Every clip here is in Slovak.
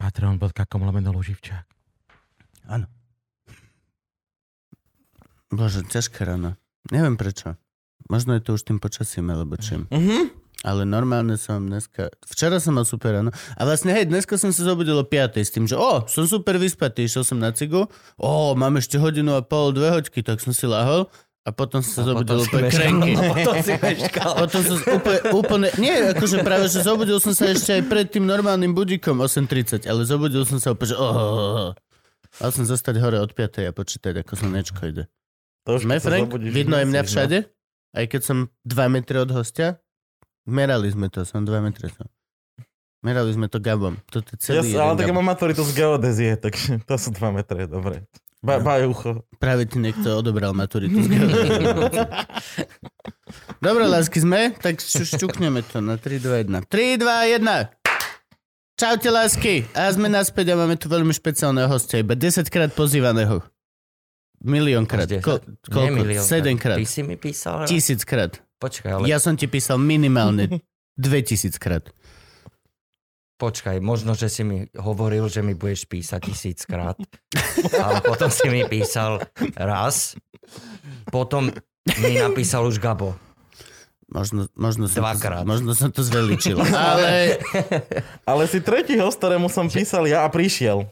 Patreon.com/Živčák. Áno. Bože, ťažká rána. Neviem prečo. Možno je to už tým počasím, alebo čím. Mhm. Ale normálne som dneska... Včera som mal super ráno. A vlastne, hej, dneska som sa zobudil o 5:00 s tým, že som super vyspatý, išiel som na cigu. Mám ešte 1.5, 2 hodky, tak som si lahol. A potom som sa zobudil úplne krenky. Potom si meškal. Potom som úplne... Nie, akože práve, že zobudil som sa ešte aj pred tým normálnym budíkom 8:30, ale zobudil som sa úplne, že mal som zostať hore od 5:00 a počítať, ako slnečko ide. Vidno aj mňa všade, aj keď som 2 metry od hostia. Merali sme to, som 2 metre. Merali sme to gabom. Toto celý ale tak mám maturitu z geodézie, takže to sú 2 metre, dobre. Bajucho. Práve ti niekto odobral maturitu z geodézie. Dobre, lásky sme, tak šťukneme to na 3, 2, 1. 3, 2, 1! Čaute, lásky! A sme naspäť a máme tu veľmi špeciálneho hostia, iba 10-krát pozývaného. Miliónkrát. Koľko? 7-krát. Ty si mi písal? 1000-krát. Počkaj, ale... Ja som ti písal minimálne 2000-krát. Počkaj, možno, že si mi hovoril, že mi budeš písať 1000-krát. Ale potom si mi písal raz. Potom mi napísal už Gabo. Možno som to zveličil. Ale si tretí host, ktorému som písal ja a prišiel.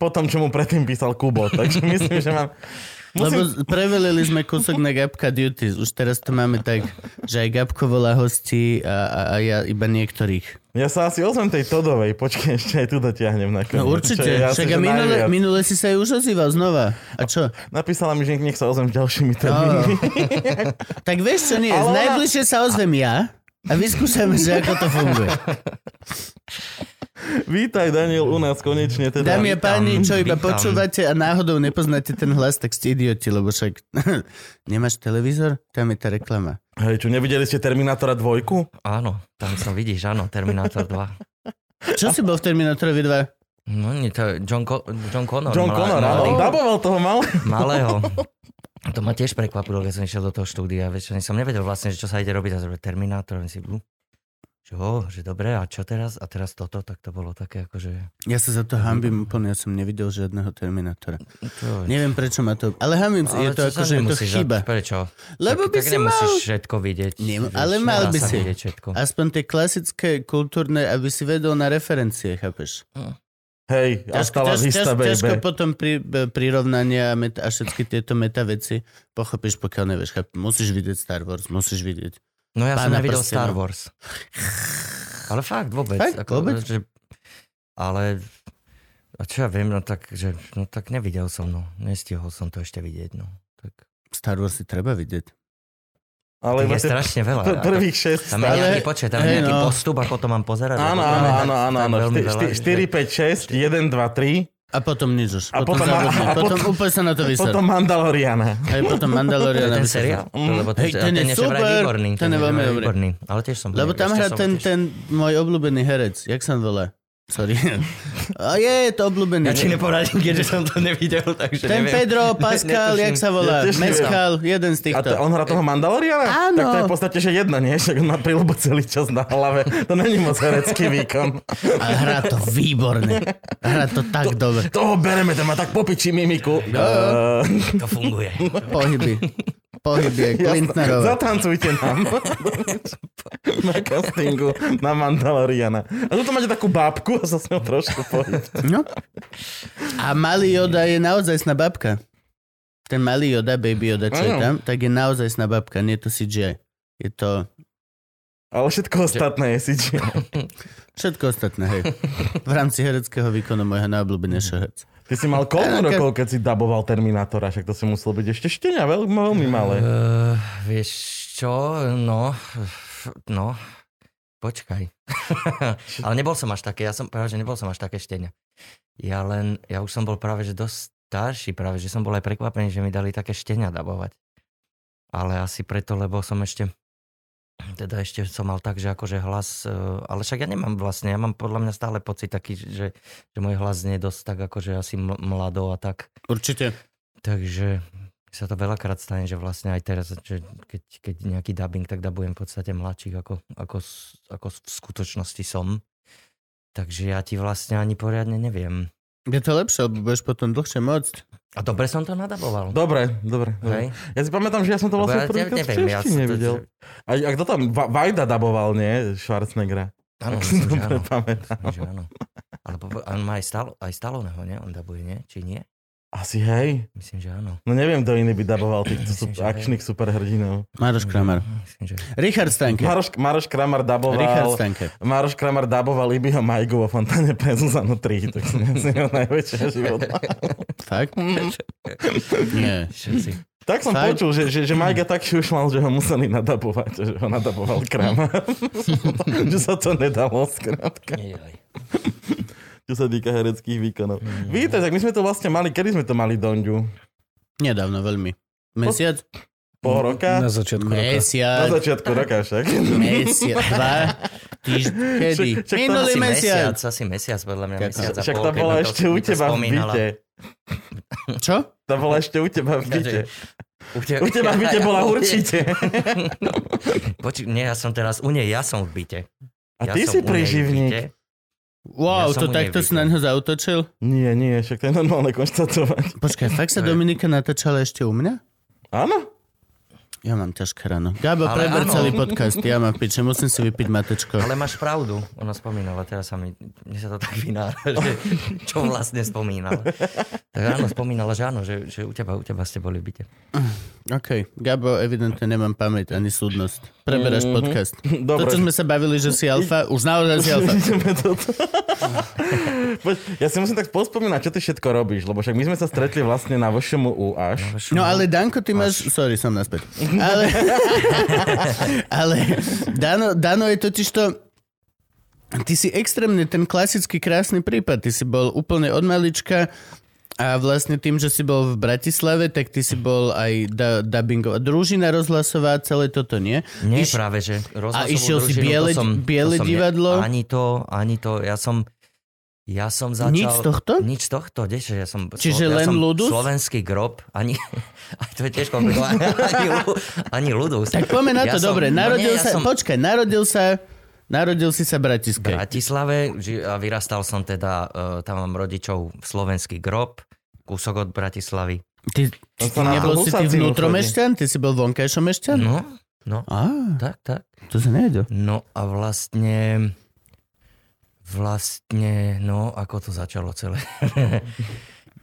Potom, čo mu predtým písal Kubo. Takže myslím, že mám... Lebo prevelili sme kúsok na Gabka Duties. Už teraz to máme tak, že aj Gabko volá hostí a ja iba niektorých. Ja sa asi ozvem tej Todovej. Počkaj, ešte aj tu dotiahnem nakoniec. No určite. Však minule si sa aj už ozýval znova. A čo? Napísala mi, že nech sa ozvem ďalšími termínmi. Tak vieš čo, nie. Najbližšie sa ozvem ja a vyskúšame, že ako to funguje. Vítaj, Daniel, u nás konečne. Teda. Dámy a páni, čo iba počúvate a náhodou nepoznáte ten hlas, tak ste idioti, lebo však nemáš televízor? Tam je tá reklama. Hej, čo, nevideli ste Terminátora 2? Áno, tam som, vidíš, áno, Terminátor 2. Čo si bol v Terminátorovi 2? No nie, to je John Connor. John Connor, áno, daboval toho malého. To ma tiež prekvapilo, keď som išiel do toho štúdia. Veď som nevedel vlastne, že čo sa ide robiť. Terminátor, si blú. Že dobre, a čo teraz? A teraz toto, tak to bolo také akože... Ja sa za to hanbím úplne, ja som nevidel žiadneho Terminátora. Neviem, prečo ma to... Ale hanbím sa, je to akože chyba. Prečo? Lebo by si mal... Tak nemusíš všetko vidieť. Ale mal by si. Aspoň tie klasické, kultúrne, aby si vedel na referencie, chápeš? Hej, a stala vista, baby. Ťažko potom prirovnania a všetky tieto meta veci pochopíš, pokiaľ nevieš. Musíš vidieť Star Wars, musíš vidieť. No ja som nevidel Star Wars. Ale fakt, vôbec. Ale a čo ja viem, tak nevidel som, no. Nestihol som to ešte vidieť, no. Tak. Star Wars si treba vidieť. Ale je strašne veľa. Prvých 6. Tam je nejaký počet, tam je nejaký postup, ako to mám pozerať. Áno. 4, 5, 6, 1, 2, 3. A potom nič už. Potom úplne sa na to vysel. Potom Mandaloriana. Aj potom Mandaloriana. Ten seriál? Ten je super. Ten je veľmi výborný. Ale tiež som... Lebo tam hrá ten môj obľúbený herec. Jak sa volá? Sorry. Je to obľúbený. Ja ti neporadím, keďže som to nevidel, takže neviem. Ten Pedro Pascal, jak sa volá? Mescal, jeden z týchto. A on hrá toho Mandaloriana? Áno. Tak to je v podstate, že jedna, nie? Však on má príľubu celý čas na hlave. To není moc herecký výkon. A hrá to výborne. Hrá to tak dobre. Toho bereme, to má tak popičí mimiku. To funguje. Pohyb je Klintnerová. Zatancujte nám. Na castingu na Mandaloriana. A tu máte takú bábku a sa s ňou trošku pohybte. No. A malý Yoda je naozajstná babka. Ten malý Yoda, baby Yoda, čo je tam, tak je naozajstná babka. Nie je to CGI. Je to... Ale všetko ostatné je CGI. Všetko ostatné, hej. V rámci hereckého výkonu mojho najobľúbenejšieho herca. Ty si mal koľko rokov, keď si daboval Terminátora? Však to si musel byť ešte štenia, veľmi malé. Vieš čo? No, Počkaj. Ale nebol som až také, nebol som až také štenia. Ja už som bol práve, že dosť starší, práve, že som bol aj prekvapený, že mi dali také štenia dabovať. Ale asi preto, lebo som ešte som mal tak, že akože hlas, ale však ja nemám vlastne, ja mám podľa mňa stále pocit taký, že môj hlas nie je dosť tak akože asi mladou a tak. Určite. Takže sa to veľakrát stane, že vlastne aj teraz, že keď nejaký dubbing, tak dabujem v podstate mladších, ako v skutočnosti som. Takže ja ti vlastne ani poriadne neviem. Je to lepšie, lebo budeš potom dlhšie môcť. A dobre som to nadaboval. Dobre. Okay. Ja si pamätám, že ja som to vlastne prvýkrát v češtine videl. A kto tam? Vajda daboval, nie? Schwarzeneggera. Áno, myslím, že áno. Ale on má aj Stalloneho, nie? On dabuje, nie? Či nie? Asi hej. Myslím, že áno. No neviem, kto iný by daboval týchto akčných superhrdinov. Maroš Kramer. Myslím, že... Richard Stanke. Maroš Kramer daboval Ibiho Majgu vo Fontáne pre Zuzanu 3. Tak som asi jeho najväčšia života. Tak? Nie. Tak som počul, že Majga tak šušmal, že ho museli nadabovať. Že ho nadaboval Kramer. Že sa to nedalo skrátka. Čo sa týka hereckých výkonov. Víte, tak my sme to vlastne mali, kedy sme to mali, Donďu? Nedávno, veľmi. Mesiac? Pol roka? Na začiatku roka. Na začiatku roka však. Mesiac, dva, kedy? Minulý mesiac. Asi mesiac, podľa mňa mesiac a pol. Však to bolo ešte u teba v byte. Čo? To bolo ešte u teba v byte. U teba v byte bola určite. Počuj, nie, ja som teraz u nej, ja som v byte. A ty si príživník. Wow, ja to takto si na ňo zautočil? Nie, však to je normálne konštatovať. Počkaj, fakt sa Dominika natáčala ešte u mňa? Áno. Ja mám ťažké ráno. Gabo, preber celý podcast, ja mám piče, musím si vypiť matečko. Ale máš pravdu, ona spomínala, teraz mne sa to tak vynára, že čo vlastne spomínala. Tak áno, spomínala, že áno, že u teba ste boli v byte. OK, Gabo, evidentne nemám pamäť ani súdnosť. Preberáš podcast. Dobre. To, čo sme sa bavili, že si alfa, už naozaj si alfa. Ja si musím tak pospomínať, čo ty všetko robíš, lebo však my sme sa stretli vlastne na VŠMU až. No ale Danko, ty máš... Sorry, som naspäť. Ale Dano je totiž to... Ty si extrémne ten klasický krásny prípad. Ty si bol úplne od malička a vlastne tým, že si bol v Bratislave, tak ty si bol aj dubbingová družina rozhlasová, celé toto nie? Nie, práve že. A išiel si biele divadlo? Ani to. Ja som začal... Nič z tohto? Deže, Čiže len Ludus? Slovenský grob. Aj to je tiež komplikované. Ani Ludus. Tak poďme na to, dobre. Narodil si sa v Bratislave. V Bratislave a vyrastal som teda, tam mám rodičov Slovenský grob, kúsok od Bratislavy. Ty nebol si ty vnútromešťan? Ty si bol vonkajšom mešťan? No. Á, tak. To sa nevedel. No a vlastne, no, ako to začalo celé.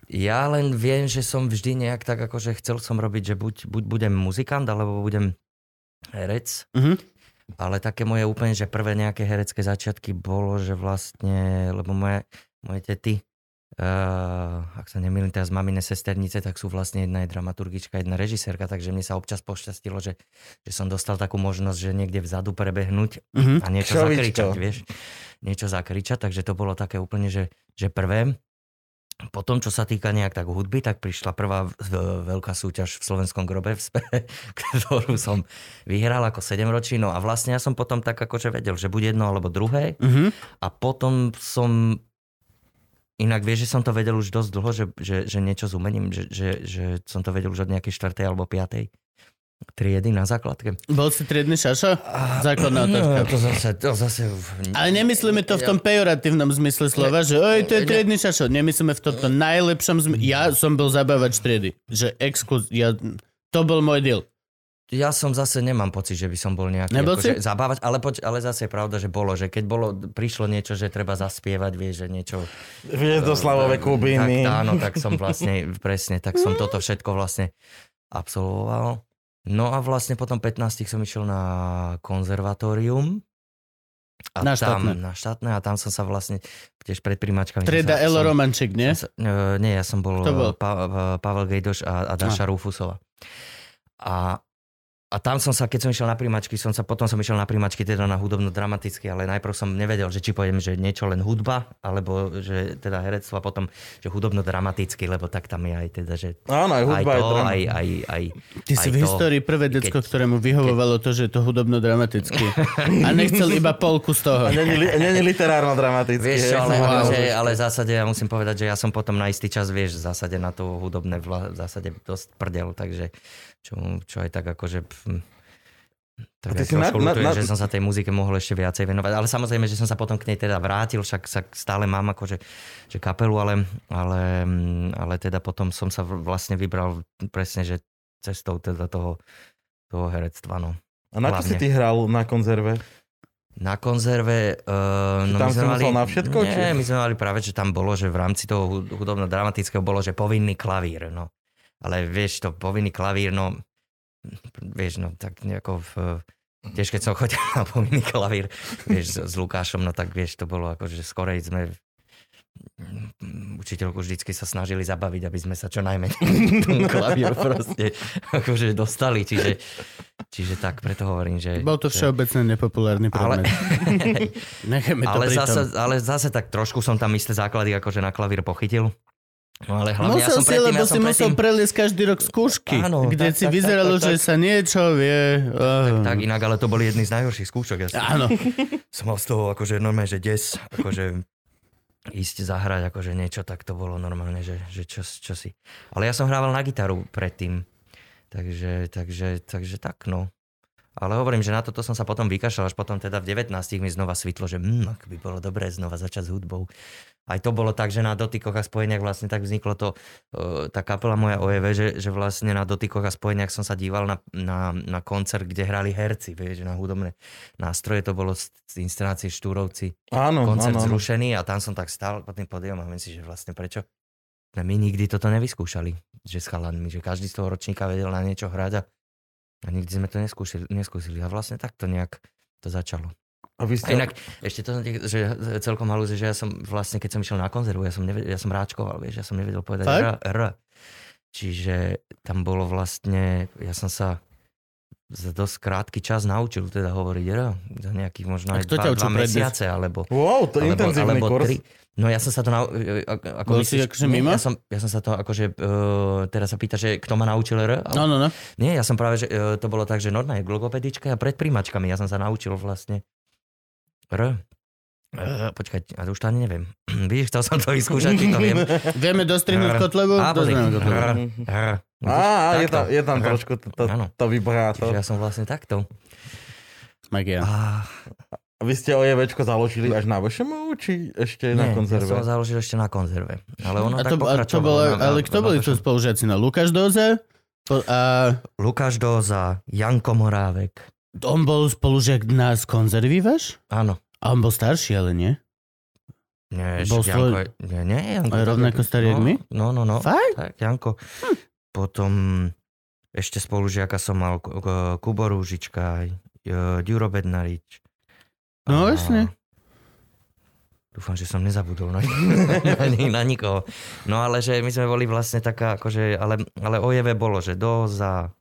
Ja len viem, že som vždy nejak tak, akože chcel som robiť, že buď budem muzikant, alebo budem herec. Mm-hmm. Ale také moje úplne, že prvé nejaké herecké začiatky bolo, že vlastne, lebo moje tety, ak sa nemýlim teraz mamine sesternice, tak sú vlastne jedna je dramaturgička, jedna režisérka, takže mne sa občas pošťastilo, že som dostal takú možnosť, že niekde vzadu prebehnúť a niečo zakričať, vieš. Takže to bolo také úplne, že prvé. Potom, čo sa týka nejak tak hudby, tak prišla prvá veľká súťaž v Slovenskom grobe, ktorú som vyhral ako 7-ročný. No a vlastne ja som potom tak akože vedel, že bude jedno alebo druhé. Uh-huh. A potom som... Inak vieš, že som to vedel už dosť dlho, že niečo s umením, že som to vedel už od nejakej 4. alebo 5. triedy na základke. Bol si triedny šašo? Základná otázka. No, to zase... Ale nemyslíme to v tom pejoratívnom zmysle slova, že oj, to je triedny šašo. Nemyslíme v tomto najlepšom zmysle. Ja som bol zabávač triedy. Že to bol môj deal. Ja som zase nemám pocit, že by som bol nejaký akože zabávať, ale zase je pravda, že bolo, že keď prišlo niečo, že treba zaspievať, vieš, že niečo... Hviezdoslavové Kubiny. Áno, tak som vlastne, presne, tak som toto všetko vlastne absolvoval. No a vlastne potom 15 som išiel na konzervatórium. A na štátne. Na štátne a tam som sa vlastne tiež pred primačkami... Treda Elo Romanček, nie? Nie, ja som bol Pavel Gejdoš a Daša Rúfusová. A A tam som sa, keď som išiel na prijímačky, potom som išiel na prijímačky na hudobno-dramatické, ale najprv som nevedel, že či poviem, že niečo len hudba, alebo že teda herectvo, a potom, že hudobno-dramatické, lebo tak tam je aj teda, že... Áno, aj hudba, aj to, aj ty si v histórii prvé decko, ktorému vyhovovalo to, že je to hudobno-dramatické. A nechcel iba polku z toho. Není literárno-dramatické. Vieš, ale v zásade ja musím povedať, že ja som potom na istý čas, vieš, v zásade na to hudobné v zásade dosť prdel, takže... Čo aj tak akože... Tak ja trošku ľutujem, že som sa tej muzike mohol ešte viacej venovať. Ale samozrejme, že som sa potom k nej teda vrátil, však sa stále mám akože že kapelu, ale teda potom som sa vlastne vybral presne, že cestou teda toho herectva. No. A na čo si ty hral na konzerve? Na konzerve... tam si musel na všetko? Nie, my sme mali práve, že tam bolo, že v rámci toho hudobno-dramatického bolo, že povinný klavír, no. Ale vieš, to povinný klavír, no vieš, no tak nejako tiež keď som chodil na povinný klavír, vieš, s Lukášom, no tak vieš, to bolo akože skorej sme učiteľku vždycky sa snažili zabaviť, aby sme sa čo najmenej tomu klavíru proste akože dostali, čiže tak preto hovorím, že... Bol to všeobecne nepopulárny predmet. Necháme to pri tom. Ale zase tak trošku som tam isté základy akože na klavír pochytil. No, ale hlavne musel ja som si, predtým, lebo ja som si predtým... musel preliesť každý rok skúšky, áno, kde tak, si tak, vyzeralo, tak, že tak, sa niečo vie. Tak inak, ale to boli jedny z najhorších skúšok. Ja áno. Som mal z toho akože normálne, že des, akože ísť zahrať, akože niečo, tak to bolo normálne, že čo si. Ale ja som hrával na gitaru predtým, takže tak no. Ale hovorím, že na toto som sa potom vykašľal, až potom teda v 19. mi znova svitlo, že ak by bolo dobré znova začať s hudbou. Aj to bolo tak, že na dotykoch a spojeniach vlastne tak vzniklo to, tá kapela moja OJV, že vlastne na dotykoch a spojeniach som sa díval na koncert, kde hrali herci, vieš, na hudobné nástroje. To bolo z inscenácie Štúrovci, áno, koncert áno. Zrušený a tam som tak stál pod tým pódium a myslím si, že vlastne prečo? My nikdy toto nevyskúšali, že s chalanmi, že každý z toho ročníka vedel na niečo hrať a nikdy sme to neskúsili. A vlastne takto nejak to začalo. A inak ešte to, že celkom halúze, že ja som vlastne, keď som išiel na konzervu, ja som ráčkoval, vieš, ja som nevedel povedať R. Čiže tam bolo vlastne, ja som sa za dosť krátky čas naučil teda hovoriť R. Za nejakých možno aj 2 mesiace, alebo... Wow, to je intenzívny kurz. No ja som sa to... Ja som sa to akože... teraz sa pýta, že kto ma naučil R? No. Nie, ja som práve, že to bolo tak, že normálne k logopedičke a pred príjmačkami. Ja som sa naučil vlastne R. Počkaj, a už to ani neviem. Vidíš, chcel som to vyskúšať, či to viem. Vieme dostrihnúť kotlebu? Je tam trošku to vibrátor. Čiže ja som vlastne takto. Magia. A vy ste OJVčko založili až na VŠMU, či ešte na konzerve? Nie, ja som založil ešte na konzerve. Ale ono tak pokračovalo. Ale kto boli tu spolužiaci? Lukáš Dóza? Lukáš Dóza, Janko Morávek. On bol spolužiak na konzervy váš? Áno. A on bol starší, ale nie? Nie, ešte Janko... Janko je rovnako starý, jak my? No. Fakt? Tak, Janko. Potom ešte spolužiaka som mal Kubo Rúžička, Ďuro Bednarič. No, jasne. Dúfam, že som nezabudol na nikoho. No ale že my sme boli vlastne taká, akože, ale OJV bolo, že Dóza,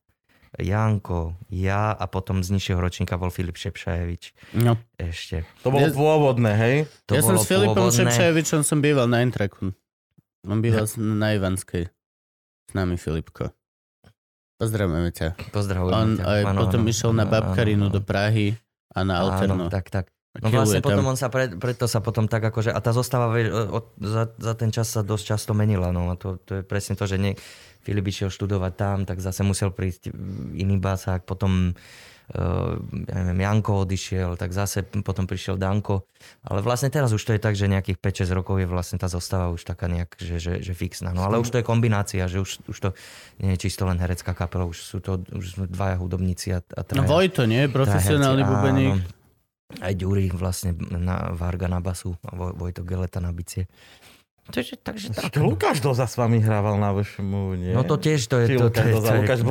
Janko, ja a potom z nižšieho ročníka bol Filip Šepšajevič. No. Ešte. To bolo pôvodné, hej? Ja som s Filipom Šepšajevičom som býval na Intraku. On býval na Ivanskej. S nami Filipko. Pozdravujeme ťa. Pozdravujeme ťa. On potom išiel na Babkarinu do Prahy. A na alterno. Áno, tak. No vlastne potom on sa, preto sa potom tak akože, a tá zostava za ten čas sa dosť často menila, no a to je presne to, že Filip išiel študovať tam, tak zase musel prísť iný basák, potom Janko odišiel, tak zase potom prišiel Danko, ale vlastne teraz už to je tak, že nejakých 5-6 rokov je vlastne tá zostava už taká nejak, že fixná, no ale už to je kombinácia, že už to nie je čisto len herecká kapela, už sú dvaja hudobníci a traja. No Vojto, nie? Profesionálny bubeník. Áno. Aj Ďuri vlastne na Varga na basu a Vojto Geleta na bicie. Takže tak. Lukáš Dóza s vami hrával na VŠMU, nie? No to tiež, to je... Lukáš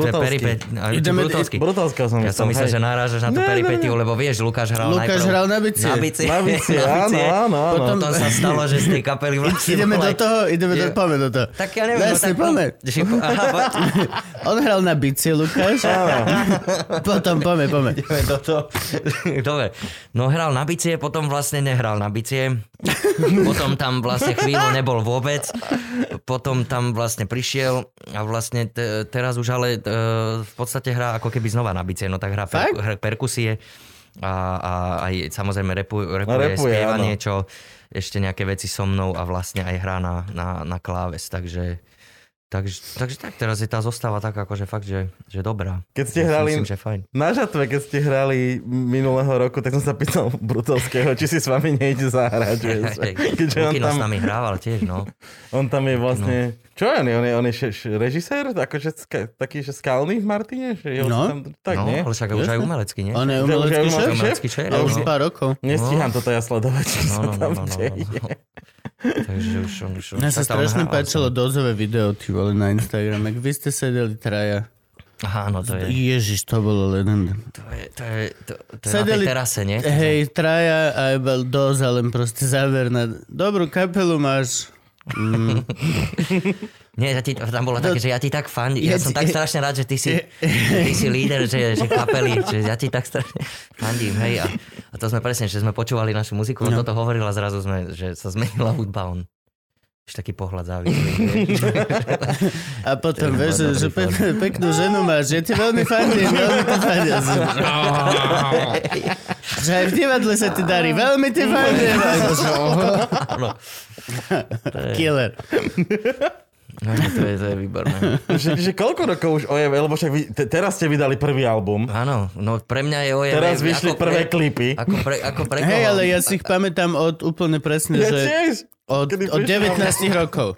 Brutalského som myslel. Ja som myslel, že narážaš na tú peripetiu, lebo vieš, Lukáš hral najprv... Lukáš hral na bicie. Na bicie, áno. Potom sa stalo, že z tej kapely vlastne... Ideme do toho, poďme do toho. Tak ja neviem. Vlastne, poďme. On hral na bicie, Lukáš. Potom, poďme. Ideme do toho. Dobre. No hral na bicie, potom vlastne nehral na bicie. Potom tam vlastne chvíľu nebol vôbec. Potom tam vlastne prišiel a vlastne teraz už ale v podstate hrá ako keby znova na bicie. No tak hrá perkusie a aj samozrejme repuje, spieva áno. Niečo. Ešte nejaké veci so mnou a vlastne aj hrá na kláves. Takže tak, teraz je tá zostava tak akože fakt, že dobrá. Keď ste hrali na žatve, keď ste hrali minulého roku, tak som sa pýtal Brutalského, či si s vami nejde zahrať. Keďže on tam... s nami hrával tiež, no. On tam je vlastne... Čo on je? On je režisér? Akože taký, že skalný v Martine? Že no. Tam, tak, no, nie? Ale však už aj umelecký, nie? On je umelecký šéf? A už pár rokov. Nestíham toto ja sledovať, čo sa tam deje. Takže už... Mňa sa strašne páčilo Dózové video, ty vole, na Instagrame. Vy ste sedeli traja. Aha, no to je... Ježiš, to bolo len... To je sedeli, na tej terase, nie? Hej, traja a iba Dóza, len proste záver na... Dobrú kapelu máš. Nie, tam bolo také, že ja ti tak fandím. Ja som tak strašne rád, že ty si líder, že kapely, že ja ti tak strašne fandím, hej. A to sme presne, že sme počúvali našu muziku, on toto hovoril a zrazu sme, že sa zmenila hudba on. Už taký pohľad závislý. A potom, vieš, že peknú ženu máš, že ti veľmi fandím, veľmi ti fandím. Že aj v divadle sa ti darí, veľmi ti fandím. Killer. No, to je výborné. Že koľko rokov už OJV, lebo však teraz ste vydali prvý album. Áno, no pre mňa je OJV. Teraz vyšli prvé klipy. Ako pre koho? Hej, ale ja si ich pamätám úplne presne, že od 19 rokov.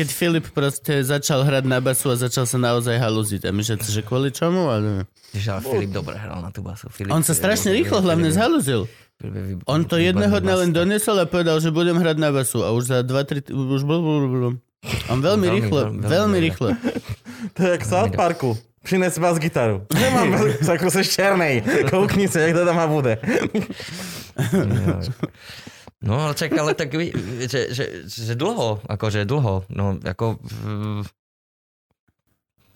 Keď Filip proste začal hrať na basu a začal sa naozaj halúziť. A my že kvôli čomu? Ale... Že Filip dobre hral na tú basu. Filip, on sa strašne rýchlo hlavne zhalúzil. On to jedného dňa len donesol a povedal, že budem hrať na basu. A už za 2-3... Už on veľmi rýchlo. To je jak v South Parku. Přines vás gitaru. Nemám sa kuseš černej. Koukni sa, jak to tam bude. No, ale čak, ale tak, že dlho, akože dlho. No, ako...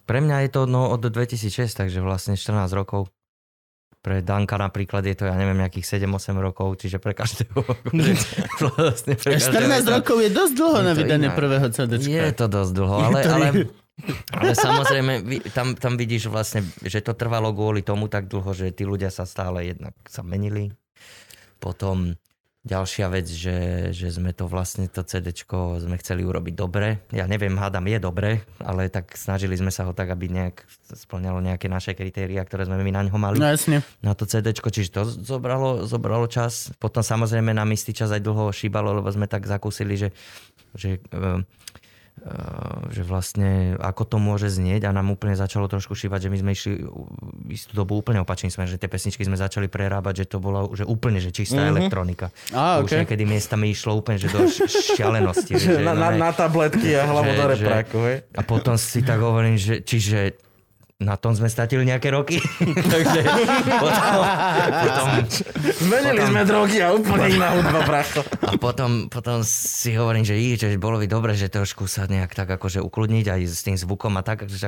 Pre mňa je to no, od 2006, takže vlastne 14 rokov. Pre Danka napríklad je to, ja neviem, nejakých 7-8 rokov, čiže pre každého. Vlastne pre 14 rokov je dosť dlho na vydanie prvého CDčka. Je to dosť dlho, ale samozrejme, tam vidíš vlastne, že to trvalo kvôli tomu tak dlho, že tí ľudia sa stále jednak sa menili. Potom ďalšia vec, že sme to vlastne, to CDčko sme chceli urobiť dobre. Ja neviem, hádam, je dobre, ale tak snažili sme sa ho tak, aby nejak splňalo nejaké naše kritériá, ktoré sme my na ňo mali. No jasne. Na to CDčko, čiže to zobralo čas. Potom samozrejme nám istý čas aj dlho šíbalo, lebo sme tak zakúsili, že vlastne ako to môže znieť a nám úplne začalo trošku šívať, že my sme išli istú dobu úplne opačným smerom, že tie pesničky sme začali prerábať, že to bolo že úplne že čistá elektronika. Už niekedy miestami išlo úplne že do šialenosti. Že, na tabletky a hlavu do repráku. A potom si tak hovorím, že čiže na tom sme stratili nejaké roky. Takže potom sme drogy a úplne iná hudba, bracho. A potom si hovorím, že bolo by dobre, že trošku sa nejak tak akože ukludniť aj s tým zvukom a tak, že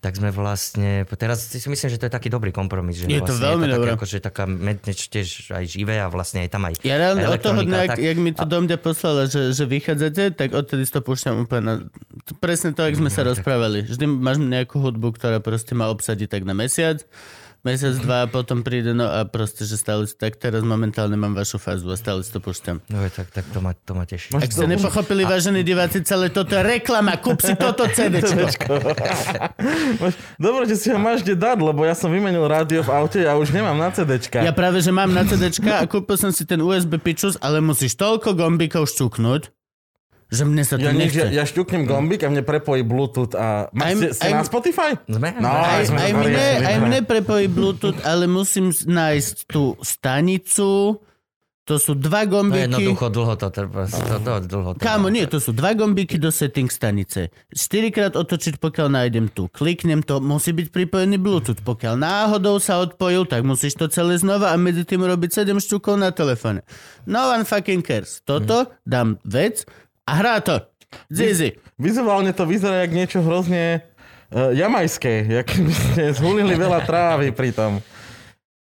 tak sme vlastne... Teraz si myslím, že to je taký dobrý kompromis. Že je vlastne, to veľmi dobré. Akože taká medneč tiež aj živé a vlastne aj tam aj ja reálne od toho dňa, jak mi to Domďa poslala, že vychádzate, tak odtedy to púšťam úplne na... Presne to, jak sme sa rozprávali. Vždy máš nejakú hudbu, ktorá proste má obsadiť tak na mesiac, dva a potom príde, no a proste, že stále tak teraz momentálne mám vašu fázu a stále si to púšťam. No je tak to ma teší. Ak ste nepochopili, vážení diváci, celé toto je reklama, kúp si toto CDčko. Dobre, že si ho máš kde dať, lebo ja som vymenil rádio v aute a už nemám na CDčka. Ja práve, že mám na CDčka a kúpil som si ten USB pičus, ale musíš toľko gombíkov šťuknúť, že mne sa to nechce. Ja šťuknem gombík a mne prepojí Bluetooth a... Ste na Spotify? No, aj mne prepojí Bluetooth, ale musím nájsť tú stanicu, To sú dva gombíky. No jednoducho dlho to trvá. Kámo, nie, to sú dva gombíky do setting stanice. 4-krát otočiť, pokiaľ nájdem tu. Kliknem to, musí byť pripojený Bluetooth. Pokiaľ náhodou sa odpojil, tak musíš to celé znova a medzi tým robiť 7 štukov na telefóne. No one fucking cares. Toto dám vec a hrá to. Zizi. Vizuálne to vyzerá jak niečo hrozne jamajské. Jak by ste zhulili veľa trávy pri tom.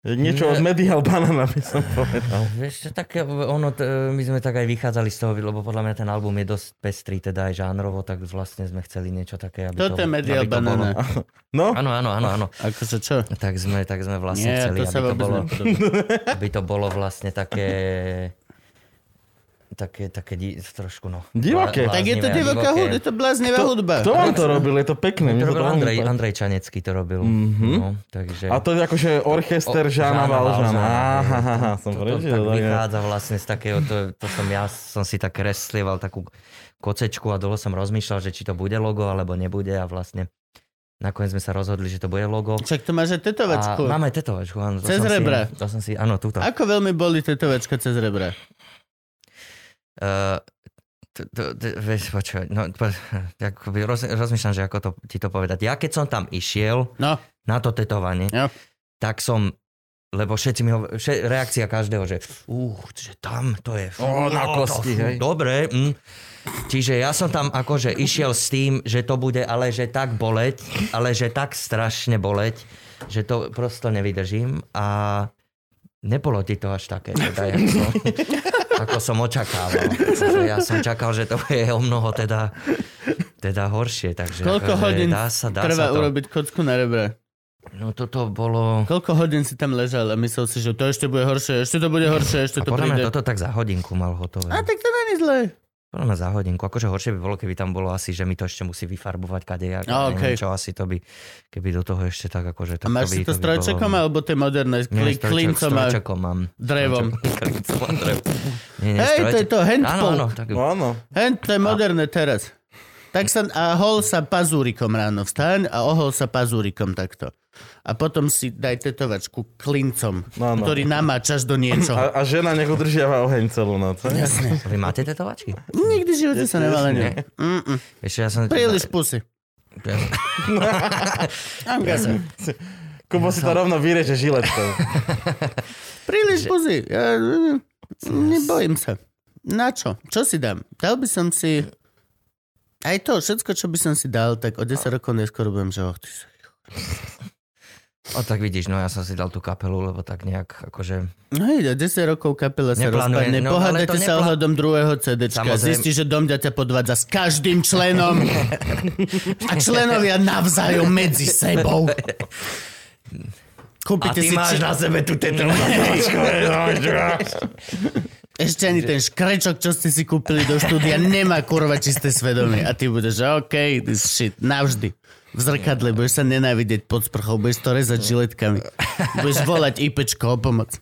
Niečo od Medial Banana by som povedal. Vieš, tak ono, my sme tak aj vychádzali z toho, lebo podľa mňa ten album je dosť pestrý, teda aj žánrovo, tak vlastne sme chceli niečo také, aby to... Toto je Medial Banana. No? Áno. Akože čo? Tak sme vlastne chceli, aby to bolo vlastne také trošku, no. Divoké. Tak je to divoká hudba, je to bláznivá hudba. Kto vám to robil? Je to pekné. To robil Andrej Čanecký to robil. Mm-hmm. No, takže... A to je akože orchester Jána Valzana. Aha, som prežil. To tak vychádza vlastne z takého, ja som si tak kreslieval takú kocečku a dlho som rozmýšľal, že či to bude logo, alebo nebude a vlastne nakoniec sme sa rozhodli, že to bude logo. Však to máš aj tetovačku. Mám aj tetovačku. Cez rebra. Áno, túto. Ako veľmi boli tetovačka cez rebra? Rozmýšľam, že ako to ti to povedať. Ja keď som tam išiel na to tetovanie, tak som, lebo všetci mi reakcia každého, že tam to je na kosti, hej. Dobre. Čiže ja som tam akože išiel s tým, že to bude ale že tak strašne boleť, že to prosto nevydržím a nebolo ti to až také, teda ako som očakával. Ja som čakal, že to je o mnoho teda horšie. Takže koľko hodín trvá urobiť kocku na rebre? No toto bolo... Koľko hodín si tam ležal a myslel si, že to ešte bude horšie, ešte to príde. A podľa mňa toto tak za hodinku mal hotové. A tak to není zle. Podľa mňa za hodinku. Akože horšie by bolo, keby tam bolo asi, že mi to ešte musí vyfarbovať kadejak. Okay. Neviem čo, asi to by, keby do toho ešte tak akože... Tak a máš si to strojčekom alebo tie moderné? Klincom a drevom. Hej, to je to handpol. Áno. Hand, to je moderné teraz. Tak sa a hol sa pazúrikom ráno. Vstaň a ohol sa pazúrikom takto. A potom si daj tetovačku klincom, ktorý namáčaš do niečoho. A žena nech udržiava oheň celú noc. Jasne. Vy máte tetovačky? Nikdy v živote sa nevalenia. Príliš pusy. Kubo si to rovno vyreže žiletkou. Príliš pusy. Ja nebojím sa. Na čo? Čo si dám? Dal by som si... Aj to, všetko, čo by som si dal, tak o 10 rokov neskôr budem, že tak vidíš, no ja som si dal tú kapelu, lebo tak nejak akože... No hej, 10 rokov kapela sa rozpadne. Pohádajte sa ohľadom druhého CDčka. Samozrejme... Zistí, že Domďa ťa podvádza s každým členom. A členovia navzájom medzi sebou. Kúpite si... A ty máš na sebe tú tetovačku. Ešte ani ten škrečok, čo ste si kúpili do štúdia, nemá kurva čisté svedomie. A ty budeš, že okej, this shit, navždy. V zrkadle budeš sa nenávidieť pod sprchou, budeš to rezať žiletkami. Budeš volať IPčko o pomoc.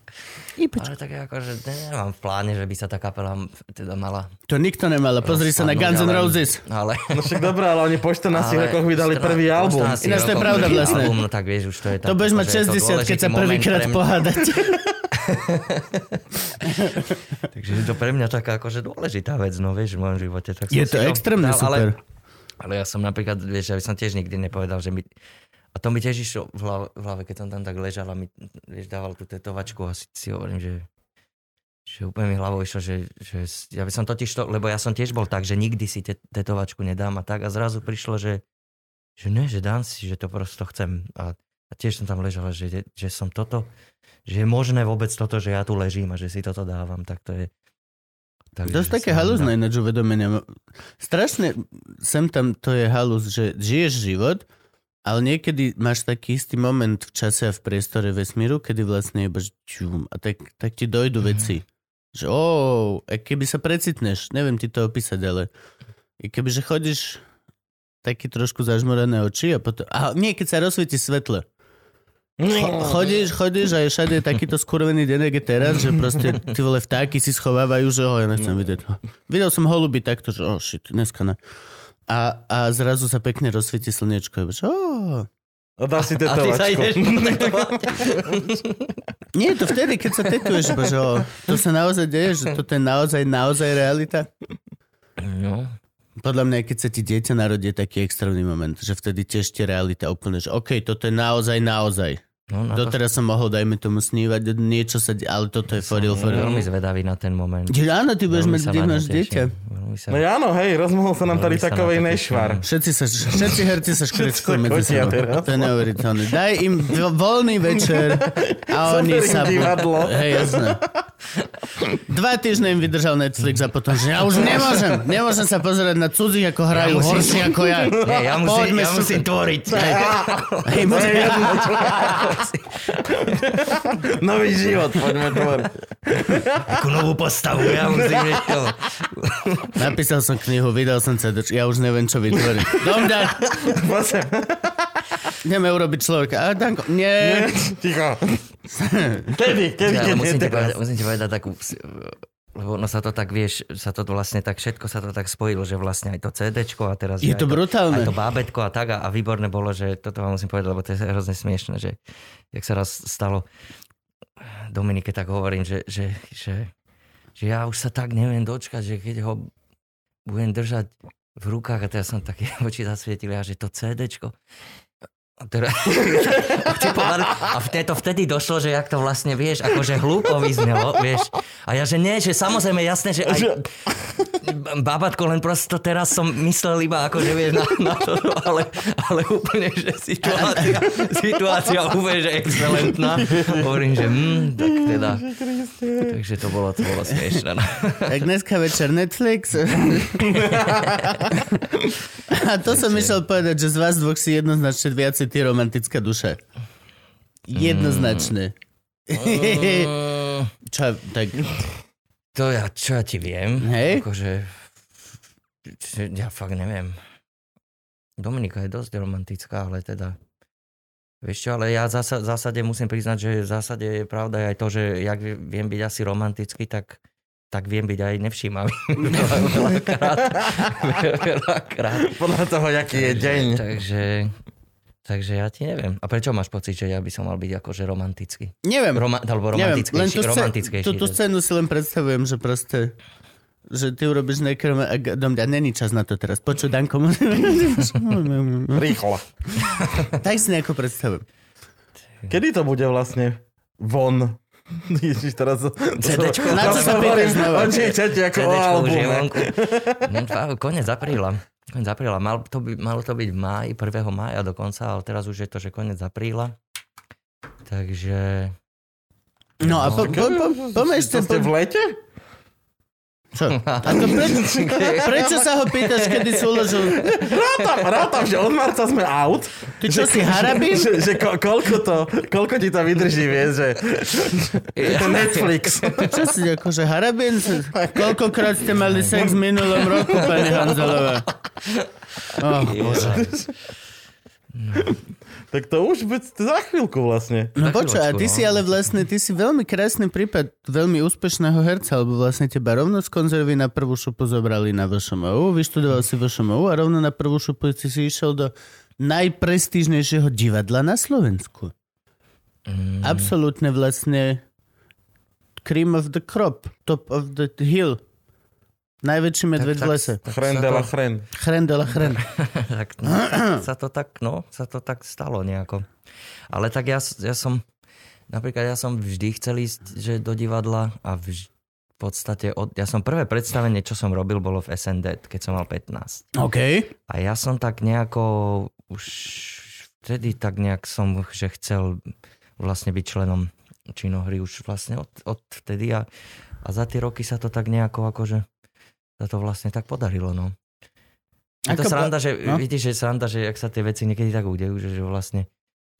IPčko. Ale tak akože nemám v pláne, že by sa tá kapela teda mala... To nikto nemala, pozri sa na Guns N' Roses. No však dobré, ale oni po 14 rokoch vydali prvý album. Ináč to je pravda vlastne. Album, no tak vieš, už to je tak... To budeš mať 60, keď sa prvýkrát pohádať. Takže je to pre mňa taká akože dôležitá vec, no vieš, v mojom živote. Tak je to extrémne super. Ale ja som napríklad, vieš, ja som tiež nikdy nepovedal, že mi... A to mi tiež išlo v hlave, keď som tam tak ležal a mi, vieš, dával tú tetovačku a si hovorím, že úplne mi hlavou išlo, že ja by som totiž to... Lebo ja som tiež bol tak, že nikdy si tetovačku nedám a tak a zrazu prišlo, že ne, že dám si, že to prosto chcem. A tiež som tam ležal, že som toto... Že je možné vôbec toto, že ja tu ležím a že si toto dávam, tak to je... Dosť také halúzne ináč uvedomenia. Strašne sem tam to je halúz, že žiješ život, ale niekedy máš taký istý moment v čase a v priestore vesmíru, kedy vlastne iba a tak ti dojdu veci. Že keby sa precitneš, neviem ti to opísať, ale kebyže chodíš taký trošku zažmorené oči a potom... A nie, keď sa rozsvieti svetlo. Chodíš a je všade takýto skurvený denek teraz, že proste tí vole vtáky si schovávajú, že ja nechcem vidieť. Videl som holuby takto, že shit, dneska ne. A zrazu sa pekne rozsvieti slniečko. A dá si tetovačku. A ty sa ideš po tetovačku. Nie, to vtedy, keď sa tetuješ, božo. To sa naozaj deje, že toto je naozaj realita. No. Podľa mňa, keď sa ti dieťa narodí, je taký extrémny moment, že vtedy tiež tie realita úplne, že okej, toto je naozaj. No, doteraz som mohol, dajme tomu, snívať, niečo sa... Ale toto je for real. Veľmi zvedavý na ten moment. Ja, áno, ty budeš mať dieťa. No áno, hej, rozmohol sa nám tady takovej nešvar. Všetci herci sa škrečkujú medzi sebou. To je neuveriteľné. Daj im voľný večer a oni sa... Hej, jasné. 2 týždne im vydržal Netflix a potom, že ja už nemôžem sa pozerať na cudzích, ako hrajú horší ako ja. Ja musím tvoriť. Hej, nový život, poďme tvoriť. Takú novú postavu, ja musím niečo. Napísal som knihu, vydal som CD, ja už neviem, čo vytvoriť. Domďa! Ideme urobiť človeka. A Danko, nie. Ticho. Kedy, musím ti povedať takú... Lebo ono sa to tak, vieš, sa to vlastne tak, všetko sa to tak spojilo, že vlastne aj to CDčko a teraz... Je to brutálne. Aj to bábätko a tak a výborné bolo, že toto vám musím povedať, lebo to je hrozne smiešné, že jak sa raz stalo Dominike, tak hovorím, že ja už sa tak neviem dočkať, že keď ho budem držať v rukách a teraz som také oči zasvietil a že to CDčko... A vtedy došlo, že jak to vlastne, vieš, akože hlúpo vyznelo, vieš. A ja, že nie, že samozrejme, jasné, že aj babatko, len prosto teraz som myslel iba akože, vieš, na to, ale úplne, že situácia úplne, že excelentná. Hovorím, že tak teda. Takže to bolo smiešné. Tak dneska večer Netflix. A to som myslel povedať, že z vás dvoch si jednoznačne viacej ty romantická duša. Jednoznačne. Čo ja ti viem? Hej? Akože... Ja fakt neviem. Dominika je dosť romantická, ale teda... Vieš čo, ale ja v zásade musím priznať, že v zásade je pravda aj to, že jak viem byť asi romantický, tak viem byť aj nevšímavý. Veľakrát. Podľa toho, jaký je deň. Takže ja ti neviem. A prečo máš pocit, že ja by som mal byť akože romantický? Neviem. Alebo romantickejší. Neviem, len tú scénu si len predstavujem, že proste, že ty urobíš nejaké... A není čas na to teraz. Počuj, Danko, rýchlo. Tak si nejako predstavujem. Kedy to bude vlastne von? Ježiš, teraz... CDčko. Na čo sa pýtaš znova? CDčko už je vonku. Konec apríla. Malo to byť v máji, 1. mája dokonca, ale teraz už je to, že koniec apríla. Takže... No a pomešť... Ste v lete? Čo? Prečo sa ho pýtaš, kedy si uložil? Rátam, že od marca sme out. Ty čo si harabín? Že koľko ti to vydrží, vieš, že... Netflix. Ty čo si akože harabín? Koľkokrát ste mali sex v minulom roku, pani Hanzelová? Oh, bože. No. Tak to už za chvíľku vlastne. No počuj, a ty si ale vlastne, ty si veľmi krásny prípad veľmi úspešného herca, lebo vlastne teba rovno z konzervy na prvú šupu zobrali na VŠMU, vyštudoval si VŠMU a rovno na prvú šupu si išiel do najprestížnejšieho divadla na Slovensku. Absolútne vlastne cream of the crop, top of the hill. Najväčší medveď v lese. Chrén de la chrén. Sa to tak stalo nejako. Ale tak ja som vždy chcel ísť, že do divadla a v podstate ja som prvé predstavenie, čo som robil, bolo v SND, keď som mal 15. OK. A ja som tak nejako už vtedy tak nejak som, že chcel vlastne byť členom činohry už vlastne od vtedy a za tie roky sa to tak nejako akože za to vlastne tak podarilo, no. Je to sranda, že no? Vidíš, že sranda, že ak sa tie veci niekedy tak udejú, že vlastne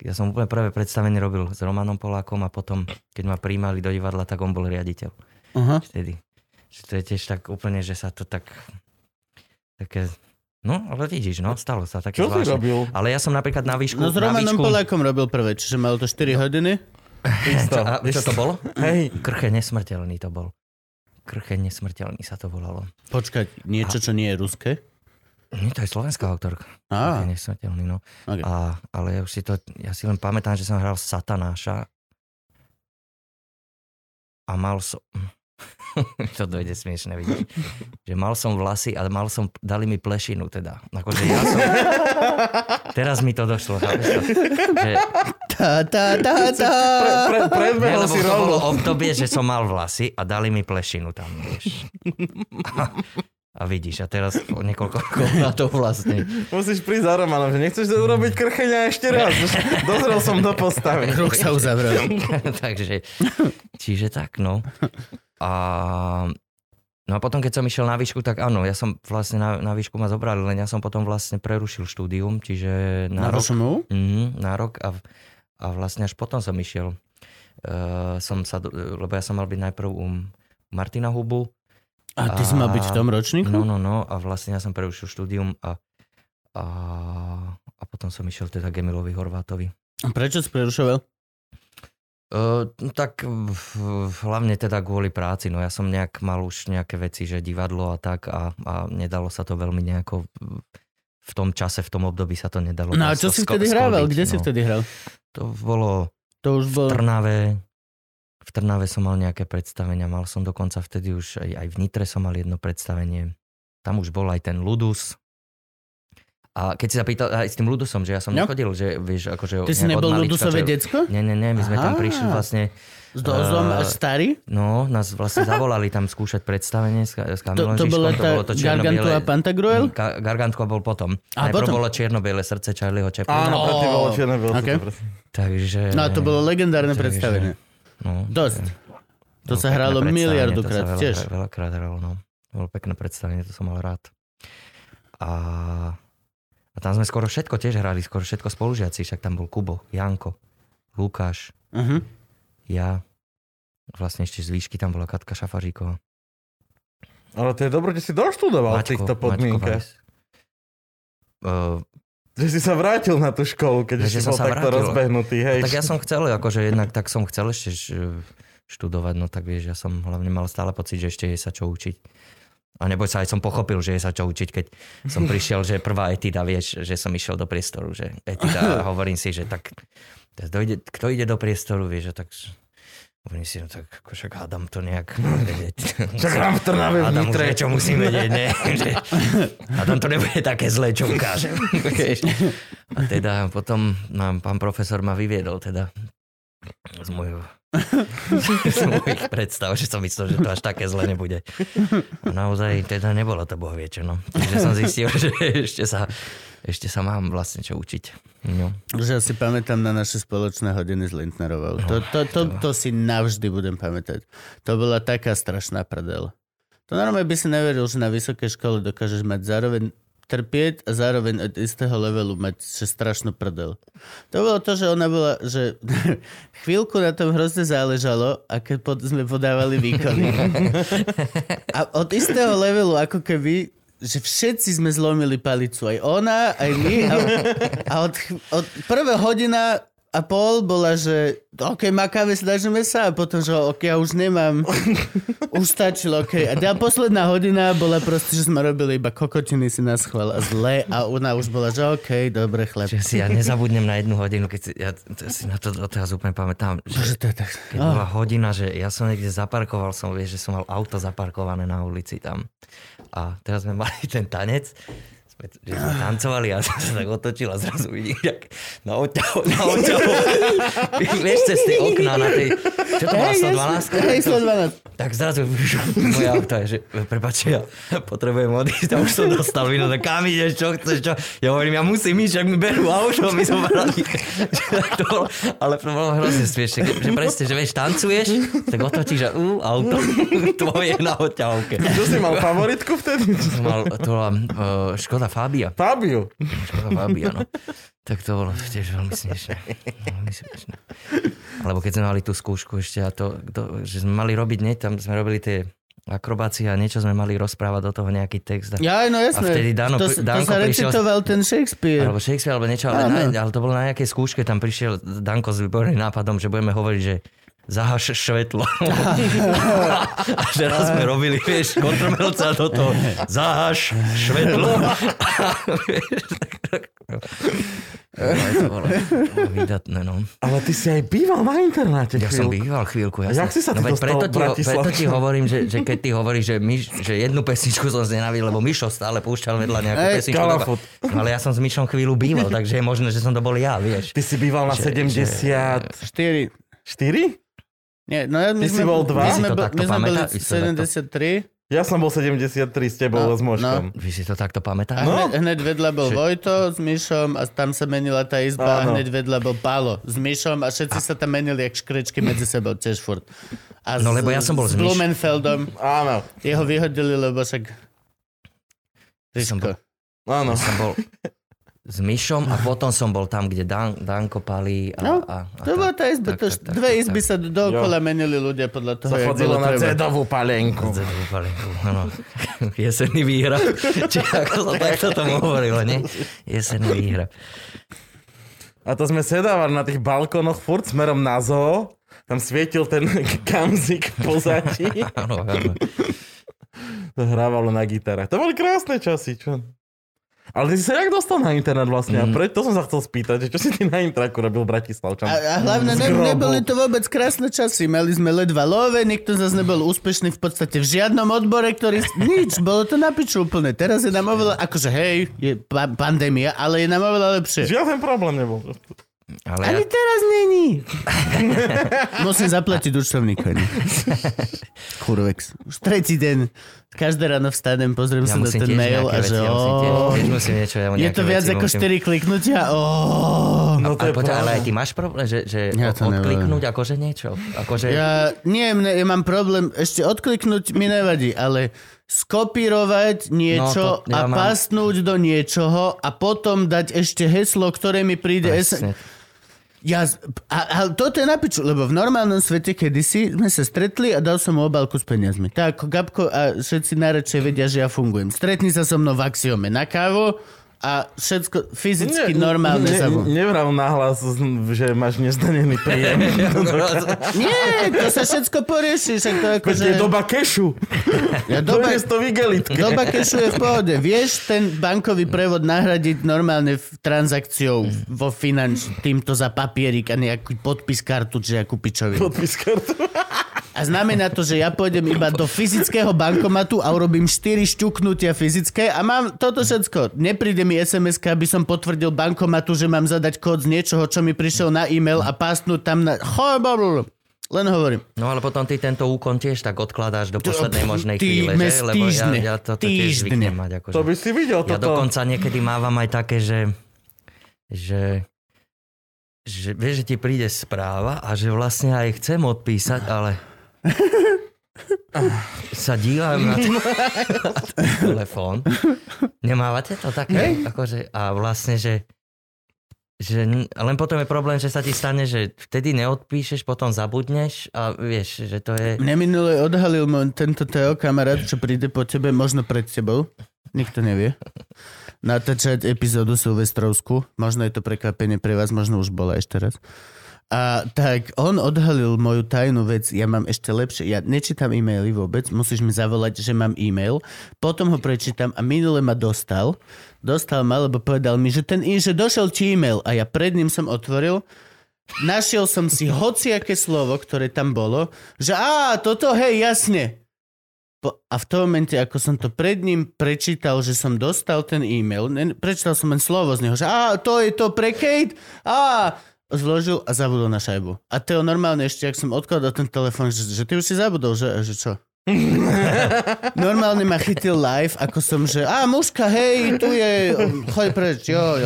ja som úplne prvé predstavenie robil s Romanom Polákom a potom, keď ma prijímali do divadla, tak on bol riaditeľ. Uh-huh. Vtedy. Že to je tiež tak úplne, že sa to tak také... No, ale vidíš, no, stalo sa také zvláštne. Čo si robil? Ale ja som napríklad na výšku... No s Romanom Polákom robil prvé, čiže malo to 4 hodiny. Čo to bolo? Hej. Krche nesmrteľný to bol. Krcheň nesmrteľný sa to volalo. Počkať, niečo, čo nie je ruské? Nie, to je slovenská autorka. Krcheň nesmrteľný, no. Okay. Ale ja si len pamätám, že som hral Satanáša a mal som... to dojde smiešne, vidíš. Že mal som vlasy a mal som... Dali mi plešinu teda. Akože ja som... Teraz mi to došlo. Že... Predbehol si rolu. To bolo obdobie, že som mal vlasy a dali mi plešinu tam. A vidíš, a teraz niekoľko na to vlastne. Musíš prísť za Romanom, že nechceš to urobiť krchenia ešte raz. Dozrel som do postavy. Ruch sa uzavrel. Takže, čiže tak, no. No a potom, keď som išiel na výšku, tak áno, ja som vlastne na výšku ma zobrali, len ja som potom vlastne prerušil štúdium, čiže na rok. Na rok a vlastne až potom som išiel. Lebo ja som mal byť najprv u Martina Hubu. A ty si mal byť v tom ročníku? No. A vlastne ja som prerušil štúdium a potom som išiel teda Gemilovi Horvátovi. A prečo si prerušoval? Hlavne teda kvôli práci. No ja som mal už nejaké veci, že divadlo a tak a nedalo sa to veľmi nejako... V tom čase, v tom období sa to nedalo. No a čo si vtedy hrával? Kde si vtedy hral? To bolo v Trnave... V Trnave som mal nejaké predstavenia, mal som dokonca vtedy už aj v Nitre som mal jedno predstavenie. Tam už bol aj ten Ludus. A keď si zapýtal aj s tým Ludusom, že ja som nechodil, že vieš, akože... Ty si nebol Ludusové decko? Nie, my sme tam prišli vlastne... S Dózom starý? No, nás vlastne zavolali tam skúšať predstavenie s Kamilom Žižkom. To bolo to Gargantula Pantagruel? Gargantula bol potom. Najprv bolo Čierno-biele srdce Charlieho Chaplina. Áno, to bolo Čierno-biele srdce. Takže... No, to bolo legendárne predstavenie. No, dosť. To sa hralo miliardukrát tiež. Veľakrát hralo, no. Bolo pekné predstavenie, to som mal rád. A tam sme skoro všetko tiež hrali, skoro všetko spolužiaci, však tam bol Kubo, Janko, Lukáš, ja, vlastne ešte z výšky tam bola Katka Šafaříková. Ale to je dobré, že si doštudoval v týchto podmienkach. Že si sa vrátil na tú školu, keď ešte bol takto rozbehnutý. Hej. No, tak ja som chcel, akože jednak tak som chcel ešte študovať, no tak vieš, ja som hlavne mal stále pocit, že ešte je sa čo učiť. A neboj sa, aj som pochopil, že je sa čo učiť, keď som prišiel, že prvá etída, vieš, že som išiel do priestoru, že etída, hovorím si, že tak, kto ide do priestoru, vieš, že tak... Oni si, no tak však hádam to nejak vedieť. Však nám v Trnave v Nitre. Čo musím vedieť, ne? Hádam to nebude také zlé, čo ukážem. A teda potom pán profesor ma vyviedol teda z mojich predstav, že som myslel, že to až také zle nebude. A naozaj teda nebolo to bohviečo, no. Takže som zistil, že ešte sa mám vlastne čo učiť. No. Že si pamätám na naše spoločné hodiny s Lindnerovou. To si navždy budem pamätať. To bola taká strašná prdel. To normálne by si neveril, že na vysokej škole dokážeš mať zároveň trpieť a zároveň od istého levelu mať strašnú prdel. To bolo to, že ona bola, že chvíľku na tom hrozne záležalo, aké sme podávali výkony. A od istého levelu ako keby že všetci sme zlomili palicu. Aj ona, aj my. A od prvé hodina a pol bola, že OK, makáme, snažíme sa. A potom, že OK, ja už nemám. Už stačilo, OK. A tá posledná hodina bola proste, že sme robili iba kokotiny si nás chval a zle. A ona už bola, že OK, dobre, chleb. Že si ja nezabudnem na jednu hodinu, keď si na to teraz úplne pamätám. Bože, to je tak. Keď bola hodina, že ja som niekde zaparkoval, som vieš, že som mal auto zaparkované na ulici tam. A teraz sme mali ten tanec, že sme tancovali a som sa tak otočil a zrazu vidím, jak na oťahu. Vieš, cez tie okná na tej... Čo to bola, 112? Hej, 112. Tak zrazu moje auto je, že prepáči, ja potrebujem odísť a už som dostal víno, tak kam ideš, čo chceš, čo? Ja hovorím, ja musím ísť, ak mi berú auto, my som brali. Ale to bolo hrozne smiešne, že presne, že vieš, tancuješ, tak otočíš a auto tvoje na oťahovke. Čo si mal favoritku vtedy? Škoda Fabia. Škoda Fabia, no. Tak to bolo tiež veľmi smiešné. Alebo keď sme mali tú skúšku ešte a to, že sme mali robiť, nie? Tam sme robili tie akrobácie a niečo sme mali rozprávať do toho nejaký text. Aj, no jasné. A vtedy Danko sa recitoval ten Shakespeare. Alebo Shakespeare, alebo niečo, ale to bolo na nejakej skúške, tam prišiel Danko s výborným nápadom, že budeme hovoriť, že zahaš švetlo. A že raz sme robili, vieš, kontrmelca do toho. Zahaš švetlo. To bolo vydatné, no. Ale ty si aj býval na internáte chvíľku. Ja som býval chvíľku. Jak si sa ty dostal v Bratislave? Preto ti hovorím, že keď ty hovoríš, že jednu pesničku som znenávidel, lebo Mišo stále púšťal vedľa nejakú pesničku. Ale ja som s Mišom chvíľu býval, takže je možné, že som to bol ja, vieš. Ty si býval na 74. 4? Nie, no ja my sme bol 2. My sme boli 73. Ja som bol 73 s tebou s Moškom. Vy si to takto pamätáš? No. Hneď vedľa bol Vojto s Mišom a tam sa menila tá izba. Áno. A hneď vedľa bol Pálo s Mišom a všetci sa tam menili jak škrečky medzi sebou tiež furt. A no lebo ja som bol s Blumenfeldom. Áno. Jeho vyhodili, lebo však... Ríško. Áno. Ja som bol... S Mišom a potom som bol tam, kde Danko palí. To bola tá izba. Dve izby sa dookola menili ľudia podľa toho. Zachodilo na Zedovú palenku. Áno. Jesenný výhra. Či ako sa takto tomu hovorilo, nie? Jesenný výhra. A to sme sedávali na tých balkónoch furt smerom na zoo. Tam svietil ten kamzik pozadí. Áno. To hrávalo na gitarách. To boli krásne časy, čo? Ale ty si sa jak dostal na internet vlastne? A preto som sa chcel spýtať, že čo si ty na intraku robil v Bratislavčan? A hlavne neboli to vôbec krásne časy. Mali sme ledva love, nikto zase nebol úspešný v podstate v žiadnom odbore, ktorý... Nič, bolo to na piču úplne. Teraz je nám oveľa, akože hej, je pandémia, ale je nám oveľa lepšie. Žiaden problém nebol. Ale ani teraz není. Musím zaplatiť účtovníka. Kurvex. Už tretí deň. Každé ráno vstanem, pozriem sa na ten mail a že je to viac ako 4 kliknutia. Ale aj ty máš problém, že odkliknúť akože niečo? Nie, ja mám problém. Ešte odkliknúť mi nevadí, ale... skopírovať niečo a pastnúť do niečoho a potom dať ešte heslo, ktoré mi príde... Ale toto je na piču, lebo v normálnom svete kedysi sme sa stretli a dal som mu obálku s peniazmi. Tak, Gabko a všetci najradšej vedia, že ja fungujem. Stretni sa so mnou v Axiome na kávu a všetko fyzicky normálne sa mu. Nevral nahlas, že máš nezdanený príjem. Nie, to sa všetko porieši. Je doba kešu. Doba kešu je v pohode. Vieš ten bankový prevod nahradiť normálne transakciou vo finanč týmto za papierik a nejakú podpis kartu, či akú pičovinu. Podpis kartu. A znamená to, že ja pôjdem iba do fyzického bankomatu a urobím 4 šťuknutia fyzické a mám toto všetko. Nepríde mi SMS-ka, aby som potvrdil bankomatu, že mám zadať kód z niečoho, čo mi prišiel na e-mail a pásnuť tam na... Len hovorím. No ale potom ty tento úkon tiež tak odkladáš do poslednej možnej chvíle, že? Lebo ja toto tiež zvyknem mať. Akože. To by si videl toto. Ja dokonca niekedy mávam aj také, že vieš, že ti príde správa a že vlastne aj chcem odpísať, ale... sa dívam na telefón. Nemávate to také? Akože, a vlastne, že len potom je problém, že sa ti stane, že vtedy neodpíšeš, potom zabudneš a vieš, že to je... Mne minule odhalil tento Teo kamarát, čo príde po tebe, možno pred tebou. Nikto nevie. Natáčať epizódu Silvestrovskú. Možno je to prekvapenie pre vás, možno už bola ešte raz. A tak on odhalil moju tajnú vec, ja mám ešte lepšie, ja nečítam e-maily vôbec, musíš mi zavolať, že mám e-mail, potom ho prečítam a minule ma dostal ma, lebo povedal mi, že došiel ti e-mail a ja pred ním som otvoril, našiel som si hociaké slovo, ktoré tam bolo, že toto, hej, jasne. A v tom momente, ako som to pred ním prečítal, že som dostal ten e-mail, prečítal som len slovo z neho, že to je to pre Kate, zložil a zabudol na šajbu. A Teo normálne ešte, ak som odkladal ten telefón, že ty už si zabudol, že čo? Normálne ma chytil live, ako som, že mužka, hej, tu je, choď preč, jo.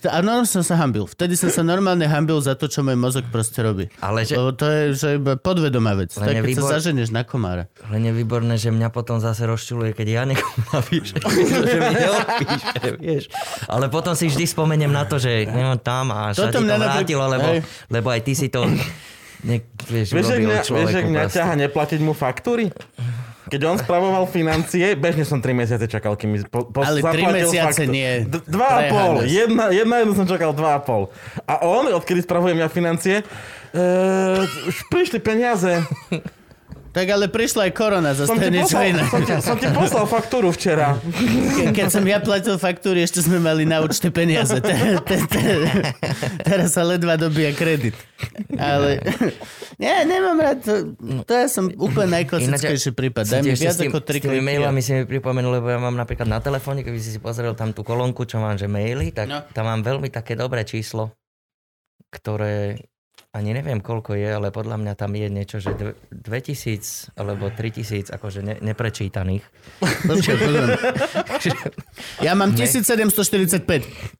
A normálne som sa hambil. Vtedy som sa normálne hambil za to, čo môj mozog proste robí. Ale že... Lebo to je že iba podvedomá vec. To je, keď sa zaženieš na komára. Len je výborné, že mňa potom zase rozčuluje, keď ja nekomu napíšem, že mi neodpíše, vieš. Ale potom si vždy spomeniem na to, že tam a sa ti to vrátilo, lebo aj ty si to... Vieš, ak mňa ťaha neplatiť mu faktúry? Keď on spravoval financie, bežne som 3 mesiace čakal, kým mi zaplatil faktúry. Ale 3 mesiace nie. 2,5. Jednu som čakal 2,5. A on, odkedy spravujem ja financie, už prišli peniaze. Tak ale prišla aj korona, zase to je niečo iné. Som ti poslal faktúru včera. Keď som ja platil faktúry, ešte sme mali na účte peniaze. Teraz sa ledva dobíja kredit. Ale ja nemám rád, to ja som úplne najklasickejší prípad. Daj mi viac ako 3 kliky. S tými mailami si mi pripomenul, lebo ja mám napríklad na telefóne, keby si pozrel tam tú kolónku, čo mám, že maily, tak tam mám veľmi také dobré číslo, ktoré... Ani neviem, koľko je, ale podľa mňa tam je niečo, že 2000 alebo 3000 akože neprečítaných. Ja mám 1745.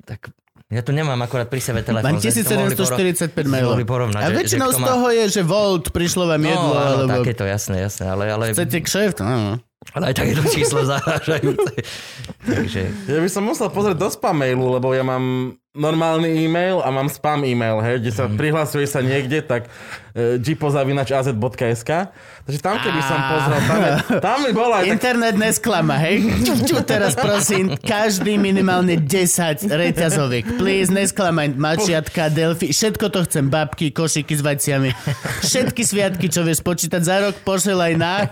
Tak ja tu nemám akorát pri sebe telefón. Mám 1745 mailov. A väčšinou z toho je, že Volt prišlo vám jedlo. No áno, alebo... takéto, jasné. Ale... Chcete kšeft? Áno. Ale aj takéto číslo zarážajúce. Takže... Ja by som musel pozrieť do spam mailu, lebo ja mám normálny e-mail a mám spam e-mail, hej, kde sa prihlasuje sa niekde, tak gpo@az.sk. Takže tam, keby som pozrel, tam by bola... Internet nesklama, hej? Čo teraz prosím, každý minimálne 10 reťazoviek. Please, nesklamaj mačiatka, delfí, všetko to chcem, babky, košíky s vajciami. Všetky sviatky, čo vieš počítať za rok, pošelaj na...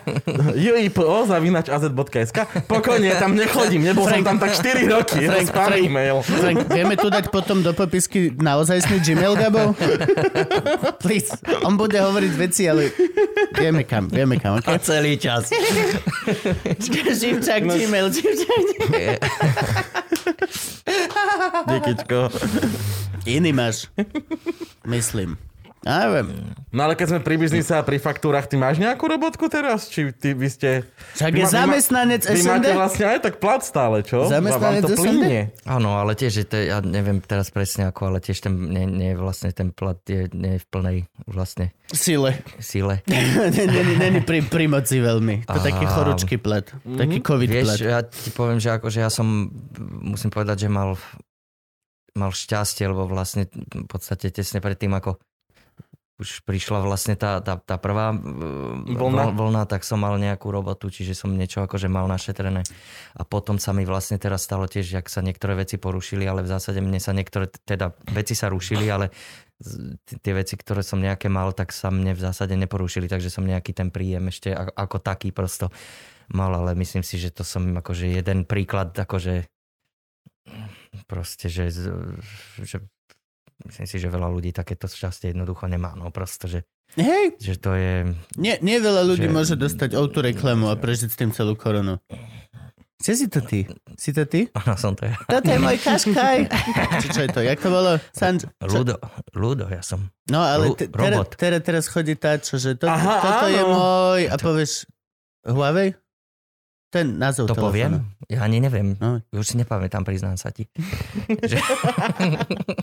juipo@az.sk. Pokojne, tam nechodím, nebol Frank, som tam tak 4 roky. Spam e-mail. Frank, vieme tu dať potom do popisky naozajstný Gmail, Gabo? Please. On bude hovoriť veci, ale vieme kam. Okay? A celý čas. Žimčak, Gmail, Žimčak. Díkyčko. Iný máš. Myslím. No ale keď sme pri biznise a pri faktúrach, ty máš nejakú robotku teraz? Či ty by ste... Však je zamestnanec SND? Vy máte vlastne aj tak plat stále, čo? Zamestnanec SND? Áno, ale tiež, ja neviem teraz presne ako, ale tiež ten plat nie je v plnej vlastne... Sile. Není pri moci veľmi. To je taký chorúčky plat. Taký covid plat. Vieš, ja ti poviem, že akože ja som, musím povedať, že mal šťastie, lebo vlastne v podstate tesne predtým ako už prišla vlastne tá prvá vlna, tak som mal nejakú robotu, čiže som niečo akože mal našetrené. A potom sa mi vlastne teraz stalo tiež, jak sa niektoré veci porušili, ale v zásade mne sa niektoré, teda veci sa rušili, ale tie veci, ktoré som nejaké mal, tak sa mne v zásade neporušili, takže som nejaký ten príjem ešte ako taký prosto mal, ale myslím si, že to som akože jeden príklad, akože proste, že myslím si, že veľa ľudí takéto šťastie jednoducho nemá, no prosto, že... Hej! Že to je... Nie veľa ľudí môže dostať autoreklamu a prežiť s tým celú koronu. Čo si to ty? Si to ty? Áno, som to ja. Toto je môj kaškaj. Čo je to? Jak to bolo? Ludo, ja som. No, ale teraz chodí tá, čože toto je môj... A povieš Huawei? Ten názov to poviem? Ja ani neviem. No. Už si nepamätám, priznám sa ti.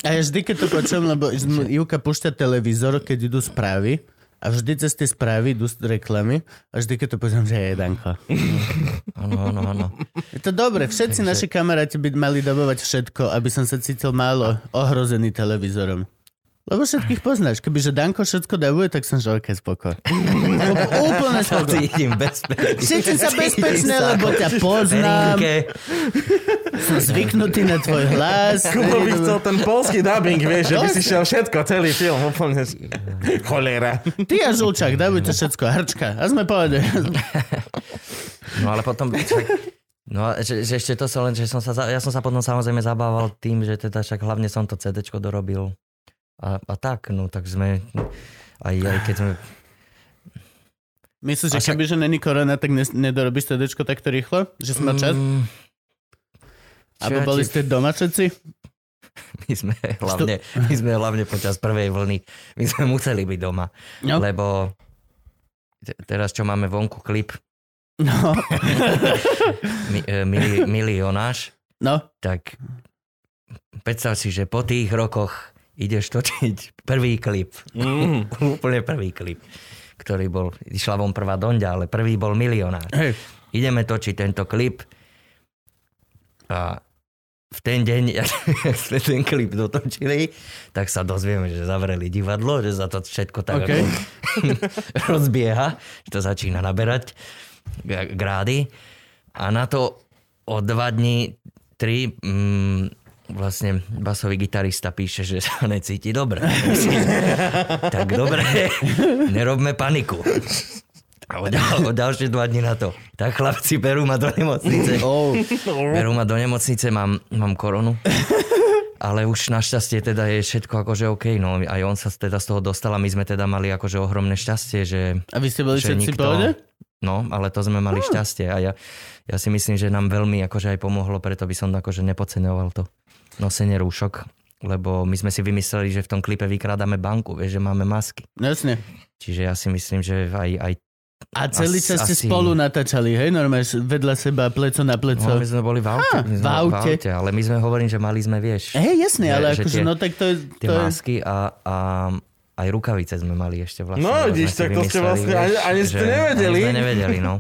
A ja vždy, keď to počujem, lebo Júka púšťa televízor, keď idú správy a vždy cez tie správy idú reklamy a vždy, keď to počujem, že je Danko. Áno. Je to dobre. Všetci naši kamaráti by mali dobovať všetko, aby som sa cítil málo ohrozený televízorom. Lebo všetkých poznáš. Kebyže Danko všetko davuje, tak som žorké spoko. Úplne spoko. Všetci sa bezpečné, lebo ťa poznám. Som zvyknutý na tvoj hlas. Kubo by chcel ten polský dubbing, vieš, že by si šiel všetko, celý film. Úplne cholera. Ty a Žulčák, davujte všetko. Hrčka. A sme povedali. No ale potom... No že ešte to som len, že ja som sa potom samozrejme zabával tým, že teda však hlavne som to CDčko dorobil. A tak, no tak sme aj keď sme... Myslíš, že kebyže není korona, tak nedorobíš CDčko takto rýchlo? Že sme čas? Abo boli ste doma všetci? My sme hlavne počas prvej vlny my sme museli byť doma. No. Lebo teraz, čo máme vonku klip no. Milionáš. No. Tak predstav si, že po tých rokoch ideš točiť prvý klip. Úplne prvý klip, ktorý bol, išla von prvá Donďa, ale prvý bol Milionár. Hey. Ideme točiť tento klip a v ten deň, ak sme ten klip dotočili, tak sa dozvieme, že zavreli divadlo, že sa to všetko tak rozbieha, že to začína naberať grády a na to o 2 dní, 3 vlastne basový gitarista píše, že sa necíti dobre. Tak dobre, nerobme paniku. O ďalšie 2 dni na to. Tak chlapci, berú ma do nemocnice. Berú ma do nemocnice, mám koronu. Ale už našťastie teda je všetko akože OK. No aj on sa teda z toho dostal a my sme teda mali akože ohromné šťastie, že... A vy ste boli všetci pohode? No, ale to sme mali šťastie a ja si myslím, že nám veľmi akože aj pomohlo, preto by som akože nepodceňoval to nosenie rúšok, lebo my sme si vymysleli, že v tom klipe vykrádame banku, vieš, že máme masky. Jasne. Čiže ja si myslím, že aj a celý čas ste spolu natáčali, hej? Normálne vedľa seba, pleco na pleco. No, my sme boli v aute, ale my sme hovorili, že mali sme, vieš. Hej, jasne, ale akože, no tak to je... Tie masky aj rukavice sme mali ešte vlastne. No, vidíš, tak to ste vlastne ani ste nevedeli. Ani sme nevedeli, no.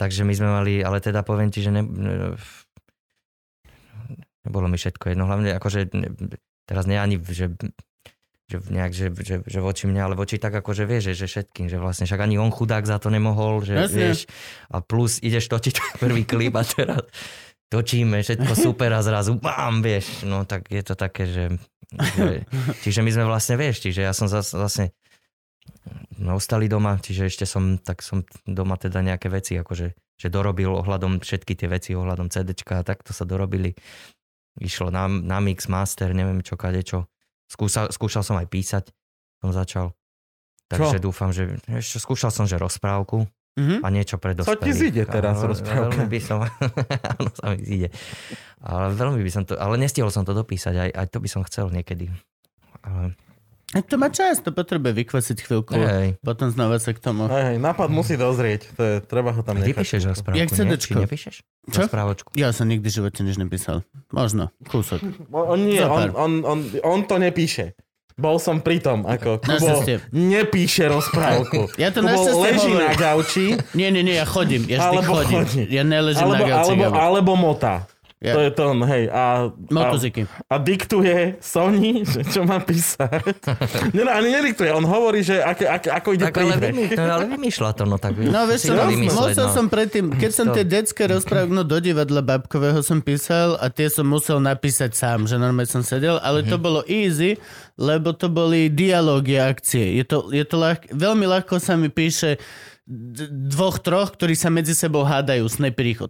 Takže my sme mali, ale teda poviem ti, že nebolo mi všetko jedno. Hlavne akože, teraz nie ani, že nejak, že voči mne, ale voči tak akože vieš, že všetkým, že vlastne však ani on chudák za to nemohol, že jasne. Vieš, a plus ideš točiť prvý klip a teraz točíme, všetko super a zrazu bám, vieš, no tak je to také, že čiže my sme vlastne, vieš, čiže ja som vlastne ostali doma, čiže ešte som doma teda nejaké veci, akože že dorobil ohľadom, všetky tie veci ohľadom CDčka a takto sa dorobili, išlo na mix, master, neviem čo, kadečo. Skúšal som aj písať, som začal. Takže čo? Dúfam, že ešte skúšal som, že rozprávku a niečo pre dospelých. To ti zíde teraz rozprávka. Veľmi by som, áno, sa mi zíde. Ale veľmi by som to, ale nestihol som to dopísať, aj to by som chcel niekedy. Ale... To má čas, to potrebuje vykvasiť chvíľku, potom znova sa k tomu. Hej, nápad musí dozrieť, to je, treba ho tam nechať. Ty píšeš rozprávku, či nepíšeš? Čo? Rozprávočku. Ja som nikdy v živote nič nepísal. Možno, kúsok. On to nepíše. Bol som pri tom, ako Kubo nepíše rozprávku. Ja to Kubo leží na gauči. Nie, ja chodím, ja vždy chodím. Ja neležím na gauči. Alebo motá. Yeah. To je to on, hej. A diktuje Sony, že čo má písať. Ani nediktuje, on hovorí, že ako ide príhre. Ale vymýšľa to, no tak. No vieš, musel som predtým, keď som tie detské rozprávky do divadla babkového som písal a tie som musel napísať sám, že normálne som sedel, ale to bolo easy, lebo to boli dialógy a akcie. Je to veľmi ľahko sa mi píše dvoch, troch, ktorí sa medzi sebou hádajú, snajperícho.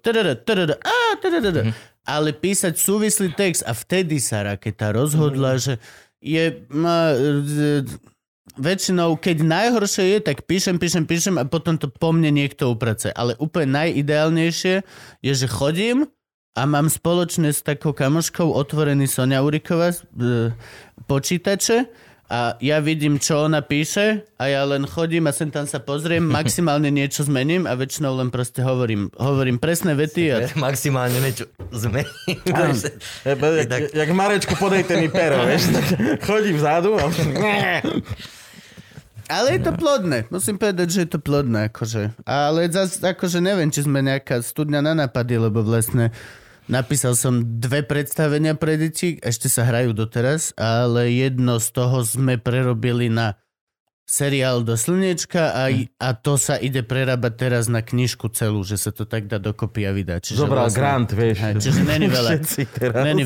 Ale písať súvislý text a vtedy sa raketa rozhodla, že je... Väčšinou, keď najhoršie je, tak píšem a potom to po mne niekto uprace. Ale úplne najideálnejšie je, že chodím a mám spoločne s takou kamoškou otvorený Sonia Urikova počítače a ja vidím, čo ona píše a ja len chodím a sem tam sa pozriem, maximálne niečo zmením a väčšinou len proste hovorím presné vety. A... Maximálne niečo zmením. Jak Marečku, podejte mi pero, vieš, tak chodím vzadu a... Ale je to plodné. Musím povedať, že je to plodné, akože. Ale zase, akože neviem, či sme nejaká studňa na nápady, lebo vlastne napísal som 2 predstavenia pre deti, ešte sa hrajú doteraz, ale jedno z toho sme prerobili na seriál Do slniečka a to sa ide prerábať teraz na knižku celú, že sa to tak dá dokopy a vydá. Dobrá, vlastne, grant, vieš. Aj, čiže není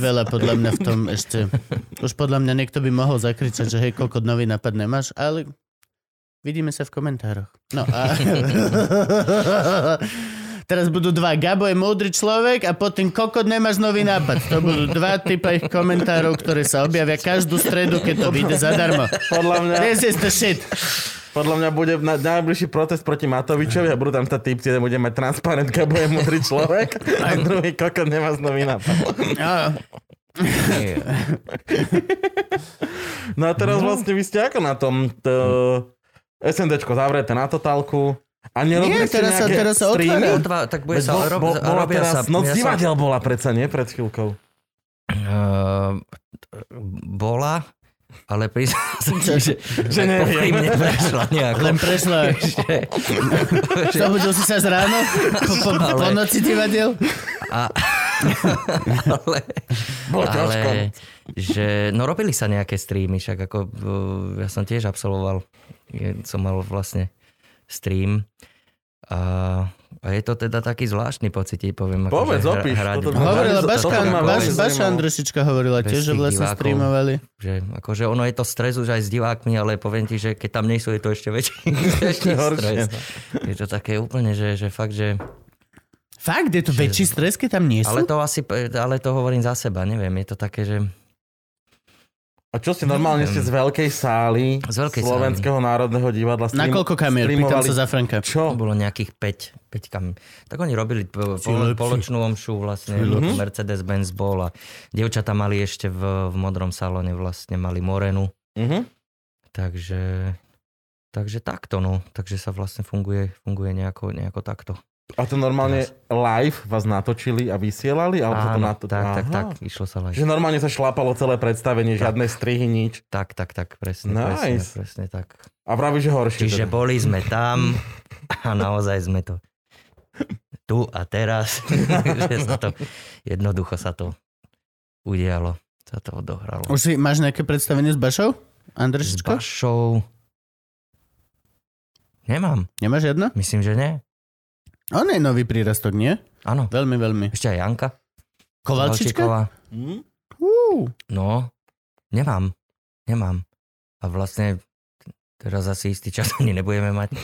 veľa podľa mňa v tom ešte. Už podľa mňa niekto by mohol zakričať, že hej, koľko nový nápad nemáš, ale vidíme sa v komentároch. No a... Teraz budú 2. Gabo je múdry človek a potom kokot nemáš nový nápad. To budú 2 typy komentárov, ktoré sa objavia každú stredu, keď to vyjde zadarmo. Podľa mňa... This is the shit. Podľa mňa bude najbližší protest proti Matovičovi a budú tam tá typci, kde bude mať transparent, Gabo je múdry človek a druhý kokot nemáš nový nápad. No a teraz vlastne vy ste ako na tom? SNDčko zavreté na totálku. A nerobili ste nejaké streamy? Tak bude sa... Bola teraz Noc divadiel bola predsa, nie? Pred chvíľkou. Bola, ale priznám sa, že pochybne prešla nejako. Len prešla. Zobudil si sa z ráno? Po noci divadiel? Ale že, no robili sa nejaké streamy, však ako ja som tiež absolvoval, som mal vlastne stream A je to teda taký zvláštny pocit, poviem. Povedz, opíš. Hovorila Baša Andrušička hovorila tiež, že vlastne streamovali. Že, akože ono je to stres už aj s divákmi, ale poviem ti, že keď tam nie sú, je to ešte väčší stres. Je to také úplne, že fakt, že... Fakt? Je to väčší stres, keď tam nie sú? Ale to hovorím za seba, neviem. Je to také, že... A čo ste normálne ste z veľkej sály Slovenského národného divadla nakoľko kamier? Pýtam sa za Franka. Čo? Bolo nejakých 5 kamier. Tak oni robili poločnú omšu vlastne. Mercedes-Benz bol a dievčatá mali ešte v modrom salóne vlastne mali morenu. Uh-huh. Takže takto no. Takže sa vlastne funguje nejako takto. A to normálne live vás natočili a vysielali? Alebo áno, tak, išlo sa live. Že normálne sa šlápalo celé predstavenie, tak, žiadne strihy, nič. Tak, presne, nice. presne tak. A práve, že horšie. Čiže teda. Boli sme tam a naozaj sme to tu a teraz. Že sa to, jednoducho sa to udialo, sa to odohralo. Už si máš nejaké predstavenie s Bašou? Andreščko? S Bašou nemám. Nemáš jedno? Myslím, že nie. On je nový prírastok, nie? Áno. Veľmi, veľmi. Ešte aj Janka. Kovalčička? No, nemám. A vlastne teraz asi istý čas ani nebudeme mať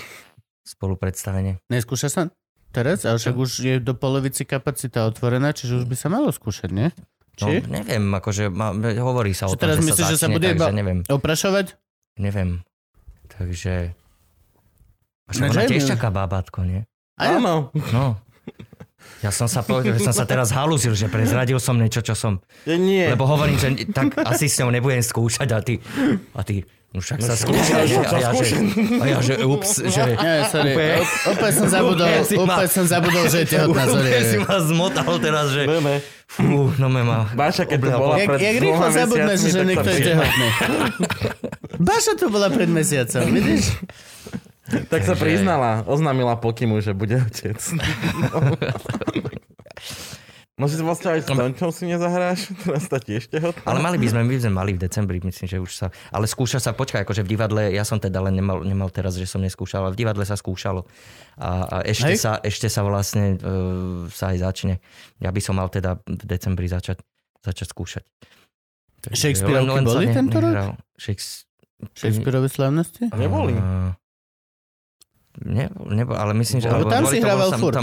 spolupredstavenie. Neskúša sa teraz? Ale však už je do polovici kapacita otvorená, čiže už by sa malo skúšať, nie? Či? No, neviem, akože hovorí sa o tom, teraz že myslíš, sa začne, že sa bude iba oprašovať? Neviem. Takže... Ona tiež čaká bábátko, nie? Áno. No. Ja som sa teraz halúzil, že prezradil som niečo, čo som... Nie. Lebo hovorím, že tak asi s ňou nebudem skúšať a ty však sa skúšaš. A ja, že ups. Opäť som zabudol, že je tehotná. Úplne si ma zmotal teraz, že... Fú, no me má... Baša, keď to bola pred 2 mesiacmi... Jak rýchlo zabudneš, že niekto je tehotný. Baša to bola pred mesiacom, vidíš? Tak sa priznala, oznámila Pokimu, že bude otec. No si vlastne aj s Tončou si nezahráš? Teraz tá tiež tehotná. Ale my sme mali v decembri, myslím, že už sa... Ale skúša sa, počkaj, akože v divadle, ja som teda len nemal teraz, že som neskúšal, ale v divadle sa skúšalo. A ešte sa vlastne sa aj začne. Ja by som mal teda v decembri začať skúšať. Shakespeareovky boli tento rok? Shakespeareove slávnosti? Neboli. Nebol, ale myslím, že... Lebo tam si hrával furt.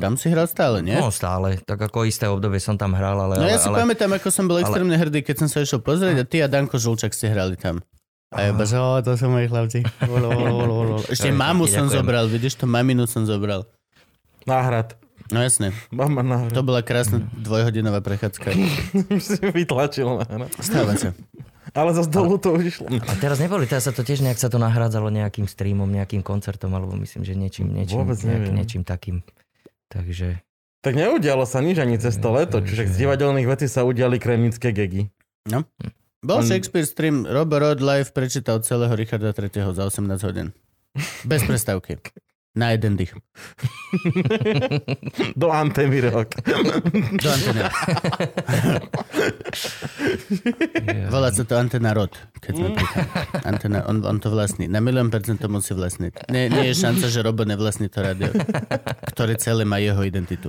Tam si hral stále, nie? No stále, tak ako isté obdobie som tam hral, ale... No ja si pamätám, ako som bol extrémne hrdý, keď som sa išiel pozrieť a ty a Danko Žulčák ste hrali tam. A ja bažo, to sú moji chlapci. Ešte mamu som zobral, vidíš, to maminu som zobral. Náhrad. No jasne. Mama náhrad. To bola krásna dvojhodinová prechádzka. Si vytlačil náhrad. Stále sa. Ale zase dolu to už išlo. A teraz neboli, teraz sa to tiež nejak sa to nahrádzalo nejakým streamom, nejakým koncertom, alebo myslím, že niečím takým. Takže... Tak neudialo sa nič ani cez to leto, čiže z divadelných vecí sa udiali kremnické gegy. No. Bol Shakespeare stream, Robo Rod live prečítal celého Richarda III. Za 18 hodín. Bez prestávky. Na jeden dych. Do Antemy Rock. Do Antemy Rock. Volá sa to Antena Rod. Keď sme Antena, on to vlastní. Na 1,000,000% to musí vlastniť. Nie je šanca, že Robo nevlastní to rádio, ktoré celé má jeho identitu.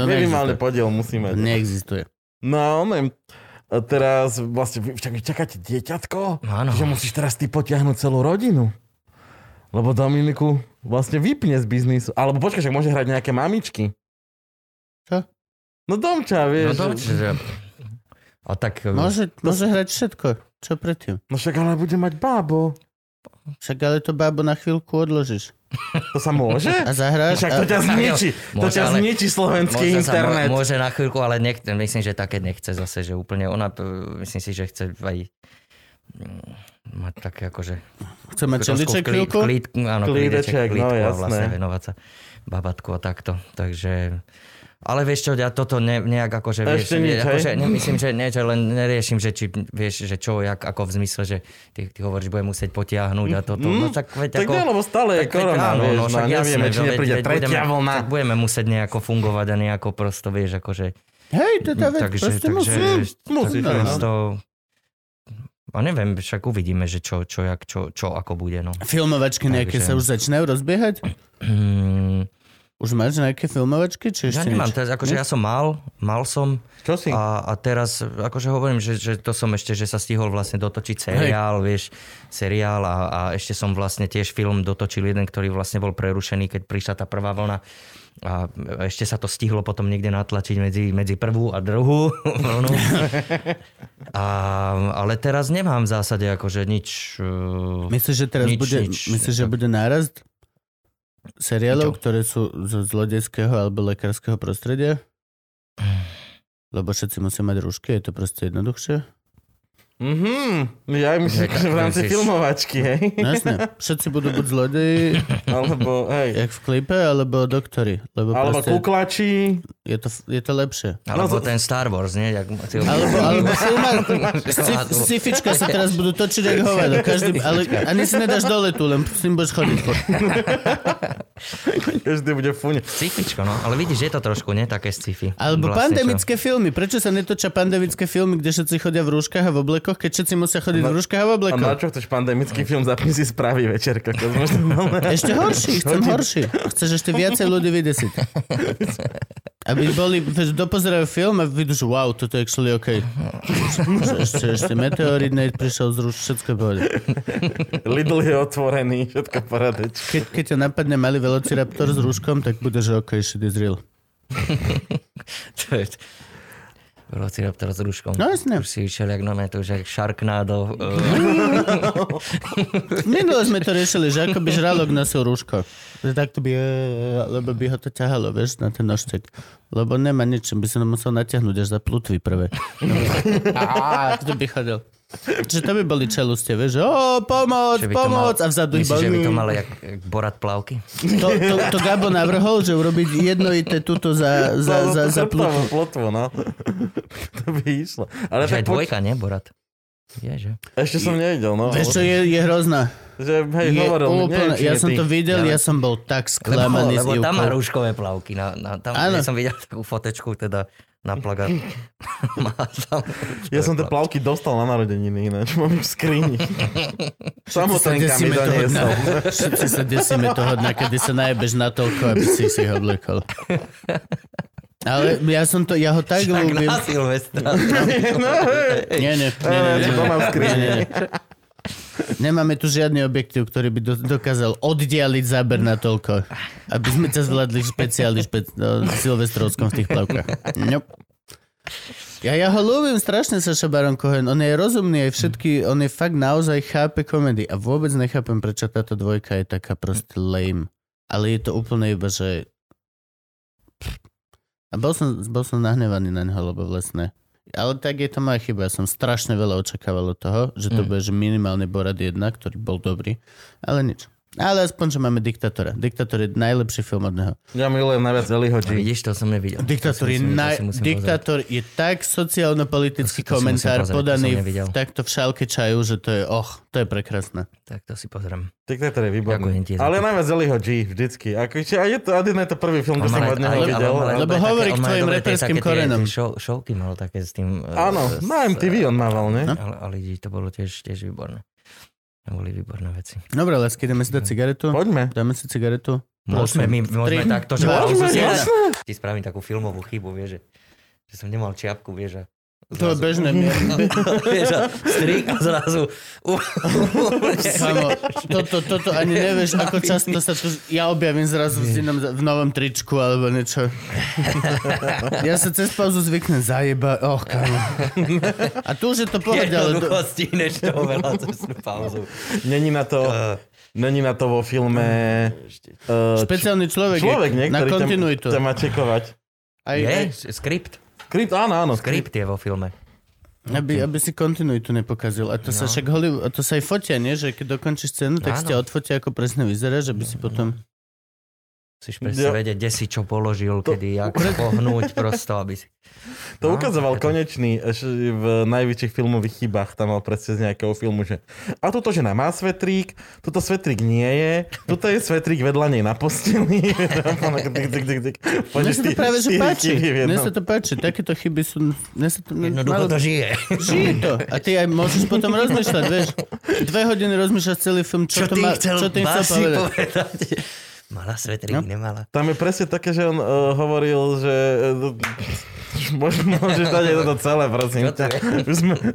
Minimálny podiel musíme. Neexistuje. No, teraz vlastne čakáte dieťatko? Áno. Že musíš teraz ty potiahnuť celú rodinu. Lebo Dominiku vlastne vypne z biznisu. Alebo počkaj, že môže hrať nejaké mamičky. Čo? No Domča, vieš. No Domča, že... A tak... Môže hrať všetko. Čo predtým? No však ale bude mať bábo. Však ale to bábo na chvíľku odložíš. To sa môže? A zahráš? Však to ťa zničí. To ťa zničí slovenský internet. Môže na chvíľku, ale myslím, že také nechce zase. Že úplne ona... Myslím si, že chce aj... mať také akože... Chce mať čeliček chvíľku? Klídeček, jasné. Venovať sa babatku a takto. Takže... Ale vieš čo, ja toto nejak akože... Ešte nič, akože, nemyslím, že niečo, len neriešim, že či vieš, že čo, jak, ako v zmysle, že ty hovoríš, budem musieť potiahnuť a toto. No tak veď ako... Tak nie, lebo stále je korona, vieš, no nevieme, či nepríde tretia vlna. Tak budeme musieť nejako fungovať a nejako prosto, vieš, akože... Hej, to tá vec, proste musím. A neviem, však uvidíme, že čo ako bude. No. Filmovačky nejaké sa už začínajú rozbiehať? Už máš nejaké filmovačky? Či ešte ja nemám. Teraz, akože ja som mal som. Čo si? A teraz, akože hovorím, že to som ešte, že sa stihol vlastne dotočiť seriál, vieš, seriál a ešte som vlastne tiež film dotočil jeden, ktorý vlastne bol prerušený, keď prišla tá prvá vlna. A ešte sa to stihlo potom niekde natlačiť medzi prvú a druhú. Ale teraz nemám v zásade akože nič. Myslíš, že teraz bude nárast seriálov, ktoré sú zo zlodejského alebo lekárskeho prostredia? Lebo všetci musia mať rúšky, je to proste jednoduchšie. Ja myslím, že v rámci filmovačky, hej? Jasne, všetci budú buď zlodeji, alebo, hej. Jak v klipe, alebo doktori. Alebo kuklači. Je to lepšie. Alebo ten Star Wars, nie? Alebo sci-fička sa teraz budú točiť, jak hovado. Ale ani si nedáš do letu, len s ním budeš chodiť. Každý bude fúne. Sci-fičko, no. Ale vidíš, je to trošku, nie? Také sci-fi. Alebo pandemické filmy. Prečo sa netočia pandemické filmy, kde všetci chodia v rúškach a v oblekoch, keď všetci musia chodiť v rúškach a v oblekoch. A na čo chceš pandemický film? Zapni si Správy večer. Ešte horší, chcem horší. Chceš ešte viacej ľudí vydesiť. Aby boli, dopozerajú film a vidú, že wow, toto je actually OK. Ešte meteorit prišiel z rúš, všetko pohode. Lidl je otvorený, všetko poradec. Keď ťa napadne malý velociraptor s rúškom, tak budeš OK, shit is real. Velociraptor s rúškom. No jasne. Už si vyšiel jak nové, to už jak Sharknado. Minule sme to riešili, že ako by žralok nosil rúško. Že takto by, lebo by ho to ťahalo, vieš, na ten nožtek. Lebo nemá ničím, by si ho musel natiahnuť až za plutvy prvé. Kto by chodil? Čiže to by boli čelustie, vieš, že pomoc a vzadu iba. Myslíš, že by to malo jak Borat plavky? To Gabo navrhol, že urobiť jednojité túto za plotvu, no. To by išlo. Ale že tak aj dvojka, nie, Borat? Ešte som nevidel, no. Vieš čo, je hrozná. Že, hej, hovoril, úplne, neviem, ja som to videl, ja som bol tak sklamaný. Lebo tam má rúškové plavky. Tam som videl takú fotečku, teda na plagát. Ja som tie plavky dostal na narodeniny, ináč mám v skrini. Samotenka mi doniesol. Všetci sa desíme toho dňa, kedy sa najebeš natoľko, aby si ho oblekol. Ale ja ho tak ľúbim. Však na Silvestra. Nie. To mám v skrini. Nemáme tu žiadny objektív, ktorý by dokázal oddialiť záber na toľko, aby sme sa zvládli v silvestrovskom v tých plavkách. Nope. Ja ho ľúbim strašne, Saša Baron Cohen. On je rozumný aj všetky, on je fakt naozaj chápe komedy a vôbec nechápem, prečo táto dvojka je taká proste lame. Ale je to úplne iba, že... A bol som nahnevaný na neho, lebo vlastne... Ale tak je to moja chyba. Ja som strašne veľa očakával od toho, že to bude minimálne Borat 1, ktorý bol dobrý. Ale nič. Ale aspoň, že máme Diktátora. Diktátor je najlepší film od neho. Ja milujem najviac Eliho G. Vidíš, to som nevidel. Diktátor je tak sociálno-politický komentár podaný takto v šálke čaju, že to je to je prekrásne. Tak to si pozriem. Diktátor je výborný. Ale najviac Eliho G vždycky. A je to prvý film, ktorý som od neho videl. Lebo hovorí k tvojim reperským korenom. Šovky malo také s tým... Áno, na MTV on mával, ne? Ale to bolo tiež výborné. Boli výborné veci. Dobre, lásky, dáme si dať cigaretu. Poďme. Dáme si cigaretu. Môžeme takto, že pauzu si dať. Ti spravím takú filmovú chybu, vieš, že som nemal čiapku, vieš. To je bežné. Vieš, strik a zrazu... Samo, toto ani nevieš, ako často sa tu... Ja objavím zrazu v novom tričku alebo niečo. Ja sa cez pauzu zvyknem zajeba. Kamo. A tu už je to povedal. Jednoducho stíneš toho veľa cez pauzu. Není na to vo filme... Špeciálny človek na kontinuitu. Chcem ma čekovať. Je? Skript? Áno. Skript je vo filme. Aby si kontinuitu nepokazil. A to sa však Hollywood, a to sa aj fotia, nie? Že keď dokončíš scénu, tak ste odfotia, ako presne vyzeráš, aby si potom... Musíš presne vedieť, kde si čo položil, to... kedy, jak pohnúť prosto, aby si... To ukazoval Konečný v najväčších filmových chybách. Tam mal presne z nejakého filmu, že a toto žena má svetrík, toto svetrík nie je, toto je svetrík vedľa nej na posteli. Mne sa to páči. Takéto chyby sú... Jednoducho to žije. Žije to. A ty aj môžeš potom rozmýšľať, vieš. 2 hodiny rozmýšľaš celý film, čo to má... Čo ty chcel povedať? Mala svetrík, no. Nemala. Tam je presne také, že on hovoril, že... Môžeš dať aj toto celé, prosím.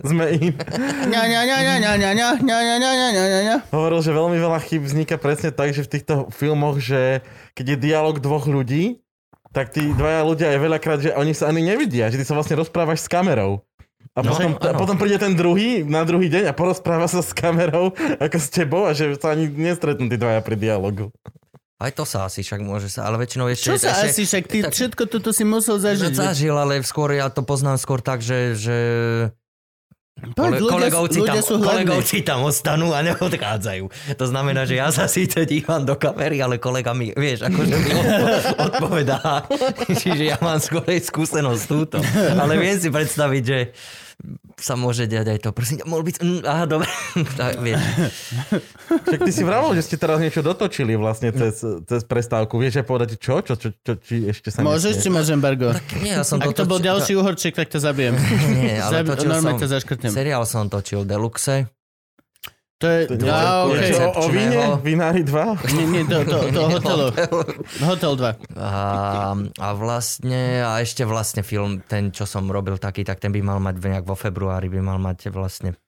Sme in. Hovoril, že veľmi veľa chýb vzniká presne tak, že v týchto filmoch, že keď je dialog dvoch ľudí, tak tí dvaja ľudia aj veľakrát, že oni sa ani nevidia, že ty sa vlastne rozprávaš s kamerou. A potom príde ten druhý na druhý deň a porozpráva sa s kamerou ako s tebou a že sa ani nestretnú tí dvaja pri dialogu. Aj to sa asi však môže sa, ale väčšinou ešte... Čo sa ešte, asi však? Ty tak, všetko toto si musel zažiť. Zažil, ale skôr ja to poznám skôr tak, že... Kolegovci tam ostanú a neodchádzajú. To znamená, že ja sa síce dívam do kamery, ale kolega mi, vieš, akože mi odpovedá. Čiže ja mám skôr skúsenosť túto. Ale viem si predstaviť, že sa môže diať aj to. Prosím, mohol byť... Aha, dobre. Však ty si vravol, že ste teraz niečo dotočili vlastne cez prestávku. Vieš aj povedať, čo či ešte sa... Môžeš, či máš embargo? Ak to bol ďalší uhorček, tak to zabijem. Nie, ale normálne to zaškrtím. Seriál som točil Deluxe. To je... o víne? Vinári 2? Nie, to hotelu. Hotel 2. A vlastne... A ešte vlastne film, ten, čo som robil taký, tak ten by mal mať nejak vo februári, by mal mať vlastne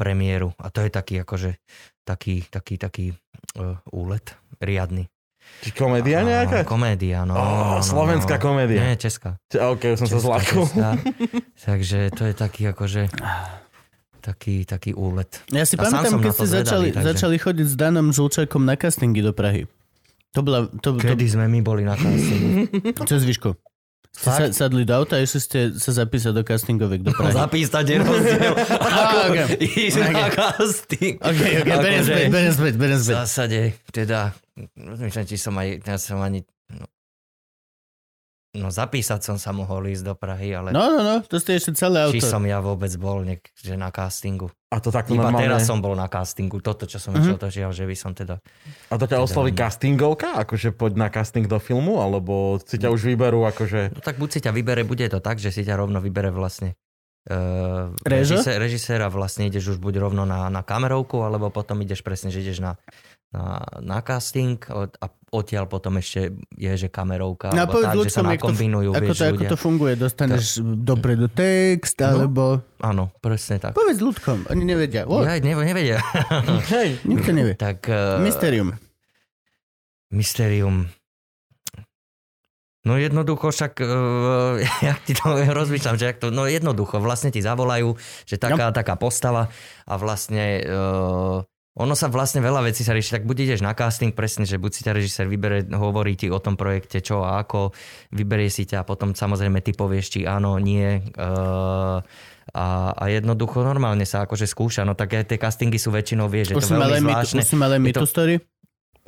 premiéru. A to je taký akože... Taký úlet riadny. Či komédia nejaká? Komédia, no. Slovenská komédia. Nie, česká. Okej, som sa zlákol. Takže to je taký akože... Taký úlet. Ja si pamätám, keď ste začali chodiť s Danom Žulčákom na castingy do Prahy. Kedy sme my boli na castingu? Cez Výšku. Ste sadli do auta a ešte ste sa zapísať do castingovek do Prahy. Zapísať je rozdiel. Ísť na casting. Okay, berem späť. V zásade, teda, rozmýšľam, či som aj... No zapísať som sa mohol ísť do Prahy, ale... No, to ste ešte celé auto. Či som ja vôbec bol že na castingu. A to takto normálne? Iba teraz som bol na castingu, toto, čo som išiel, že by som teda... A to ťa osloví castingovka? Akože poď na casting do filmu? Alebo si ťa už vyberú akože... No tak buď si ťa vybere, bude to tak, že si ťa rovno vybere vlastne režiséra, vlastne ideš už buď rovno na kamerovku, alebo potom ideš presne, že ideš na casting a odtiaľ potom ešte je, že kamerovka no, alebo tak, že sa nakombinujú. Ako to funguje? Dostaneš dopredu text alebo... Áno, presne tak. Povedz ľudkom, oni nevedia. Ja nevedia. Hej, nikto nevie. Tak, Mysterium. No jednoducho však, ja ti to rozmýšľam, že no jednoducho, vlastne ti zavolajú, že taká postava a vlastne... Ono sa vlastne veľa vecí sa rieši, tak buď ideš na casting presne, že buď si ťa režisér vybere, hovorí ti o tom projekte čo a ako, vyberie si ťa a potom samozrejme ty povieš či áno, nie a jednoducho normálne sa akože skúša, no tak tie castingy sú väčšinou, vieš, že to veľmi zvláštne. Už si mal aj to... story?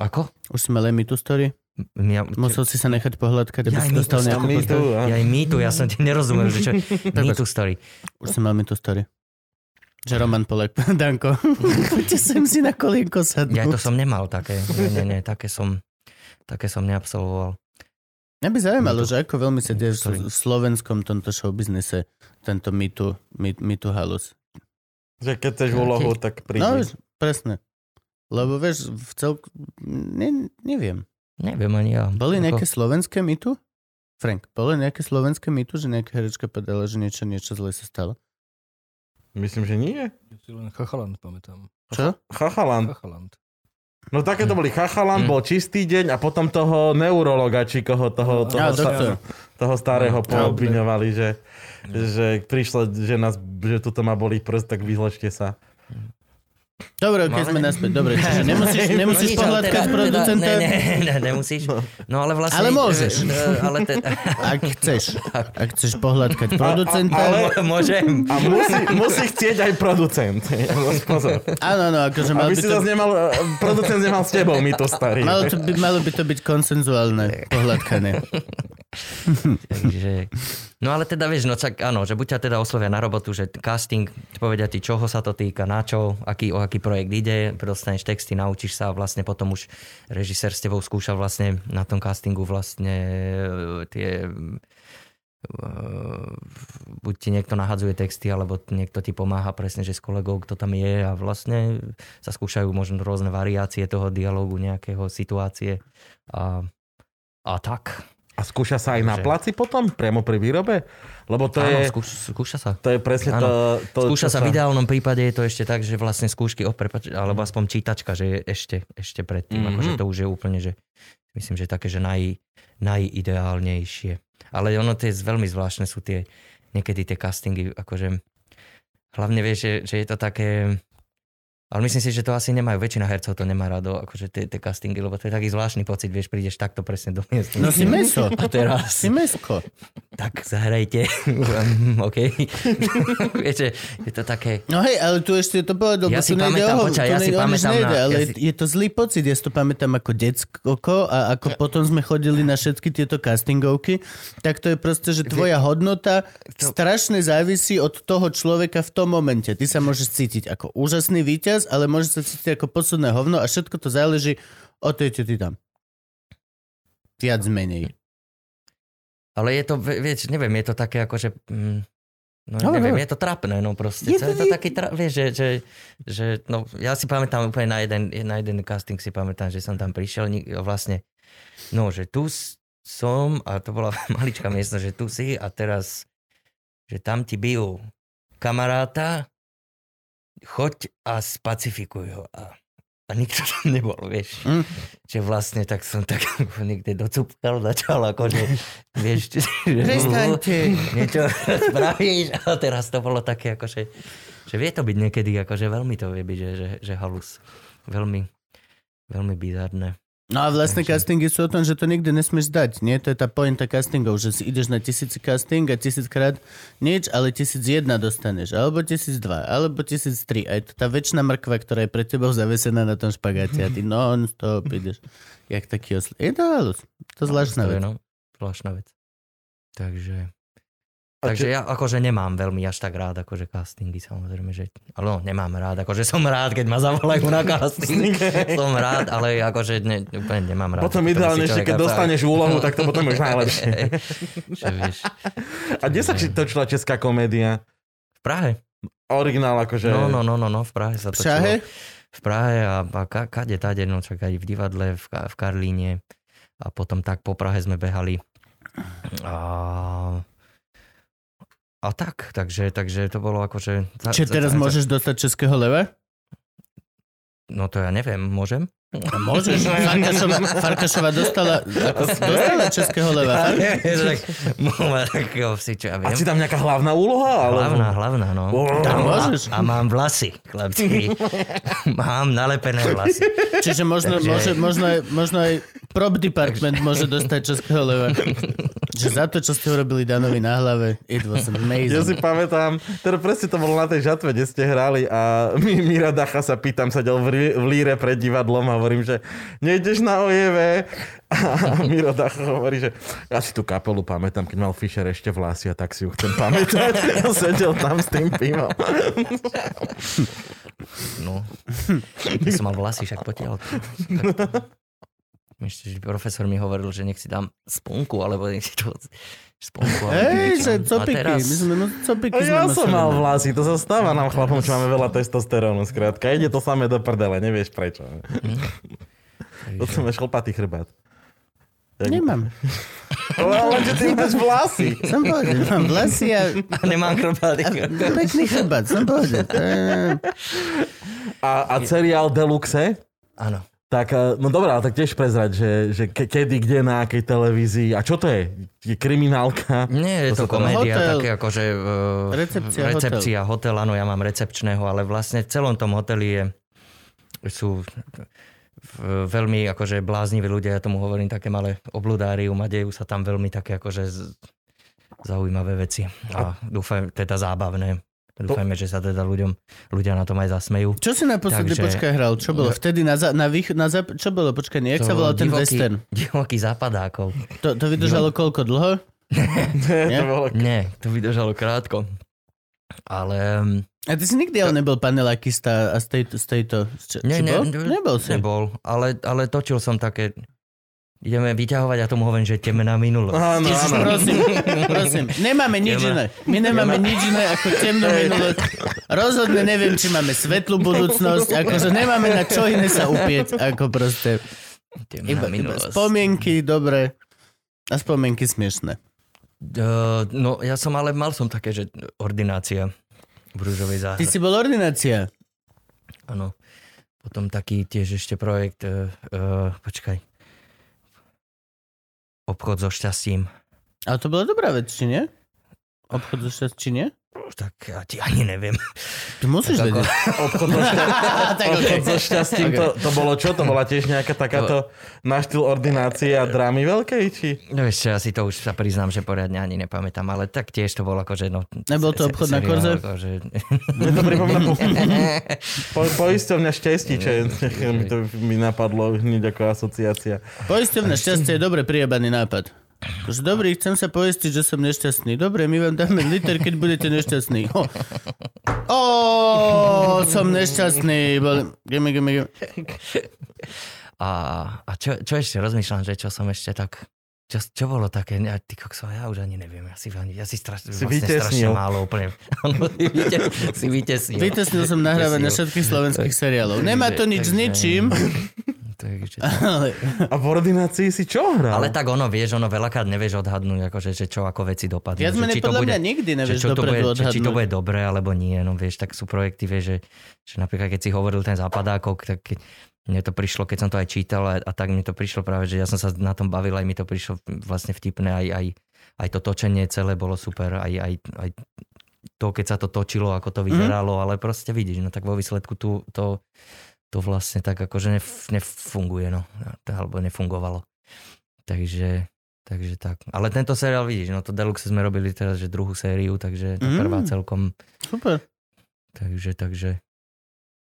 Ako? Už si mal aj mýtu story? Musel si sa nechať pohľadkať, aby si dostal nejakú postavu. Ja aj mýtu, ja som ti nerozumel, že čo je mýtu story. Už si mal mýtu story. Že Roman Polák, Danko, poďte sem si na kolienko sadnúť. Ja to som nemal také, nie, také som neabsolvoval. Mňa by zaujímalo, že ako veľmi sa deje v slovenskom tomto showbiznese tento MeToo halus. Že keď chceš úlohu, tak príde. No, presne. Lebo vieš, v celku... Neviem. Neviem ani ja. Boli nejaké slovenské MeToo? Frank, boli nejaké slovenské MeToo, že nejaká herečka povedala, že niečo zle sa stalo? Myslím, že nie. Ja si len Chachaland pamätám. Čo? Chachaland. No také to boli. Chachaland bol Čistý deň a potom toho neurologa, či koho toho starého poobviňovali, že prišlo, že tuto má bolí prst, tak vyzlečte sa. Dobre, keď sme naspäť. Dobre, čiže nemusíš pohľadkať producenta? Ne, nemusíš. No ale vlastne... Ale môžeš. Ale ak chceš. Ak chceš pohľadkať producenta... Ale môžem. A musí chcieť aj producent. Pozor. Áno, no, akože mal by to... Aby si zase nemal... Producent nemal s tebou, my to starý. Malo by to byť konsenzuálne pohľadkané. Takže... No ale teda vieš, no tak áno, že buď ťa teda oslovia na robotu, že casting, povedia ti, čoho sa to týka, na čo, o aký projekt ide, dostaneš texty, naučíš sa a vlastne potom už režisér s tebou skúšal vlastne na tom castingu vlastne tie... buď ti niekto nahadzuje texty, alebo niekto ti pomáha presne, že s kolegou, kto tam je a vlastne sa skúšajú možno rôzne variácie toho dialógu, nejakého situácie a tak... A skúša sa aj na placi potom? Priamo pri výrobe? Lebo to áno, je... skúša sa. To je presne to skúša sa. V ideálnom prípade je to ešte tak, že vlastne skúšky, alebo aspoň čítačka, že je ešte predtým. Mm-hmm. Akože to už je úplne, že myslím, že také, že najideálnejšie. Ale ono to je veľmi zvláštne, sú tie niekedy tie castingy, akože hlavne vieš, že je to také... Ale myslím si, že to asi nemajú. Väčšina hercov to nemá rado, akože tie castingy, lebo to je taký zvláštny pocit, vieš, prídeš takto presne do miesta. No si meso. A teraz. Si mesko. Tak zahrajte. OK. Viete, je to také... No hej, ale tu ešte to povedal, ja bo tu nejde o ale je to zlý pocit. Ja si to pamätám ako decko a ako potom sme chodili na všetky tieto castingovky, tak to je proste, že tvoja hodnota strašne závisí od toho človeka v tom momente. Ty sa môžeš cítiť ako úžasný víťaz, ale môže sa cítiť ako posledné hovno a všetko to záleží od tej, čo ty tam. Viac menej. Ale je to, vieš, neviem, je to také ako, že... neviem, je to trápne, no proste. Je to taký vieš, že no, ja si pamätám úplne na jeden casting si pamätám, že som tam prišiel vlastne, no, že tu som a to bola maličká miestnosť, že tu si a teraz, že tam ti bijú kamaráta, choď a spacifikuj ho. A nikto tam nebol, vieš. Mm. Že vlastne tak som tak niekde docúpkal, začal akože, vieš, niečo spravíš. A teraz to bolo také akože, že vie to byť niekedy, akože veľmi to vie byť, že halus. Veľmi, veľmi bizarné. No a vlastne castingy sú o tom, že to nikdy nesmieš dať, nie? To je tá pointa castingov, že si ideš na 1000 casting a 1000-krát nič, ale 1001 dostaneš, alebo 1002, alebo 1003. Aj to tá večná mrkva, ktorá je pred tebou zavesená na tom špagáte a ty non-stop ideš, jak taký oslý. Je to halus, to zvláštna vec. No, zvláštna vec. Takže ja akože nemám veľmi až tak rád akože castingy, samozrejme, že... Ale no, nemám rád, akože som rád, keď ma zavolajú na casting. Som rád, ale akože úplne nemám rád. Potom ideálne ešte, keď dostaneš úlohu, tak to potom už najlepšie. Čo vieš. A kde sa točila česká komédia? V Prahe. Originál akože... No, v Prahe sa točilo. V Prahe a kade tade, no čakali v divadle, v Karlíne. A potom tak po Prahe sme behali. A tak, takže to bolo akože... Čiže teraz môžeš dostať českého leva? No to ja neviem, môžem? A môžeš. Farkašova dostala českého leva. A si tam nejaká hlavná úloha? Hlavná, no. Tam môžeš. A mám vlasy, chlapci. Mám nalepené vlasy. Čiže možno aj prop department môže dostať českého leva. Že za to, čo ste urobili Danovi na hlave, it was amazing. Ja si pamätám, teda presne to bolo na tej žatve, kde ste hrali a Mira Dacha sa pýtam, sedel v líre pred divadlom a hovorím, že nejdeš na OJV? A Miro Dacha hovorí, že ja si tú kapelu pamätám, keď mal Fischer ešte vlasy a tak si ju chcem pamätať. Ja sedel tam s tým pivom. No, ja som mal vlasy, však potiaľ. Ešte, že profesor mi hovoril, že nech si dám sponku, alebo nech si to... Sponku. Hej, že copiky. Teraz... copiky. Ja som mal vlasy, to sa stáva nám chlapom, čo máme veľa testosterónu. Skrátka, ide to samé do prdele, nevieš prečo. To som je šlpatý chrbát. Nemám. Lenže ty máš vlasy. Som povedal, mám vlasy a nemám chrbát. Pekný chrbát, som povedal. A seriál Deluxe? Áno. Tak, no dobrá, ale tak tiež prezrať, že kedy, kde, na akej televízii. A čo to je? Je kriminálka? Nie, je to komédia, také akože... recepcia hotel. Áno, ja mám recepčného, ale vlastne v celom tom hoteli je sú veľmi akože blázniví ľudia, ja tomu hovorím také malé obludárium a dejú sa tam veľmi také akože zaujímavé veci a dúfam teda zábavné. Dúfajme, že sa teda ľudia na tom aj zasmejú. Čo si naposledy počkaj hral? Čo bolo? Vtedy čo bolo? Počkaj, jak sa volal ten western? Divoký západákov. To vydržalo koľko? Dlho? Nie, to vydržalo krátko. Ale... A ty si nikdy nebol panelakista a z tejto... Nebol si. Nebol, ale točil som také... Ideme vyťahovať, ja tomu hovorím, že temná minulosť. Áno. Prosím. Nemáme nič iné. My nemáme nič iné ako temnú minulosť. Rozhodne neviem, či máme svetlú budúcnosť. Akože nemáme na čo iné sa upieť. Ako proste... Temná minulosť. Spomienky, dobre. A spomienky smiešné. No, ja som ale mal som také, že ordinácia v Rúžovej záhrade. Ty si bol ordinácia? Áno. Potom taký tiež ešte projekt... počkaj. Obchod so šťastím. Ale to bola dobrá vec, či nie? Obchod so šťastím, či nie? Tak ja ti ani neviem. Ty musíš vedieť. Obchod so šťastím, to bolo čo? To bola tiež nejaká takáto na štýl ordinácie a drámy veľkej, či? No ešte, asi to už sa priznám, že poriadne ani nepamätám, ale tak tiež to bolo akože... No, nebol to obchod na korze? Mne to pripomína poisťovňa šťastí, čo mi napadlo hneď ako asociácia. Poisťovňa šťastie je dobre priebaný nápad. Už dobrý, chcem sa poistiť, že som nešťastný. Dobre, my vám dáme liter, keď budete nešťastní. Som nešťastný. Gime. A čo ešte? Rozmýšľam, že čo som ešte tak... Čo bolo také? Ja už ani neviem. Strašne málo úplne. Si vytesnil. Vytesnil som nahrávanie všetkých slovenských seriálov. Nemá to nič s ničím. A v ordinácii si čo hral? Ale tak ono, vieš, veľakrát nevieš odhadnúť, akože, že čo ako veci dopadne. Ja sme podľa mňa nikdy nevieš dopredu odhadnúť. Či to bude dobré, alebo nie. No vieš, tak sú projekty, vieš, že napríklad, keď si hovoril ten západákok, tak mne to prišlo, keď som to aj čítal a tak mne to prišlo práve, že ja som sa na tom bavil, aj mi to prišlo vlastne vtipné, aj to točenie celé bolo super, aj to, keď sa to točilo, ako to vyzeralo, ale proste vidíš, no tak vo výsledku to vlastne tak akože nefunguje, no. Alebo nefungovalo. Takže tak. Ale tento seriál vidíš, no to Deluxe sme robili teraz, že druhú sériu, takže tá prvá celkom... Super.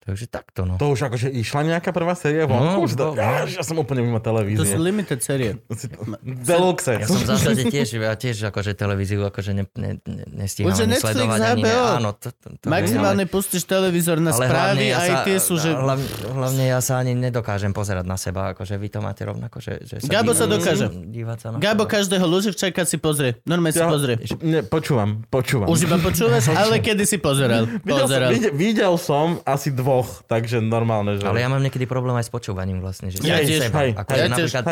Takže takto, no. To už akože išla nejaká prvá séria vonku? Ja som úplne mimo televízie. To sú limited série. Deluxe. Ja som v zásade tiež akože televíziu akože nestíham ani sledovať. Netflix, áno. Maximálne pustíš televízor na správy a aj tie sú, že... Hlavne ja sa ani nedokážem pozerať na seba, akože vy to máte rovnako, že... Gabo sa dokáže. Gabo každého Lúživčáka si pozrie. Normálne si pozrie. Počúvam. Už iba počúvaš, ale kedy si pozeral. Videl som asi takže normálne, že... Ale ja mám niekedy problém aj s počúvaním vlastne. Že ja tiež,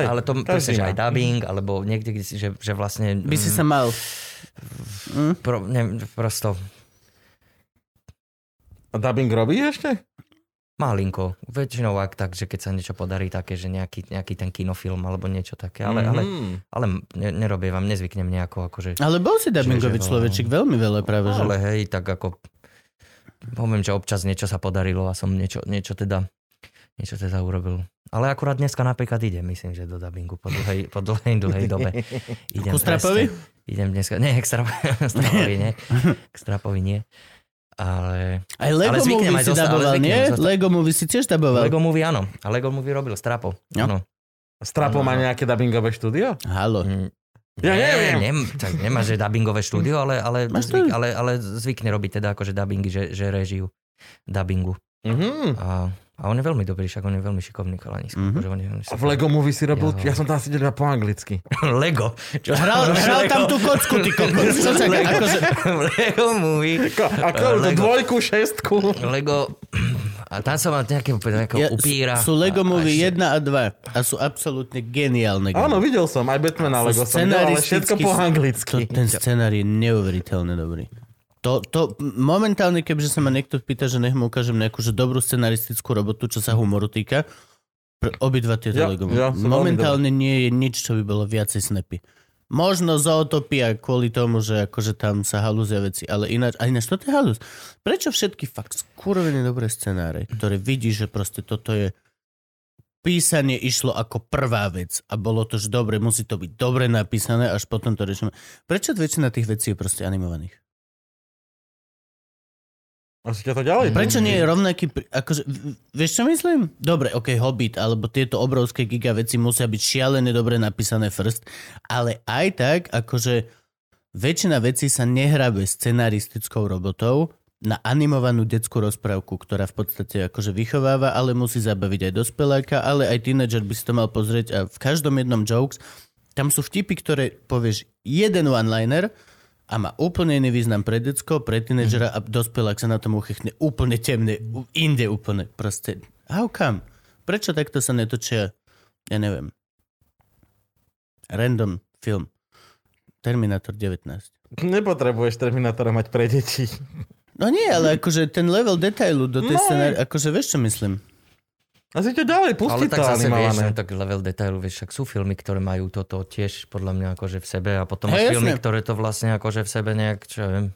ale to chceš aj dubbing, alebo niekde, že vlastne... By si sa mal... Prosto... A dubbing robí ešte? Malinko. Väčšinou ak tak, že keď sa niečo podarí také, že nejaký ten kinofilm alebo niečo také, ale nerobievam, nezvyknem nejako akože... Ale bol si dubbingový človečik veľmi veľa práve, že... Ale hej, tak ako... Poviem, že občas niečo sa podarilo a som niečo teda urobil. Ale akurát dneska napríklad idem, myslím, že do dubbingu po dlhej dobe. Ku Strapovi? Idem dneska, nie, k Strapovi nie. K Strapovi nie. Ale... Aj Lego Movie si daboval, nie? Lego Movie si tiež daboval. Lego Movie, áno. A Lego Movie robil Strapo. Áno. Strapo má nejaké dubbingové štúdio? Haló. Ja neviem. Tak nemáš dubbingové štúdio, ale zvykne robiť teda akože dubbingy, že režiu dubbingu. Mm-hmm. A on je veľmi dobrý, však on je veľmi šikovný chalanísko. Mm-hmm. A v Lego Movie si robil, ja som tam sedel po anglicky. Lego? Čo? Hral tam tú kocku, ty kokos. Lego Movie. Ako dvojku, šestku. Lego... A tam som mal nejakého upíra. Sú Lego Movie 1 a 2 a sú absolútne geniálne. Áno, videl som, aj Batman a Lego som videl, ale všetko po anglicky. Ten scenár je neuveriteľne dobrý. To momentálne, keďže sa ma niekto pýta, že nech mu ukážem nejakú že dobrú scenaristickú robotu, čo sa humoru týka, obidva tieto Lego Movie. Momentálne nie je nič, čo by bolo viacej snappy. Možno zootopia kvôli tomu, že akože tam sa halúzia veci, ale ináč, a ináč toto je halúz. Prečo všetky fakt skurvené dobré scenáre, ktoré vidí, že proste toto je písanie išlo ako prvá vec a bolo to, že dobre, musí to byť dobre napísané, až potom to riešime. Prečo väčšina tých vecí je proste animovaných? Asi ťa to ďalej. Prečo nie je rovnaký, akože, vieš čo myslím? Dobre, okej, Hobbit, alebo tieto obrovské giga veci musia byť šialené dobre napísané first, ale aj tak, akože väčšina vecí sa nehrabe scenaristickou robotou, na animovanú detskú rozprávku, ktorá v podstate akože vychováva, ale musí zabaviť aj dospeláka, ale aj tínedžer by si to mal pozrieť a v každom jednom jokes tam sú vtipy, ktoré povieš jeden one-liner a má úplne iný význam pre decko, pre tínedžera a dospelák sa na tom uchychne úplne temne, inde úplne proste. How come? Prečo takto sa netočia? Ja neviem. Random film. Terminátor 19. Nepotrebuješ Terminátora mať pre deti. No nie, ale akože ten level detailu do tej scenárie, akože vieš, čo myslím? Asi to ďalej, pustí to animované. Ale tak level detailu, vieš, však sú filmy, ktoré majú toto tiež podľa mňa akože v sebe a potom aj filmy, ktoré to vlastne akože v sebe nejak, čo ja viem,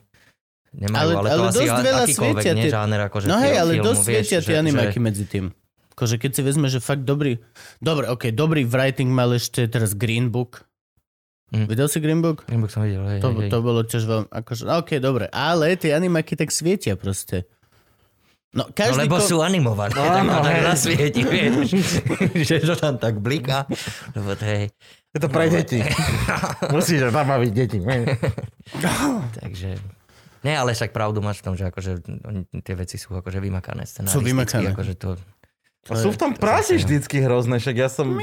nemajú, ale to asi akýkoľvek nežáner akože filmu, vieš. No hej, ale dosť svietia tie animáky medzi tým. Akože keď si vezme, že fakt dobrý, dobrý writing mal ešte teraz Green Book. Videl si Green Book? Green Book som videl, hej. To bolo tiež veľmi, akože, okej, dobre, ale tie animáky tak svietia proste. No, každý lebo sú animované, tak nasvieti, vieš, že to tam tak bliká, lebo to je... Je to pre deti. Musíš tam baviť deti. Takže... Nie, ale však pravdu máš v tom, že akože tie veci sú akože vymakané scenáristicky. Sú vymakané. Akože to sú v tom práci vždycky hrozné, však ja som...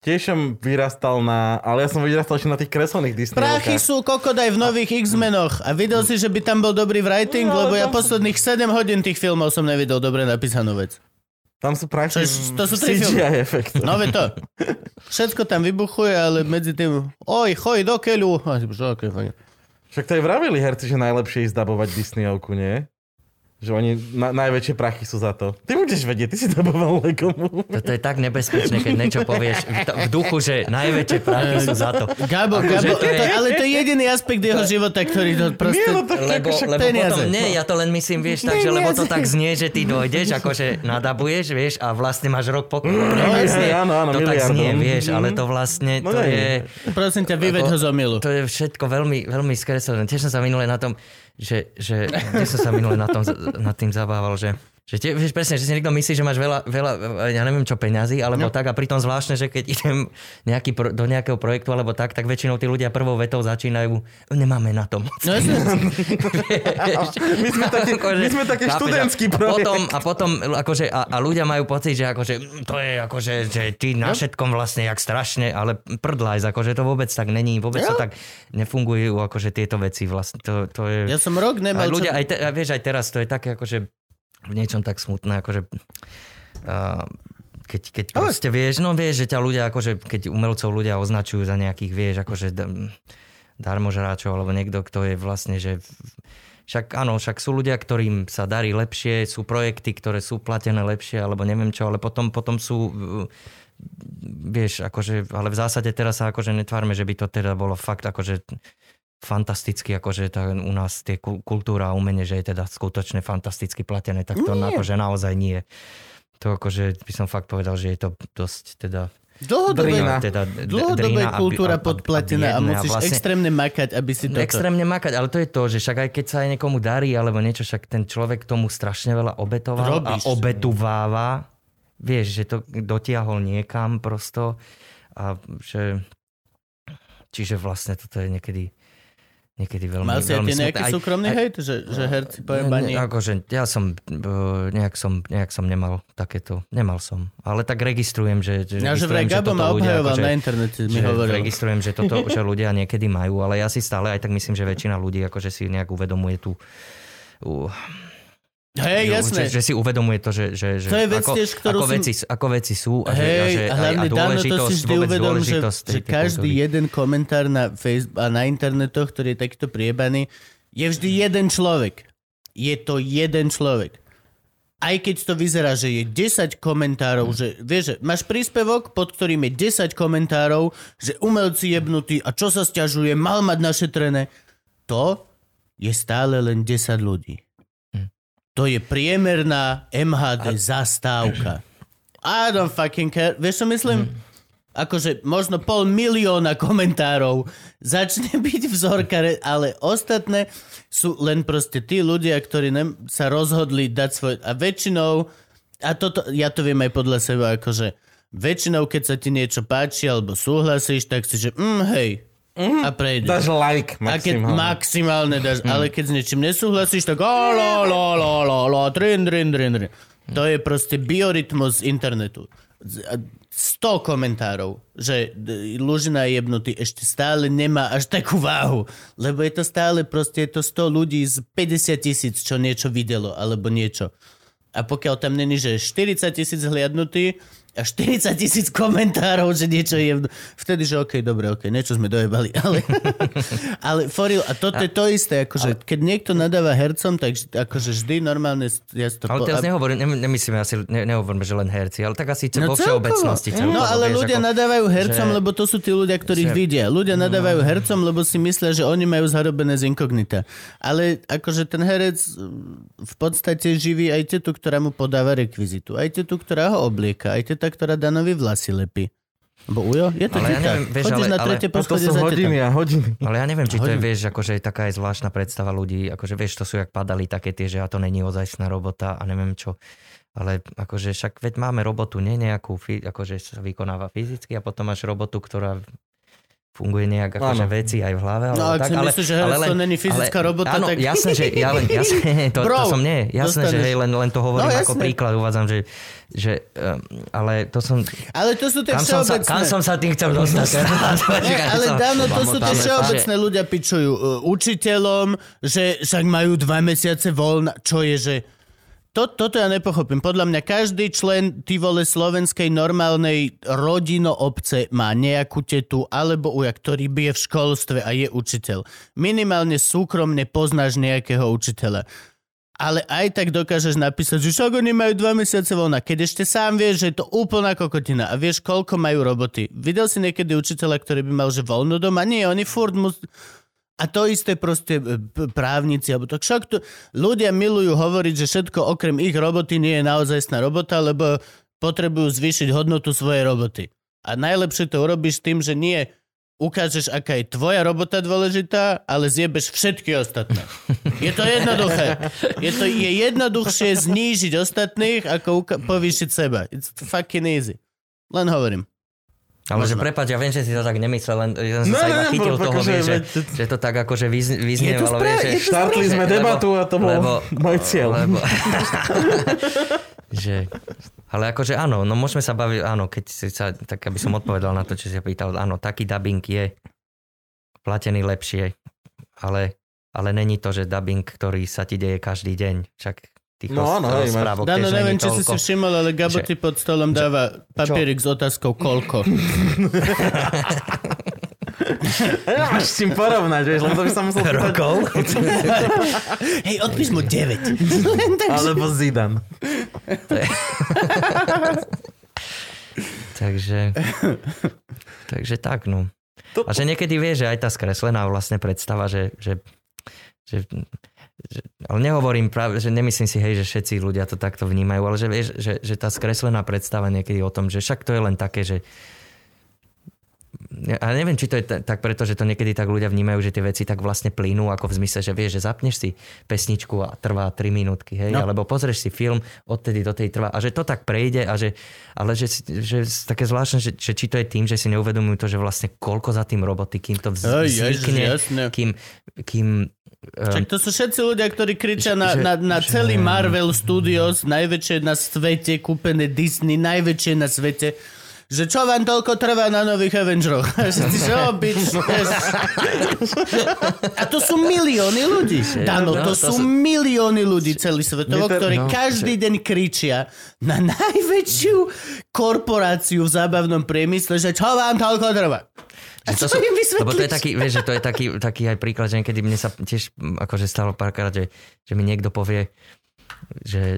Tiež som vyrastal na... Ale ja som vyrastal ešte na tých kreslených Disneyovkách. Prachy sú kokodaj v nových X-menoch. A videl si, že by tam bol dobrý writing? No, lebo ja posledných 7 hodín tých filmov som nevidel dobre napísanú vec. Tam sú prachy to sú CGI efekty. No ve to. Všetko tam vybuchuje, ale medzi tým... Oj, choj do keľu. Však to aj vravili herci, že najlepšie ísť dabovať Disneyovku, nie? Že oni najväčšie prachy sú za to. Ty budeš vedieť, ty si daboval Lego Movie. Toto je tak nebezpečné, keď niečo povieš v duchu, že najväčšie prachy sú za to. Gabo, ale to je jediný aspekt jeho života, ktorý to proste... Nie, no tak, lebo potom, nie, ja to len myslím, vieš, takže lebo to tak znie, že ty dojdeš, akože nadabuješ, vieš, a vlastne máš rok pokoju. Áno, to tak znie, vieš, ale to vlastne, to je... Prosím ťa, vyveď ho z omylu. To je všetko veľmi, veľmi skreslené. Tiež som sa minule na tom... Že som sa minule nad tým zabával, že vieš presne, že si niekto myslí, že máš veľa ja neviem čo, peňazí, alebo tak a pritom zvláštne, že keď idem do nejakého projektu alebo tak väčšinou tí ľudia prvou vetou začínajú, nemáme na tom. No, my sme taký študentský projekt. A potom akože, a ľudia majú pocit, že akože, to je akože, že ty na všetkom vlastne jak strašne, ale prdlajs, akože to vôbec tak není, vôbec to tak nefungujú, akože tieto veci vlastne, to je... Ja som rok nemal... A ľudia, vieš, aj teraz to je také akože v niečom tak smutné, akože keď proste vieš, no vieš, že ťa ľudia, akože keď umelcov ľudia označujú za nejakých, vieš, akože darmožráčov, alebo niekto, kto je vlastne, že však sú ľudia, ktorým sa darí lepšie, sú projekty, ktoré sú platené lepšie, alebo neviem čo, ale potom sú, vieš, akože, ale v zásade teraz sa akože netvárme, že by to teda bolo fakt, akože... fantasticky, akože u nás tie kultúra a umenie, že je teda skutočne fantasticky platené, tak to akože naozaj nie. To akože by som fakt povedal, že je to dosť teda... Dlhodobá kultúra podplatená a musíš vlastne extrémne makať, aby si toto... Extrémne makať, ale to je to, že však aj keď sa aj niekomu darí alebo niečo, však ten človek tomu strašne veľa obetoval a obetuváva. Vieš, že to dotiahol niekam prosto a že... Čiže vlastne toto je niekedy veľmi... Mal si veľmi aj tie nejaký súkromný hejt? Že herci pojebani? Akože nejak som nemal takéto. Nemal som. Ale tak registrujem, že... Ja, že vraj Gabo ma obhajoval na internete, mi hovoril. Registrujem, že toto že ľudia niekedy majú, ale ja si stále aj tak myslím, že väčšina ľudí akože si nejak uvedomuje tú... Hej, jasné. Že si uvedomuje to, že to je vec, ako veci sú a že a dôležitosť, vôbec dôležitosť. Že každý jeden komentár na Facebook a na internetoch, ktorý je takýto priebaný, je vždy jeden človek. Je to jeden človek. aj keď to vyzerá, že je 10 komentárov, že vieš, že máš príspevok, pod ktorým je 10 komentárov, že umelci jebnutí a čo sa sťažuje, mal mať našetrené. To je stále len 10 ľudí. To je priemerná MHD zastávka. I don't fucking care. Vieš, čo myslím? Akože možno 500,000 komentárov začne byť vzorka, ale ostatné sú len proste tí ľudia, ktorí sa rozhodli dať svoj... A väčšinou, a toto, ja to viem aj podľa seba, akože väčšinou, keď sa ti niečo páči alebo súhlasíš, tak si, že hej, a prejde. Dáš like maximálne. Maximálne dáš, ale keď s niečím nesúhlasíš, tak trin. To je proste biorytmus internetu. 100 komentárov, že Lužina je jebnutý, ešte stále nemá až takú váhu, lebo je to stále proste, je to 100 ľudí z 50,000, čo niečo videlo, alebo niečo. A pokiaľ tam není, že 40,000 hliadnutí a 40,000 komentárov, že niečo je jebnutý, vtedy, že okej, niečo sme dojebali, ale, ale for real, a toto je to isté, akože keď niekto nadáva hercom, tak akože vždy normálne... Ja to ale teraz nehovoríme, že len herci, ale tak asi vo všeobecnosti. No ale vieš, ľudia nadávajú hercom, že... lebo to sú tí ľudia, ktorých vidia. Ľudia nadávajú hercom, lebo si myslia, že oni majú zarobené z inkognita. Ale akože ten herec v podstate živí aj tetu, ktorá mu podáva rekvizitu, aj tetu, ktorá ho oblieka, aj teta, ktorá Danovi vlasy lepí. Bo ujo, je to ale ja neviem, vieš, chodíš ale, na tretie poschodie za hodiny. Ale ja neviem, či to je, vieš, akože taká aj zvláštna predstava ľudí, akože vieš, to sú jak padali také tie, že a to není ozajstná robota a neviem čo. Ale akože však veď máme robotu, nie nejakú, akože sa vykonáva fyzicky a potom máš robotu, ktorá funguje nejak akože veci aj v hlave. No tak, ale myslíš, že to není fyzická robota, áno, tak... Áno, jasné, že ja len... Jasné, to som nie. Jasné, dostaneš. Že hej, len to hovorím ako príklad. Uvádzam, že ale to som... Ale to sú tie všeobecné. Kam som sa tým chcel dostať? Ale dávno to sú tie všeobecné ľudia pičujú učiteľom, že však majú 2 mesiace voľna, čo je, že... Toto ja nepochopím. Podľa mňa každý člen ty vole slovenskej normálnej rodino obce má nejakú tetu alebo uja, ktorý bije v školstve a je učiteľ. Minimálne súkromne poznáš nejakého učiteľa. Ale aj tak dokážeš napísať, že však oni majú 2 mesiace voľna, keď ešte sám vieš, že je to úplná kokotina a vieš, koľko majú roboty. Videl si niekedy učiteľa, ktorý by mal že voľno doma? Nie, oni furt musí... A to isté proste právnici, alebo tak však to, ľudia milujú hovoriť, že všetko okrem ich roboty nie je naozajstná robota, lebo potrebujú zvýšiť hodnotu svojej roboty. A najlepšie to urobíš tým, že nie ukážeš, aká je tvoja robota dôležitá, ale zjebeš všetky ostatné. Je to jednoduché. Je jednoduchšie znížiť ostatných, ako povýšiť seba. It's fucking easy. Len hovorím. Ale možno. Že prepáč, ja viem, že si to tak nemyslel, len som sa iba chytil toho, vieš, že to tak akože vyznievalo, vieš. Štartli sme debatu a to bol môj cieľ. Ale akože áno, no môžeme sa baviť, áno, keď sa, tak aby som odpovedal na to, čo si pýtal, áno, taký dubbing je platený lepšie, ale není to, že dubbing, ktorý sa ti deje každý deň, však... No, správok, Dano, neviem, či si si všimol, ale Gabo ti pod stolom dáva papierik s otázkou koľko. Nemáš s tým porovnať, vieš, lebo to by sa musel... Rokov? Hej, odpíš mu 9. Alebo Zidane. Takže tak, no. A že niekedy vieš, že aj tá skreslená vlastne predstava, že ale nehovorím práve, že nemyslím si, hej, že všetci ľudia to takto vnímajú, ale že vieš, že tá skreslená predstava niekedy o tom, že však to je len také, že a neviem, či to je tak preto, že to niekedy tak ľudia vnímajú, že tie veci tak vlastne plynú, ako v zmysle, že vieš, že zapneš si pesničku a trvá 3 minútky, hej, no. Alebo pozrieš si film, odtedy do tej trvá a že to tak prejde a že, ale že také zvláštne, že či to je tým, že si neuvedomujú to, že vlastne koľko za tým roboty, kým to vznikne, kým Čak to sú všetci ľudia, ktorí kričia na celý Marvel Studios, najväčšie na svete, kúpené Disney, najväčšie na svete, že čo vám toľko trvá na nových Avengeroch? A to sú milióny ľudí. Dano, to sú milióny ľudí celý svetovo, ktorí každý deň kričia na najväčšiu korporáciu v zábavnom priemysle, že čo vám toľko trvá? Lebo to je taký, vieš, že to je taký aj príklad, že niekedy mne sa tiež akože stalo párkrát, že mi niekto povie, že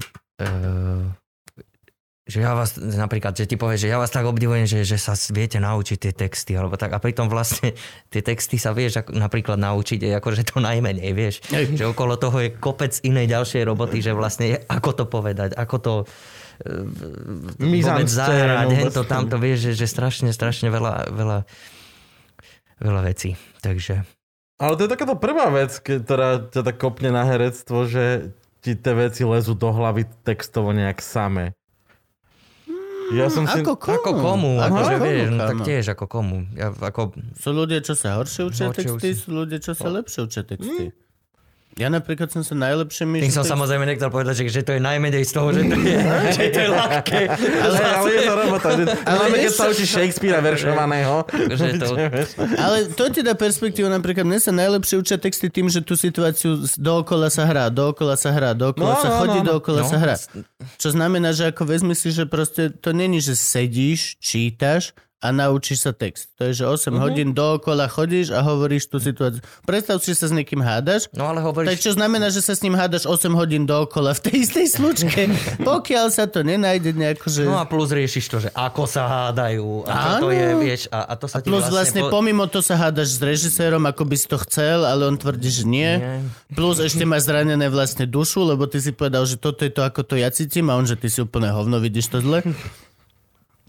že ja vás, napríklad, že ti povieš, že ja vás tak obdivujem, že sa viete naučiť tie texty, alebo tak, a pritom vlastne tie texty sa vieš napríklad naučiť, akože to najmenej, vieš, že okolo toho je kopec inej ďalšej roboty, že vlastne ako to povedať, ako to vôbec zahrať, hento, tamto, vieš, že strašne veľa vecí, takže... Ale to je takáto prvá vec, ktorá ťa tak kopne na herectvo, že ti tie veci lezú do hlavy textovo nejak same. Ja som ako komu? Akože vieš, no tak tiež ako komu. Ja, ako... Sú ľudia, čo sa horšie učia texty, sú ľudia, čo sa lepšie učia texty. Ja napríklad som sa najlepšie myšiel... Tým som samozrejme nechcel povedať, že to je najmenej z toho, že to je ľahké. Ale je to robota. Ale keď sa učíš Shakespearea veršovaného. Ale to ti dá perspektívu. Napríklad mne sa najlepšie učia texty tým, že tú situáciu dookola sa hrá. Čo znamená, že ako vezmi si, že proste to není, že sedíš, čítaš, a naučíš sa text. To je, že 8 hodín dookola chodíš a hovoríš tú situáciu. Predstav, že sa s niekým hádaš. No ale hovoríš... Tak čo znamená, že sa s ním hádaš 8 hodín dookola v tej istej slučke, pokiaľ sa to nenájde nejako, že... No a plus riešiš to, že ako sa hádajú a čo to je, vieš, a to sa ti plus vlastne pomimo to sa hádaš s režisérom, ako by si to chcel, ale on tvrdí, že nie. Plus ešte máš zranené vlastne dušu, lebo ty si povedal, že toto je to, ako to ja cítim, a on, že ty si úplne hovno, vidíš to zle.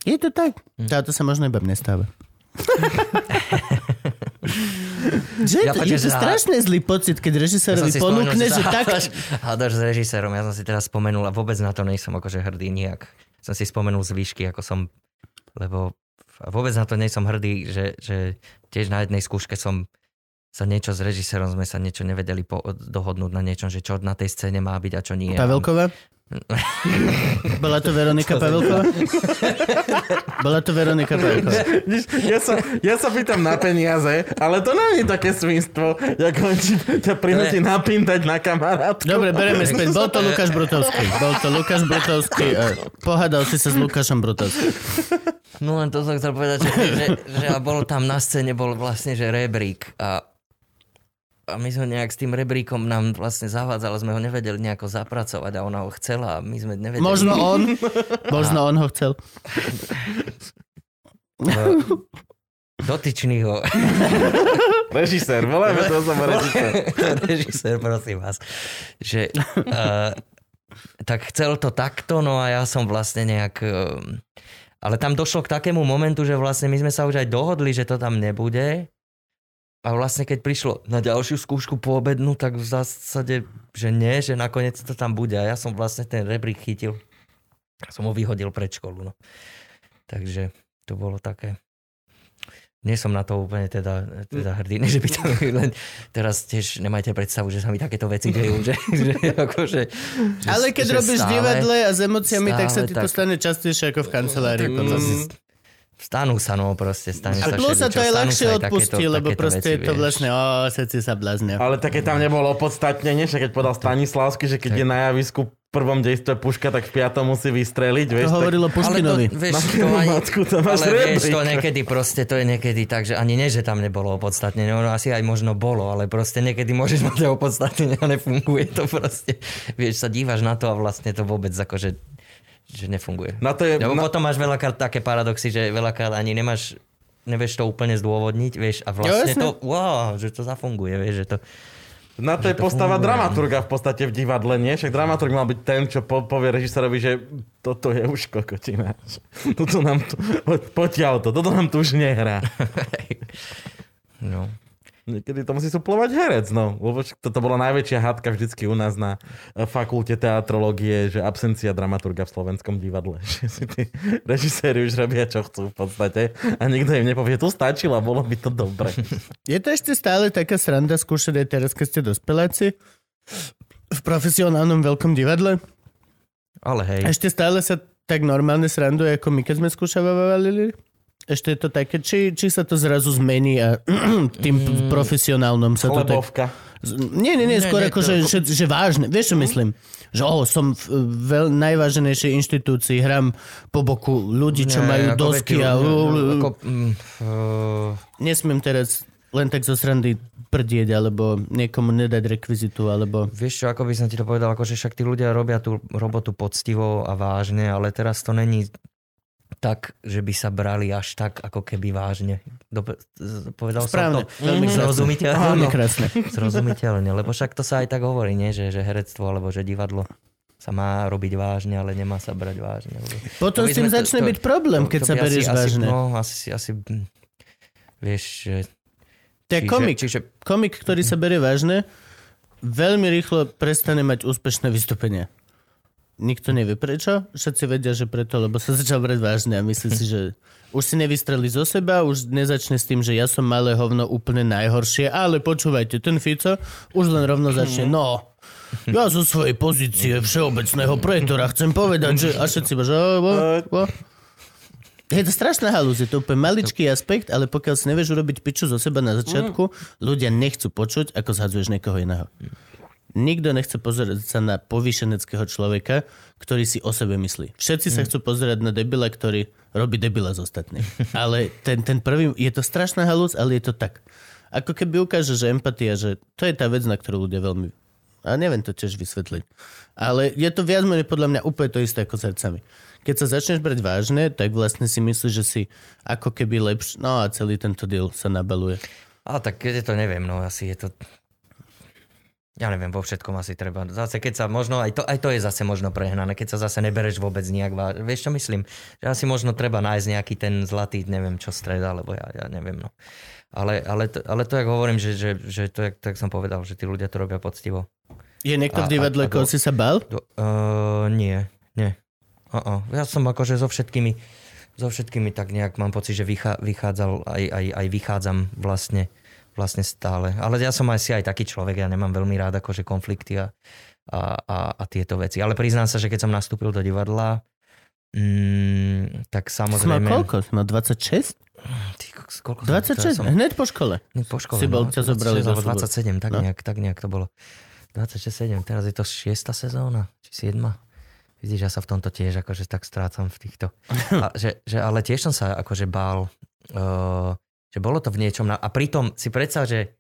Je to tak. To sa možno iba mne stáva. Je to strašne zlý pocit, keď režisérovi ponúkne, že tak... Hádaš s režisérom, ja som si teraz spomenul a vôbec na to nejsom akože hrdý nijak. Som si spomenul z výšky, ako som... Lebo vôbec na to nejsom hrdý, že tiež na jednej skúške som sa niečo s režisérom, sme sa niečo nevedeli dohodnúť na niečom, že čo na tej scéne má byť a čo nie. Pavelková? Bola to Veronika Pavelková? Ja sa pýtam na peniaze, ale to nie je také svinstvo, ako ťa prinúti napíntať na kamarátku. Dobre, bereme späť. Bol to Lukáš Brutovský. Pohádal si sa s Lukášom Brutovským. No len to som chcel povedať, že bol tam na scéne, bol vlastne že rebrík a my sme nejak s tým rebríkom nám vlastne zavádzalo, sme ho nevedeli nejako zapracovať a ona ho chcela a my sme nevedeli. Možno on ho chcel. Dotyčný ho. Režisér, voláme to som režisér. Režisér, prosím vás. Že, tak chcel to takto, no a ja som vlastne nejak... Ale tam došlo k takému momentu, že vlastne my sme sa už aj dohodli, že to tam nebude. A vlastne keď prišlo na ďalšiu skúšku poobednú, tak v zásade, že nie, že nakoniec to tam bude. A ja som vlastne ten rebrík chytil. Som ho vyhodil pred školu. No. Takže to bolo také... Nie som na to úplne teda hrdý, že by tam len... Teraz tiež nemajte predstavu, že sa mi takéto veci dejú. Že ale keď robíš stále, divadle a s emóciami, tak sa ti to stane častejšie ako v kancelárii. Stanú sa všetko. A plus sa to je ľahšie odpustí, lebo proste je to vlastne, všetci sa bláznia. Ale také tam nebolo opodstatnenie, že keď podal Stanislavský, že keď je na javisku v prvom dejstve puška, tak v piatom musí vystreliť. To hovorilo Puškinovi. To je niekedy tak, že ani nie, že tam nebolo opodstatnenie, ono asi aj možno bolo, ale proste niekedy môžeš mať opodstatnenie a nefunguje to proste. Vieš, sa dívaš na to a vlastne to vôbec akože... že nefunguje. Potom máš veľakrát také paradoxy, že veľakrát ani nevieš to úplne zdôvodniť, vieš, a vlastne to, že to zafunguje, vieš, že to... Na to je postava dramaturga v podstate v divadle, nie? Však dramaturg mal byť ten, čo povie režisérovi, že toto je už kokotina. Toto nám tu už nehrá. No... Niekedy to musí suplovať herec, no. Lebo toto bola najväčšia hádka vždycky u nás na fakulte teatrológie, že absencia dramaturga v slovenskom divadle. Že si tí režiséri už robia, čo chcú v podstate. A nikto im nepovie, to stačilo, bolo by to dobre. Je to ešte stále taká sranda skúšať aj teraz, keď ste dospeláci v profesionálnom veľkom divadle. Ale hej. Ešte stále sa tak normálne sranduje, ako my, keď sme skúšavali. Ešte je to také, či sa to zrazu zmení a tým profesionálnom sa to tak... Nie, skôr ako, že vážne. Vieš, čo myslím? Že som v najváženejšej inštitúcii, hrám po boku ľudí, čo majú dosky a... Nesmiem teraz len tak zo srandy sprdieť, alebo niekomu nedať rekvizitu, alebo... Vieš čo, ako by som ti to povedal, akože však tí ľudia robia tú robotu poctivo a vážne, ale teraz to není tak, že by sa brali až tak, ako keby vážne. Povedal správne. Som to veľmi zrozumiteľne. Áno, krásne. Zrozumiteľne, lebo však to sa aj tak hovorí, nie? Že herectvo, alebo že divadlo sa má robiť vážne, ale nemá sa brať vážne. Potom s tým začne byť problém, keď sa berieš vážne. No, asi vieš, že... Čiže komik, ktorý sa berie vážne, veľmi rýchlo prestane mať úspešné vystúpenia. Nikto nevie prečo, všetci vedia, že preto, lebo sa začal brať vážne a myslí si, že už si nevystrelí zo seba, už nezačne s tým, že ja som malé hovno úplne najhoršie, ale počúvajte, ten Fico už len rovno začne, no... Ja zo svojej pozície všeobecného prejtora chcem povedať, že... A všetci bože... Je to strašná halúz, je to úplne maličký aspekt, ale pokiaľ si nevieš urobiť piču zo seba na začiatku, ľudia nechcú počuť, ako zhadzuješ niekoho iného. Nikto nechce pozerať sa na povýšeneckého človeka, ktorý si o sebe myslí. Všetci sa chcú pozerať na debila, ktorý robí debila z ostatných. Ale ten prvý... Je to strašná halúz, ale je to tak. Ako keby ukáže, že empatia, že to je tá vec, na ktorú ľudia veľmi... A neviem to tiež vysvetliť. Ale je to viac menej podľa mňa úplne to isté ako s hercami. Keď sa začneš brať vážne, tak vlastne si myslíš, že si ako keby lepší. No a celý tento diel sa nabaluje. A tak keď to neviem, no asi je to... Ja neviem, vo všetkom asi treba. Zase keď sa možno, aj to je zase možno prehnané, keď sa zase nebereš vôbec nejak vážne. Vieš čo myslím? Že asi možno treba nájsť nejaký ten zlatý, neviem čo stred, alebo ja neviem, no. Ale to, jak hovorím, že to, tak som povedal, že tí ľudia to robia poctivo. Je niekto v divadle, koho si sa bál? Nie. Ja som akože so všetkými tak nejak mám pocit, že vychádzal aj vychádzam vlastne stále. Ale ja som aj taký človek, ja nemám veľmi rád akože konflikty a tieto veci. Ale priznám sa, že keď som nastúpil do divadla, tak samozrejme... Si mal koľko? Si mal 26? Ty, koľko 26? Som... Hneď po škole? Po škole. Si bol, no, ťa zobrali do 27, tak, no. tak nejak to bolo. 26, 7, teraz je to 6. sezóna, či 7. Vidíš, ja sa v tomto tiež akože tak strácam v týchto. Ale tiež som sa akože bál... že bolo to v niečom... A pritom si predstav, že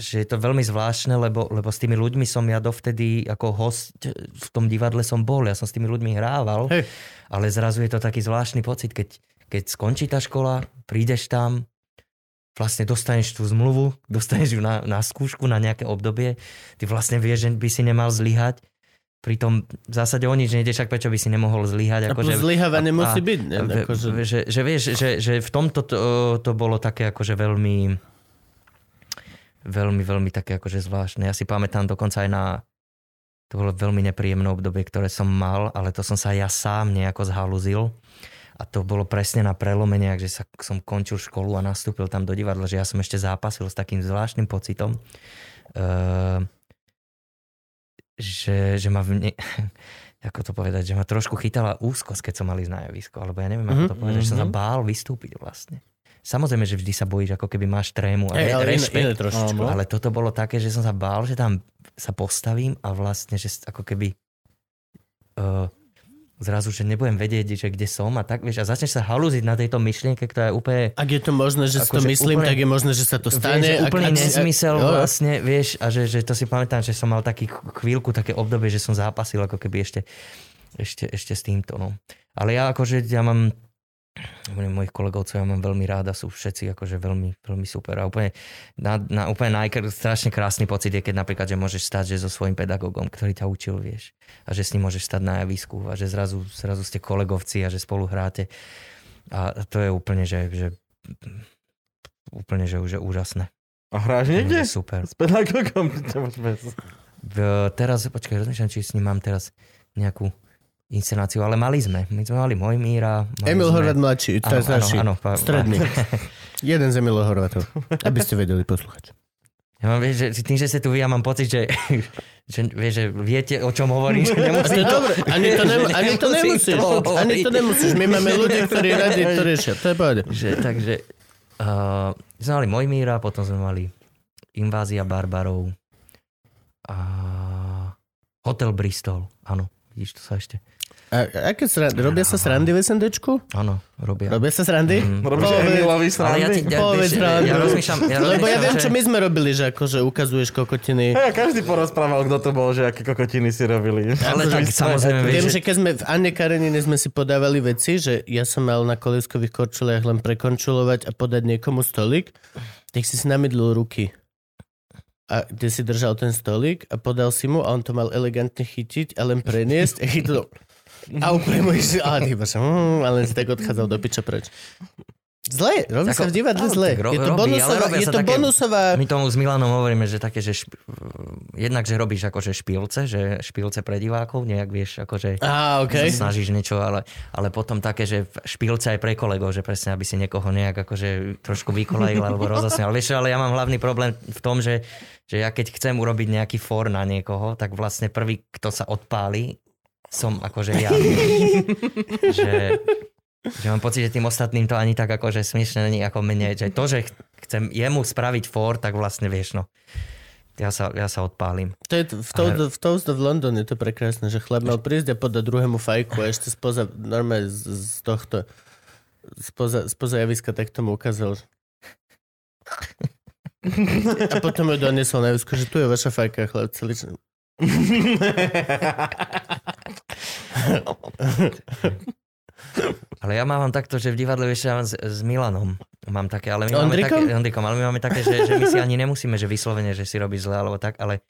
je to veľmi zvláštne, lebo s tými ľuďmi som ja dovtedy ako host v tom divadle som bol. Ja som s tými ľuďmi hrával, hej. Ale zrazu je to taký zvláštny pocit, keď skončí tá škola, prídeš tam, vlastne dostaneš tú zmluvu, dostaneš ju na skúšku, na nejaké obdobie. Ty vlastne vieš, že by si nemal zlyhať. Pritom v zásade o nič nejde, však prečo by si nemohol zlyhať. Akože, zlyhávanie musí byť. Ne? Akože... Že vieš, že v tomto to bolo také akože veľmi veľmi, veľmi také akože zvláštne. Ja si pamätám dokonca aj na... To bolo veľmi nepríjemné obdobie, ktoré som mal, ale to som sa ja sám nejako zhalúzil. A to bolo presne na prelome nejak, že som končil školu a nastúpil tam do divadla, že ja som ešte zápasil s takým zvláštnym pocitom. Že ma ako to povedať, že ma trošku chytala úzkosť, keď som mal ísť na javisko, alebo ja neviem, ako to povedať, že som sa bál vystúpiť vlastne. Samozrejme, že vždy sa bojíš, ako keby máš trému a rešpekt, ale toto bolo také, že som sa bál, že tam sa postavím a vlastne, že ako keby zrazu, že nebudem vedieť, že kde som a tak, vieš, a začneš sa halúziť na tejto myšlienke, ktorá je úplne... Ak je to možné, že si to myslím, úplne, tak je možné, že sa to stane. Vieš, úplný nezmysel vlastne, vieš, a že to si pamätám, že som mal taký chvíľku, také obdobie, že som zápasil ako keby ešte s týmto, no. Ale ja akože, mojich kolegovcov ja mám veľmi rád a sú všetci akože veľmi, veľmi super a úplne, strašne krásny pocit je, keď napríklad, že môžeš stať že so svojím pedagógom, ktorý ťa učil, vieš, a že s ním môžeš stať na javisku a že zrazu ste kolegovci a že spolu hráte a to je úplne, že úžasné. A hráš niekde? Super. S pedagógom? Teraz, počkaj, rozmýšľam, či s ním mám teraz nejakú inscenáciu, ale mali sme. My sme mali Mojmíra. Emil Horvát mladší, to je starší. Áno, stredný. Jeden z Emilov Horvátov. Aby ste vedeli poslúchať. Ja mám, vieš, že tým, že ste tu vy, ja mám pocit, že viete, o čom hovorím. Nemusím to. Ani to nemusíš. My máme ľudia, ktorí radi to riešia. To je povedať. Takže sme mali Mojmíra, potom sme mali Invázia barbarov a Hotel Bristol. Áno. Vidíš, to sa ešte... Aké srandy? Robia sa srandy v SNDčku? Áno, robia. Robia sa srandy? Robíš Emilovi srandy? Povedz srandy. Lebo ja viem, čo my sme robili, že akože ukazuješ kokotiny. Hej, každý porozprával, kto to bol, že aké kokotiny si robili. Ale tak samozrejme. Viem, že keď sme v Anne Karenine sme si podávali veci, že ja som mal na kolískových korčuliach len prekončulovať a podať niekomu stolík, tak si namydlil ruky. A kde si držal ten stolík a podal si mu a on to mal elegantne chytiť a len preniesť a chytlo. A úplne mu išli, ale si tak odchádzal do piča preč. Zle, robí sa v divadle zle. Je to bonusová. Je to bonusová. My tomu s Milanom hovoríme, že také, že jednak, že robíš akože špilce pre divákov, nejak vieš, akože snažíš niečo, ale potom také, že špilce aj pre kolegov, že presne, aby si niekoho nejak akože trošku vykolajil alebo rozosmial. Vieš, ale ja mám hlavný problém v tom, že ja keď chcem urobiť nejaký fór na niekoho, tak vlastne prvý, kto sa odpáli, som akože ja. Že mám pocit, že tým ostatným to ani tak akože smiešne není ako mne. Že to, že chcem jemu spraviť for, tak vlastne vieš, no. Ja sa odpálim. V Toast of London je to prekrásne, že chlap mal prísť a podať druhému fajku a ešte spoza, normálne z tohto, spoza javiska tak tomu ukázal. A potom ju doniesol na javisko, že tu je vaša fajka, chlap celý. Ale ja mám takto, že v divadle vieš, ja s Milanom mám také, ale my Ondrikom? máme také, že my si ani nemusíme, že vyslovene, že si robí zle alebo tak, ale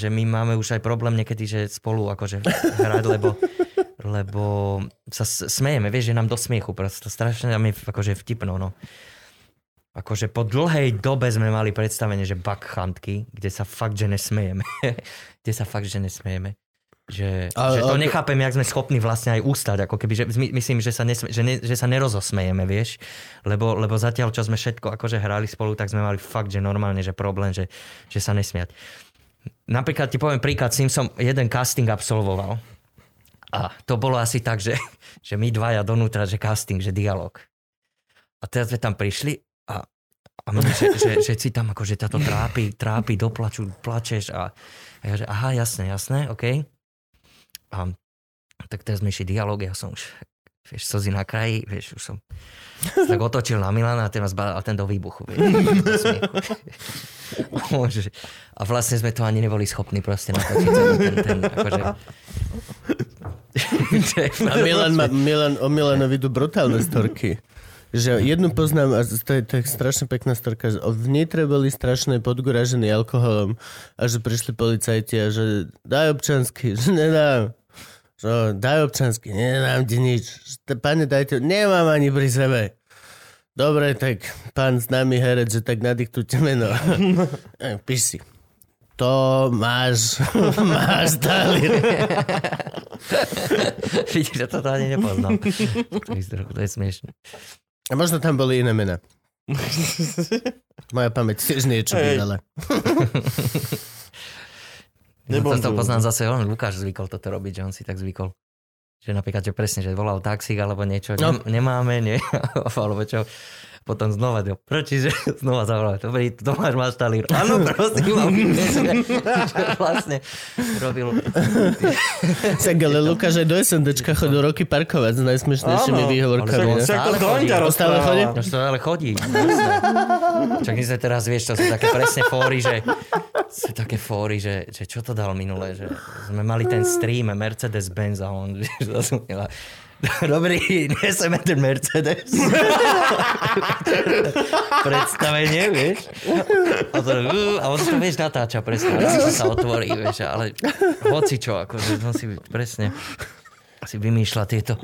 že my máme už aj problém niekedy, že spolu akože hrať, lebo sa smejeme, vieš, že nám do smiechu prosto, strašne nám je akože vtipno, no. Akože po dlhej dobe sme mali predstavenie, že bakchantky, kde sa fakt, že nesmejeme. Že to nechápem, jak sme schopní vlastne aj ustať, ako keby, že myslím, že sa nerozosmejeme, vieš, lebo zatiaľ, čo sme všetko akože hrali spolu, tak sme mali fakt, že normálne, že problém, že sa nesmiať. Napríklad ti poviem príklad, s tým som jeden casting absolvoval a to bolo asi tak, že my dvaja donútra, že casting, že dialog. A teraz sme tam prišli a mňa, že si tam akože táto trápi, doplaču, plačeš a ja, že aha, jasné, okej. A tak teraz sme išli dialóg, ja som už, vieš, slzy na kraji, vieš, už som tak otočil na Milana a teraz badal ten do výbuchu. Vieš, a vlastne sme to ani neboli schopní proste natočiť. Ten akože... A Milan o Milanovi idú brutálne storky. Že jednu poznám, a to je strašne pekná storka, že v Nitre boli strašne podguražení alkoholom a že prišli policajti a že daj občanský, že nedám. Že daj občanský, nedám ti nič. Pane, dajte, nemám ani pri sebe. Dobre, tak pán známy herec, že tak nadiktujte meno. Píš si. To máš dali. Vidíš, že toto ani nepoznám. To je smiešné. A možno tam boli iné mená. Moja pamäť tiež niečo bývala. No, toto poznám zase, on Lukáš zvykol toto robiť, že on si tak zvykol. Že napríklad, že presne, že volal taxík alebo niečo, no. Nemáme, nie, alebo čo. Potom znova, prečo, že znova zavolal. Dobrý, Tomáš, máš talír. Áno, prosím, mám vlastne robil. Tak, ale Lukáš aj do SNDčka chodil roky parkovať s najsmiešnejšími výhovorkami. Stále chodí. Čak my sme teraz, vieš, to sú také presne fóry, že čo to dal minule, že sme mali ten stream Mercedes-Benz a on zasúnila. Dobrý, neseme ten Mercedes. Predstavenie, vieš? A on to, vieš, natáča presne. A sa otvorí, vieš, ale hocičo, akože on si presne si vymýšľa tieto...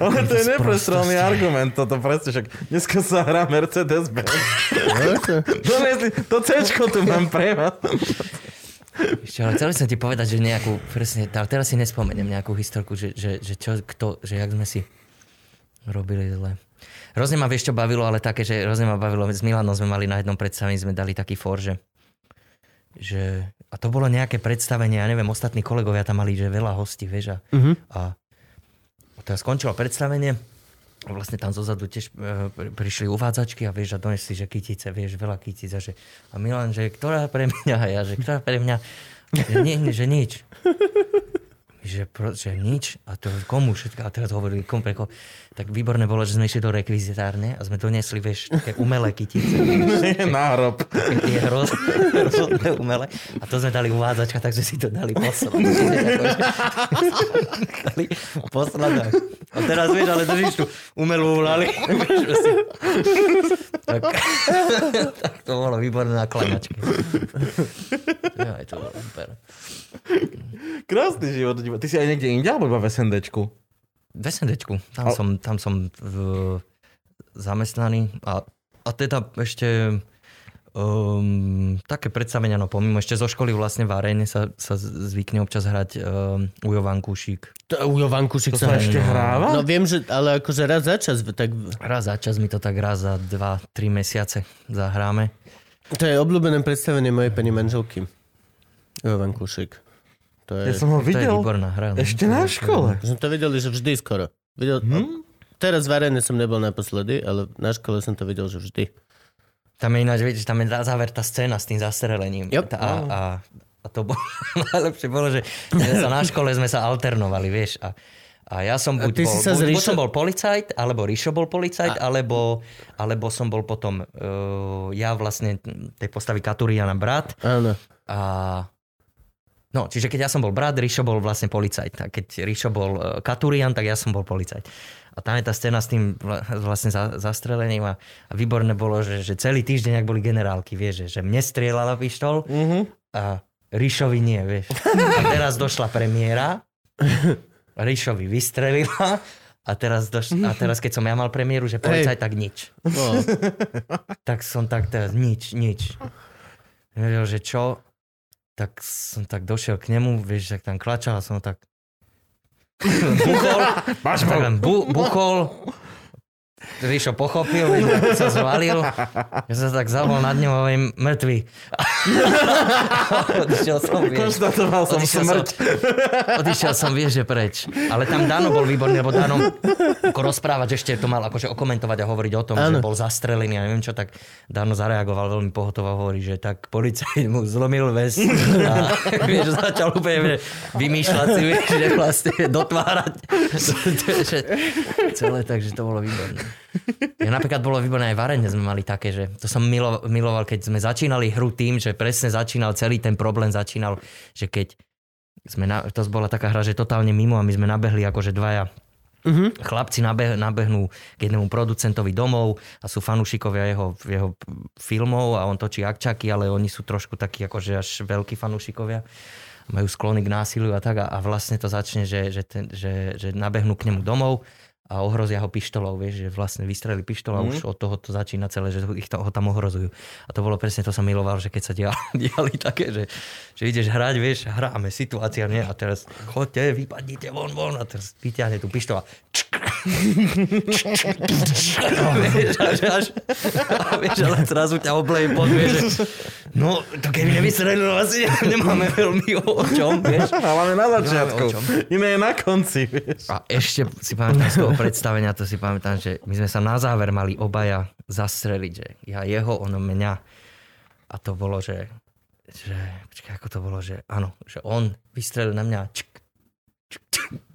Ale to je neprestrelný argument, toto presne, však dneska sa hrá Mercedes-Benz. To C-čko tu mám pre vás. Ešte, ale chcel som ti povedať, že nejakú, presne, teraz si nespomeniem nejakú historku, že čo, kto, že jak sme si robili zle. Rozne ma vieš, čo bavilo, ale také, že rozne ma bavilo, s Milanom sme mali na jednom predstavení, sme dali taký for, že a to bolo nejaké predstavenie, ja neviem, ostatní kolegovia tam mali, že veľa hostí, vieš, a to skončilo predstavenie, a vlastne tam zozadu tiež prišli uvádzačky a vieš, a donesli, že kytice, vieš, veľa kytice. A Milan, že ktorá pre mňa? Ja, že ktorá pre mňa? Že nič. že nič a to komu všetko, a teraz hovorili kompleko, tak výborné bolo, že sme išli do rekvizitárne a sme donesli, vieš, také umelé kytice. Nárob. Také tie hrozné umelé. A to sme dali uvádzačka, takže si to dali poslať. Poslať. A teraz, vieš, ale držíš tu umelú lali. Tak to bolo výborné na klaňačke. Jo, to bolo super. Krásny život. Ty si aj niekde inde, alebo iba v SNDčku? V SNDčku. Tam som zamestnaný. A teda ešte také predstavenia, no pomimo ešte zo školy vlastne v aréne sa zvykne občas hrať Ujován Kúšik. Ujován Kúšik sa ešte hráva? No viem, že ale akože raz za čas. Tak... Raz za čas, my to tak raz za 2-3 mesiace zahráme. To je obľúbené predstavenie mojej pani manželky. Ujován Kúšik. Ja som ho videl hra, ešte na škole. Som to videl, že vždy skoro. Videl, Teraz v aréne som nebol naposledy, ale na škole som to videl, že vždy. Tam je ináč, vidíš, tam je na záver tá scéna s tým zastrelením. Yep. A to bolo najlepšie, že na škole sme sa alternovali, vieš. A ja som bol policajt, alebo Rišo bol policajt, alebo som bol potom ja vlastne tej postavy Katuriana brat. Áno. No, čiže keď ja som bol brat, Rišo bol vlastne policajt. A keď Rišo bol Katurian, tak ja som bol policajt. A tam je tá scéna s tým vlastne zastrelením a výborné bolo, že celý týždeň, ak boli generálky, vieš, že mne strieľala pištol a Rišovi nie, vieš. A teraz došla premiéra, Rišovi vystrelila a teraz, keď som ja mal premiéru, že policajt, tak nič. No. Tak som tak teraz nič. Nevedel, že čo... Tak som tak došiel k nemu, vieš, tak tam klačal a som tak buchol. Rišo pochopil, vieš, tak sa zvalil. Ja som tak zavol nad ňom a viem, mŕtvy. Odišiel som, vieš, že preč. Ale tam Dano bol výborný, lebo Dano ako rozprávať, ešte to mal akože okomentovať a hovoriť o tom, že bol zastrelený a neviem čo, tak Dano zareagoval veľmi pohotovo a hovorí, že tak policajt mu zlomil väz a vieš, začal úplne vymýšľať si, vieš, že vlastne dotvárať. Celé, takže to bolo výborné. Ja napríklad bolo výborné aj v arene, sme mali také, že to som miloval, keď sme začínali hru tým, že presne začínal celý ten problém, že keď sme to bola taká hra, že totálne mimo a my sme nabehli akože dvaja chlapci nabehnú k jednému producentovi domov a sú fanúšikovia jeho filmov a on točí akčaky, ale oni sú trošku takí akože až veľkí fanúšikovia. Majú sklony k násiliu a tak a vlastne to začne, že nabehnú k nemu domov a ohrozia ho pištolou, vieš, že vlastne vystrelí pištol a už od toho to začína celé, že ich ho tam ohrozujú. A to bolo presne, to som miloval, že keď sa diali také, že ideš hrať, vieš, hráme, situácia, nie, a teraz chodte, vypadnite von a teraz vyťahne tú pištol a vieš, ale zrazu ťa obleje pod, vieš, no, to keby nevystrelilo, asi nemáme veľmi o čom, vieš. Máme na začiatku, iné je na konci, vieš. A ešte si pamätám z toho predstavenia, to si pamätám, že my sme sa na záver mali obaja zastreliť, že ja jeho, on mňa. A to bolo, že počkaj, ako to bolo, že áno, že on vystrelil na mňa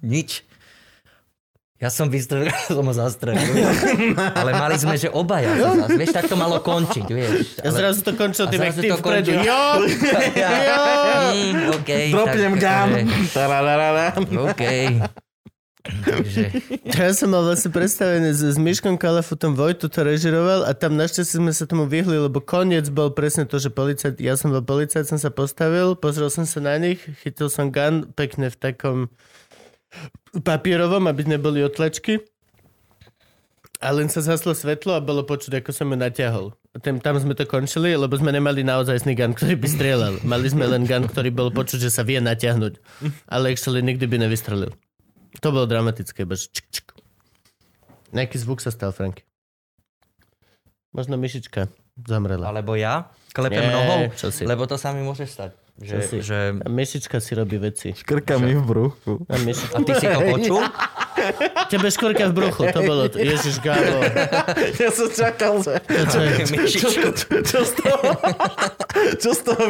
nič. Ja som vystrelil, som ho zastrelil. Ale mali sme, že obaja. Vieš, tak to malo končiť, vieš. Ale... A zrazu to končilo tým, jak ty vpredu. Jo! Okay, dropnem gám. Okej. Ja som mal vlastne predstavené s Miškom Kalafutom, Vojto to režiroval a tam našťastie sme sa tomu vyhli, lebo koniec bol presne to, že policajt, ja som bol policajt, som sa postavil, pozrel som sa na nich, chytil som gun pekne v takom papierovom, aby neboli otlačky. A len sa zhaslo svetlo a bolo počuť, ako som ju natiahol. Tam sme to končili, lebo sme nemali naozajstný gun, ktorý by strieľal. Mali sme len gun, ktorý bol počuť, že sa vie natiahnuť. Ale actually nikdy by nevystrelil. To bolo dramatické, iba čik, čik. Nejaký zvuk sa stal, Franky. Možno myšička zamrela. Alebo ja? Klepem nohou? Lebo to sa mi môže stať. Že... A myšička si robí veci. Škrka mi v bruchu. A ty si to počul? Tebe škvrka v bruchu, to bolo... Ježiš, Gabo. Ja som čakal, že... Čo z toho? čo z toho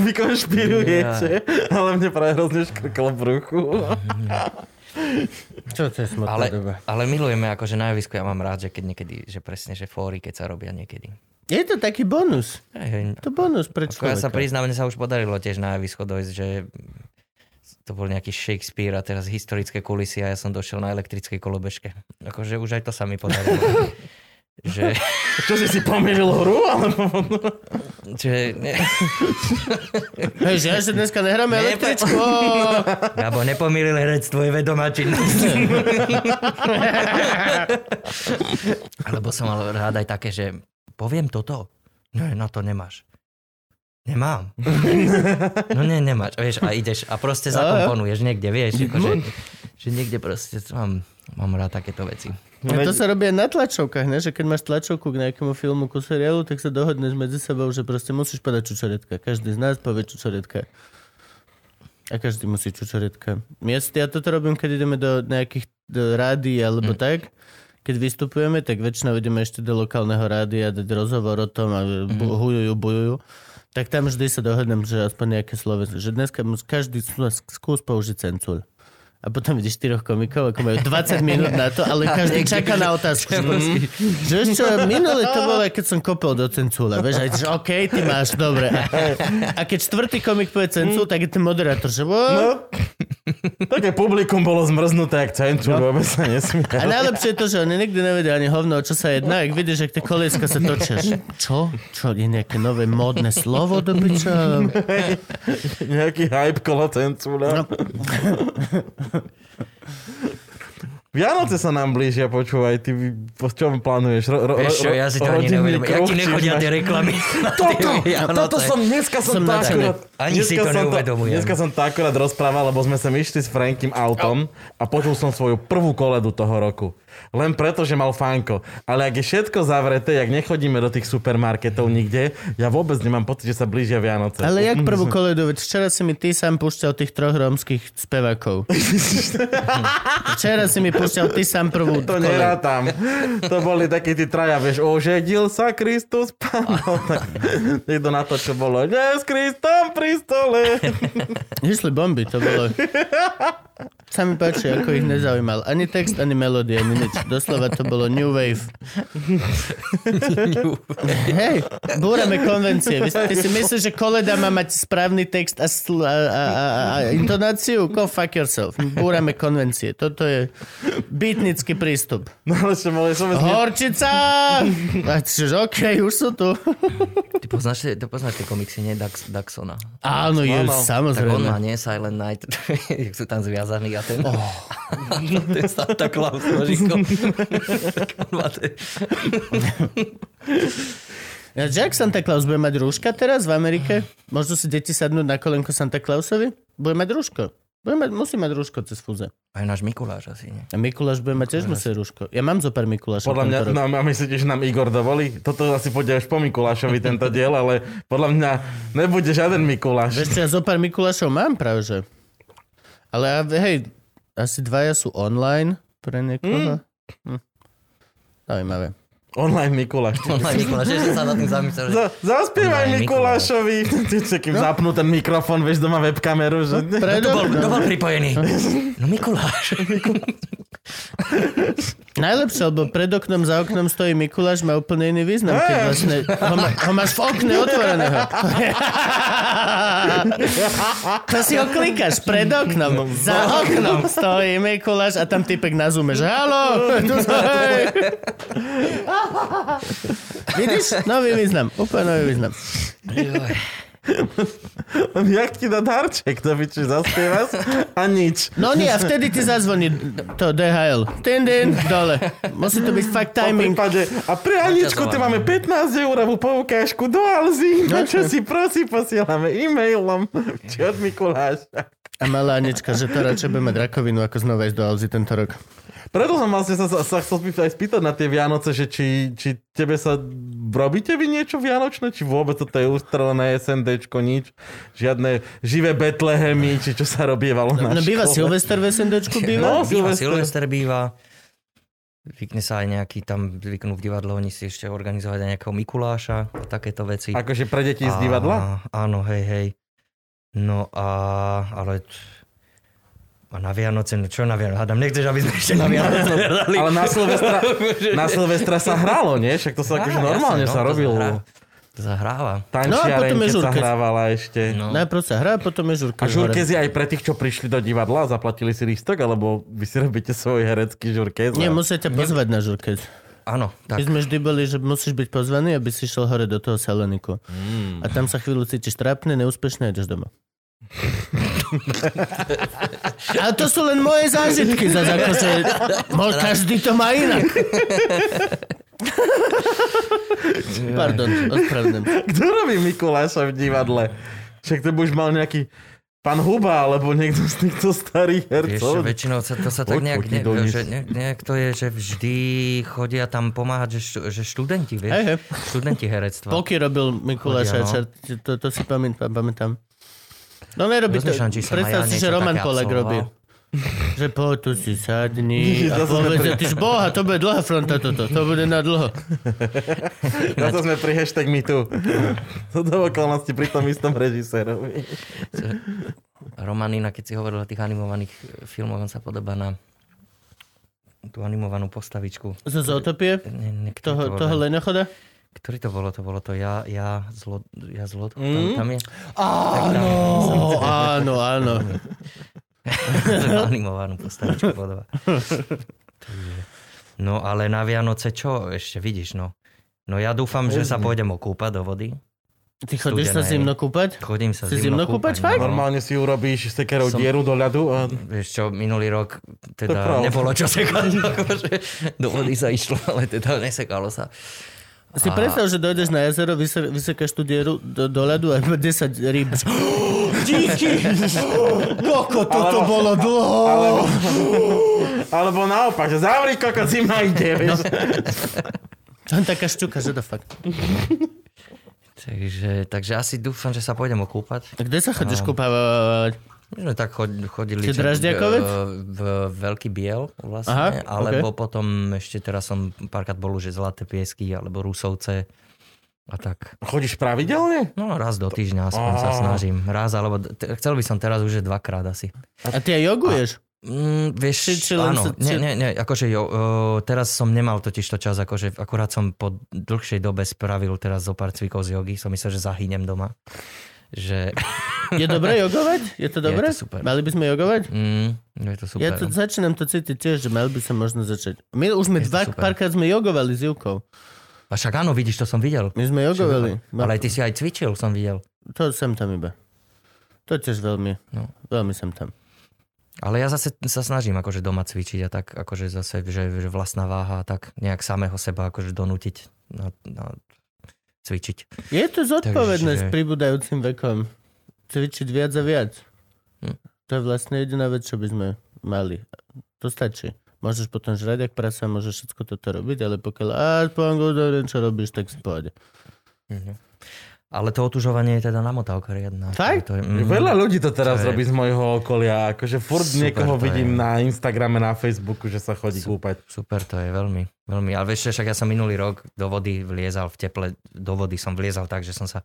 vykonšpirujete. Ale mne práve hrozne škrkalo bruchu. Čo to je smutná doba. Ale milujeme akože na javisku. Ja mám rád, že keď niekedy, že presne, že fóry, keď sa robia niekedy. Je to taký bonus. To bonus pre človeka. Ja sa priznám, mne sa už podarilo tiež na javisku dojsť, že to bol nejaký Shakespeare a teraz historické kulisy a ja som došiel na elektrickej kolobežke. Akože už aj to sa mi podarilo. Že... Čo si pomýlil hru? Alebo... Čiže... Hej, že ja sa dneska nehráme električko. Alebo nepomýlil herec tvoje vedomáčiny. Alebo som mal rád aj také, že poviem toto. No, no to nemáš. Nemám. No nie, nemáš. Vieš, a ideš a proste zakomponuješ niekde, vieš. Akože, že niekde proste mám rád takéto veci. A to sa robí aj na tlačovkách, ne? Že keď máš tlačovku k nejakému filmu, ku seriálu, tak sa dohodneš medzi sebou, že proste musíš povedať čučoretka. Každý z nás povie čučoretka. A každý musí čučoretka. Ja toto robím, keď ideme do nejakých rádií alebo tak. Keď vystupujeme, tak väčšinou ideme ešte do lokálneho rádia dať rozhovor o tom a hujujú, bujujú. Tak tam vždy sa dohodnem, že aspoň nejaké slovenské. Že dneska každý skús použiť sencuľ. A potom vidíš 4 komikov, ako majú 20 minút na to, ale každý čaká na otázku. Že ešte minulé to bolo, keď som kopol do cencúla. Vieš, aj že okej, ty máš, dobre. A keď 4. komik povie cencúl, tak je ten moderátor, že... No, také publikum bolo zmrznuté, jak cencúl, vôbec sa nesmiel. A najlepšie je to, že oni nikdy nevedia ani hovno, o čo sa jedná, ak vidíš, ak tie kolieska sa točia. Čo? Čo? Je nejaké nové módne slovo do piča? Nejaký hype kola cencúla. Vianoce sa nám blížia, počúvaj, ty po čom plánuješ? Ja si to ani neviem, jak ti nechodia tie reklamy. Toto som, dneska som to akorát rozprával, lebo sme sem išli s Frankim autom a počul som svoju prvú koledu toho roku. Len preto, že mal fánko. Ale ak je všetko zavreté, ak nechodíme do tých supermarketov nikde, ja vôbec nemám pocit, že sa blížia Vianoce. Ale jak prvú koledu? Včera si mi ty sám púšťal tých 3 rómskych spevákov. Včera si mi púšťal ty sám prvú koledu. To nerátam. To boli takí tí traja, vieš, ožedil sa Kristus Pánov. Niekto na to, čo bolo. Dnes Kristom pri stole. Išli bomby, to bolo. Sa mi páči, ako ich nezaujímal. Ani text, ani melódia, ani nič. Doslova to bolo New Wave. Hej, búrame konvencie. Ty si myslíš, že koleda má mať správny text a intonáciu? Go fuck yourself. Búrame konvencie. Toto je bytnický prístup. No, ale čo boli som... Horčica! Okej, už sú tu. Ty poznáš tie komiksy, nie? Daxona. Áno, je, samozrejme. Tak on má, nie? Silent Night. Jak sú tam zviazaní. A ten, ten Santa Claus nožikom. Jack Santa Claus bude mať rúška teraz v Amerike? Môžu si deti sadnúť na kolenko Santa Clausovi? Bude mať rúško. Musí mať rúško cez fúze. Aj náš Mikuláš asi, nie? A Mikuláš bude mať tiež musieť rúško. Ja mám zopár Mikuláša. Podľa mňa, a myslíte, že nám Igor dovolí? Toto asi pôjde až po Mikulášovi tento diel, ale podľa mňa nebude žiaden Mikuláš. Veď ja zopár Mikulášov mám práve, že... Ale hej, asi 2 sú online pre niekoho. Zaujímavé. Online Mikuláš. Online Mikuláš, ešte sa na tým zamyslel. Zaspievaj Mikulášovi. Čekým zapnú ten mikrofón, vieš, doma webkameru. Že... To bol pripojený. No Mikuláš. Najlepšie, lebo pred oknom, za oknom stojí Mikuláš, má úplne iný význam. Keď vlastne ho máš v okne otvoreného. To si ho klikáš pred oknom. Za oknom stojí Mikuláš a tam typek na Zoome, že haló. Vidíš? Úplne nový význam. Jak ti dá darček, to byčíš, zaspievaš a nič. No nie, a vtedy ti zazvoní to DHL. Ten, dole. Musí to byť fakt timing. A pre Aničku ty máme 15-eurovú poukážku do Alzy, na čo si prosím posielame e-mailom. Či od Mikuláša. A malá Anička, že to radšej bude mať rakovinu, ako znova ísť do Alzy tento rok. Preto som vlastne sa chcel aj spýtať na tie Vianoce, že či tebe sa robíte vy niečo vianočné? Či vôbec toto je ústrelené SNDčko, nič? Žiadne živé Betlehemy, či čo sa robievalo na škole? No býva Silvester v SNDčku? No, Silvester býva. Vykne sa aj nejaký, tam vyknú v divadle, oni si ešte organizovať aj nejakého Mikuláša a takéto veci. Akože pre deti z divadla? Áno, hej. No a, ale... A na Vianoce, no čo na Vianoce? Adam, nechceš, aby sme ešte na Vianoce hrali? Ale na Silvestra sa hralo, nie? Však to sa akože normálne sa robilo. Zahráva. Tančiareň, no, keď sa hrávala ešte. No. Najprv sa hrá, potom je žurkez. A žurkez je aj pre tých, čo prišli do divadla a zaplatili si lístok, alebo vy si robíte svoj herecký žurkez? Nie, musíte pozvať na žurkez. Áno. My sme vždy boli, že musíš byť pozvaný, aby si šiel hore do toho saloniku. A tam sa chvíľu cítiš trápne, neúspešne a ideš doma. A to sú len moje zážitky. Každý to má inak. Pardon, odpravdujem. Kto robí Mikuláša v divadle? Však to by už mal nejaký pán Huba, alebo niekto z týchto starých hercov. Vieš, väčšinou to sa tak nejak... Nejak to je, že vždy chodia tam pomáhať, že študenti, vieš? Hey. Študenti herectva. Polky robil Mikuláša, to si pamätám. No nerobí to. Predstav si, že Roman Polák robí. Že po tu si sadni a povedz, tyž boha, to bude dlhá fronta toto, to bude na dlho. Na to sme pri hashtag MeToo. To do okolnosti pri tom istom režisérovi. Roman, inak keď si hovoril o tých animovaných filmoch, on sa podobá na tú animovanú postavičku. Zo Zootopie? Toho Lenochoda? Ktorý to bolo? To bolo to ja zlod. Tam je? Áno. Animovanú postavičku podoba. No ale na Vianoce čo ešte vidíš? No ja dúfam, že sa pôjdem okúpať do vody. Ty chodíš sa zimno kúpať? Chodím sa zimno kúpať, fakt? Normálne si urobíš sekerou dieru do ľadu. A... Vieš čo, minulý rok teda nebolo čo sekať. Do vody sa išlo, ale teda nesekalo sa. Si predstav, že dojdeš na jazero, vysekáš tú dieru do ľadu a 10 rýb. Díky! Koko, toto bolo dlho! Alebo naopak, že zavri koko, zima ide, vieš. No. Taká šťuka, že to fakt. Takže asi dúfam, že sa pôjdem okúpať. A kde sa chodíš kúpať? My sme tak chodili v Veľký Biel vlastne. Aha, alebo potom ešte teraz som párkrát bol už Zlaté piesky alebo Rusovce a tak. Chodíš pravidelne? No raz do týždňa aspoň sa snažím. Raz alebo chcel by som teraz už dvakrát asi. A ty aj joguješ? Vieš, áno, nie, akože teraz som nemal totiž to čas, akože akurát som po dlhšej dobe spravil teraz zo pár cvikov z jogy, som myslel, že zahynem doma. Že... Je dobré jogovať? Je to dobré? Je to super. Mali by sme jogovať? Je to super. Ja to začínam to cítiť tiež, že mal by som možno začať. My už sme párkrát sme jogovali s Júkou. A však áno, vidíš, to som videl. My sme jogovali. Ale ty si aj cvičil, som videl. To sem tam iba. To tiež veľmi. No. Veľmi sem tam. Ale ja zase sa snažím akože doma cvičiť a tak akože zase, že vlastná váha a tak nejak samého seba akože donútiť na cvičiť. Je to zodpovedné s pribúdajúcim vekom. Cvičiť viac a viac. To je vlastne jediná vec, čo by sme mali. To stačí. Môžeš potom žrať jak prasa, môžeš všetko toto robiť, ale pokiaľ čo robíš, tak si pohode. Ale to otužovanie je teda namotávka riadna. Tak? Veľa ľudí to teraz robí z môjho okolia. Akože furt niekoho vidím na Instagrame, na Facebooku, že sa chodí kúpať. Super, to je veľmi, veľmi. Ale vieš, však ja som minulý rok do vody vliezal v teple. Do vody som vliezal tak, že som sa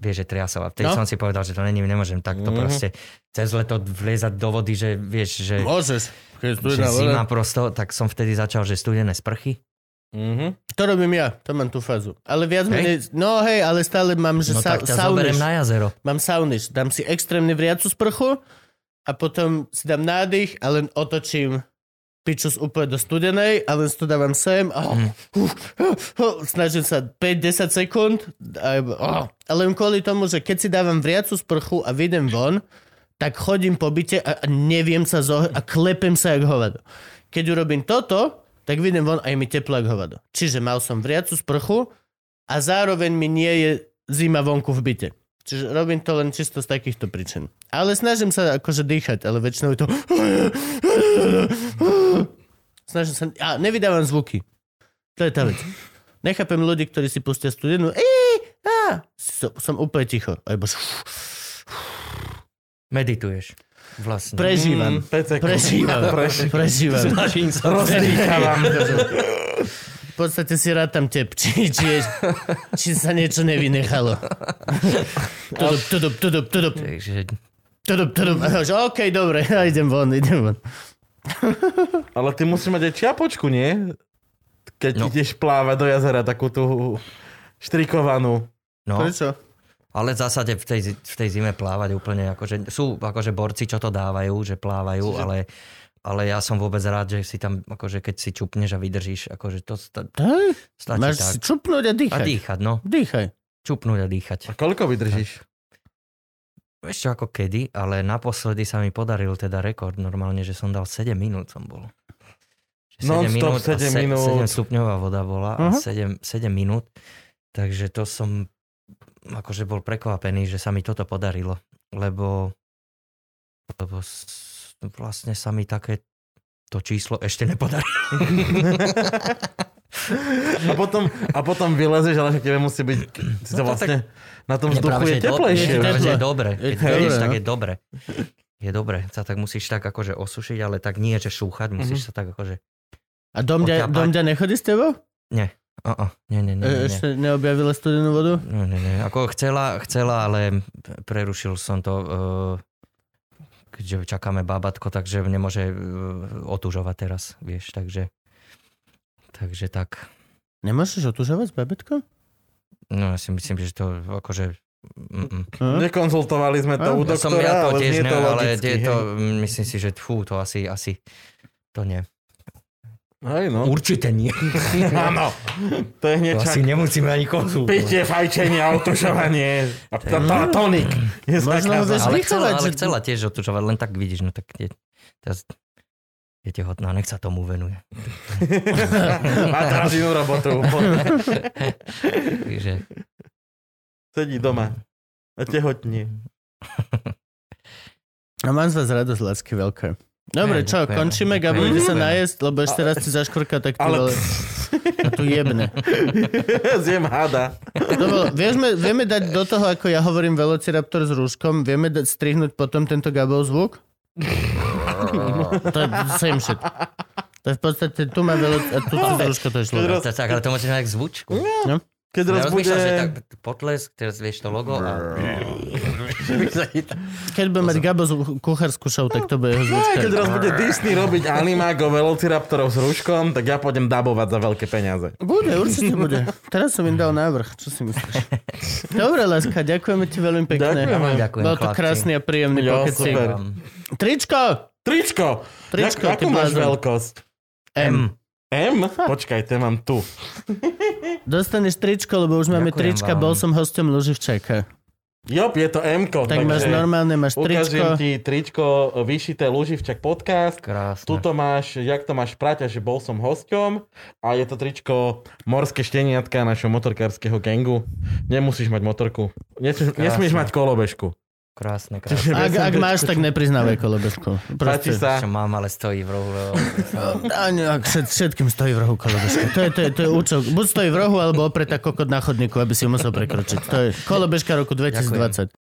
triasol. A vtedy som si povedal, že to nemôžem takto proste cez leto vliezať do vody, že vieš, že... Môžeš. Že zima prosto. Tak som vtedy začal, že studené sprchy. To robím ja, to mám tú fázu. Ale viac menej, ale stále mám, že tak ťa zoberiem na jazero. Mám sauniš, dám si extrémne vriacu sprchu a potom si dám nádych a len otočím pičus úplne do studenej a len to dávam sem a snažím sa 5-10 sekúnd a len kvôli tomu, že keď si dávam vriacu sprchu a vyjdem von, tak chodím po byte a neviem sa zohriať a klepem sa jak hovado. Keď urobím toto, tak vidím von aj mi teplo ako hovado. Čiže mal som vriacu sprchu a zároveň mi nie je zima vonku v byte. Čiže robím to len čisto z takýchto príčin. Ale snažím sa akože dýchať, ale väčšinou je to... Snažím sa... A nevydávam zvuky. To je tá vec. Nechápem ľudí, ktorí si pustia studenú. Som úplne ticho. Medituješ. vlastne. Prežívam. Rozdýchávam. V podstate si rád tam tepčí, či sa niečo nevynechalo. Tudup. Tudup. OK, dobre, idem von. Ale ty musíš mať aj čiapočku, nie? Keď ideš plávať do jazera, takú tú štrikovanú. No. Prečo? Ale v zásade v tej zime plávať úplne, akože sú akože borci, čo to dávajú, že plávajú, ale ja som vôbec rád, že si tam, akože keď si čupneš a vydržíš, akože to stačí. Máš tak. Si čupnúť a dýchať. Dýchaj. Čupnúť a dýchať. A koľko vydržíš? Ešte ako kedy, ale naposledy sa mi podaril teda rekord normálne, že som dal 7 minút som bol. 7 minút. 7 stupňová voda bola a 7 minút. Takže to som akože bol prekvapený, že sa mi toto podarilo. Lebo vlastne sa mi také to číslo ešte nepodarilo. A potom vylezeš, ale že tebe musí byť to vlastne na tom vzduchu je teplejšie. Je dobre. Je dobre, sa tak musíš tak akože osušiť, ale tak nie, že šúchať, musíš sa tak akože... A dom ďa nechodí s tebou? Nie. Nie. Ešte neobjavila studenú vodu? Nie. Ako chcela, ale prerušil som to... keďže čakáme bábatko, takže nemôže otužovať teraz, vieš, takže tak. Nemôžeš otužovať s bábatkom? No, ja si myslím, že to akože... Nekonzultovali sme to u doktora, ale nie to logicky. Myslím si, že to asi to nie. Hej, no. Určite nie. Áno. To je hneď asi nemusíme ani konzultovať. Pitie, fajčenie, otužovanie a tonik. Ale chcela tiež otužovať, len tak vidíš, no tak je tehotná, nech sa tomu venuje. Má teraz inú robotu. Takže... Sedí doma a tehotní. A mám z vás radosť, lásky, veľké. Dobre, čo, končíme, Gabo, ide sa najesť, lebo ešte raz si zaškvrká tak tu jebne. Zjem hada. Dobre, vieme dať do toho, ako ja hovorím velociraptor s rúškom, vieme dať strihnúť potom tento Gabov zvuk? To je same shit. To je v podstate, tu má velociraptor a tu s rúškom to je šlo. Tak, ale to máte nejak zvučku. No. Keď teraz bude... tak potlesk, teraz vieš to logo a... Keď bude mať Gabo kuchársku show, tak to bude jeho zvučka. Keď teraz bude Disney robiť animák o velociraptorov s rúškom, tak ja pôjdem dabovať za veľké peniaze. Určite bude. Teraz som im dal návrh, čo si myslíš? Dobre, láska, ďakujeme ti veľmi pekne. Ďakujem. Bol to krásny a príjemný pokecík. Tričko! Akú máš veľkosť? M. M? Počkaj, to mám tu. Dostaneš tričko, lebo už máme trička, bol som hosťom Luživčaka. Jop, je to M-ko. Tak máš normálne, máš tričko. Ukážem ti tričko, vyšité Luživčak podcast. Krásne. Tuto máš, jak to máš prať, že bol som hosťom a je to tričko Morské šteniatka našho motorkárskeho gangu. Nemusíš mať motorku. Nesmieš mať kolobežku. Krásne. Ak máš, tak nepriznávaj kolobežku. Páči sa. Čo mám, ale stojí v rohu. Všetkým stojí v rohu kolobežka. To je účok. Buď stojí v rohu, alebo opretá kokot na chodníku, aby si ju musel prekročiť. To je kolobežka roku 2020. Ďakujem.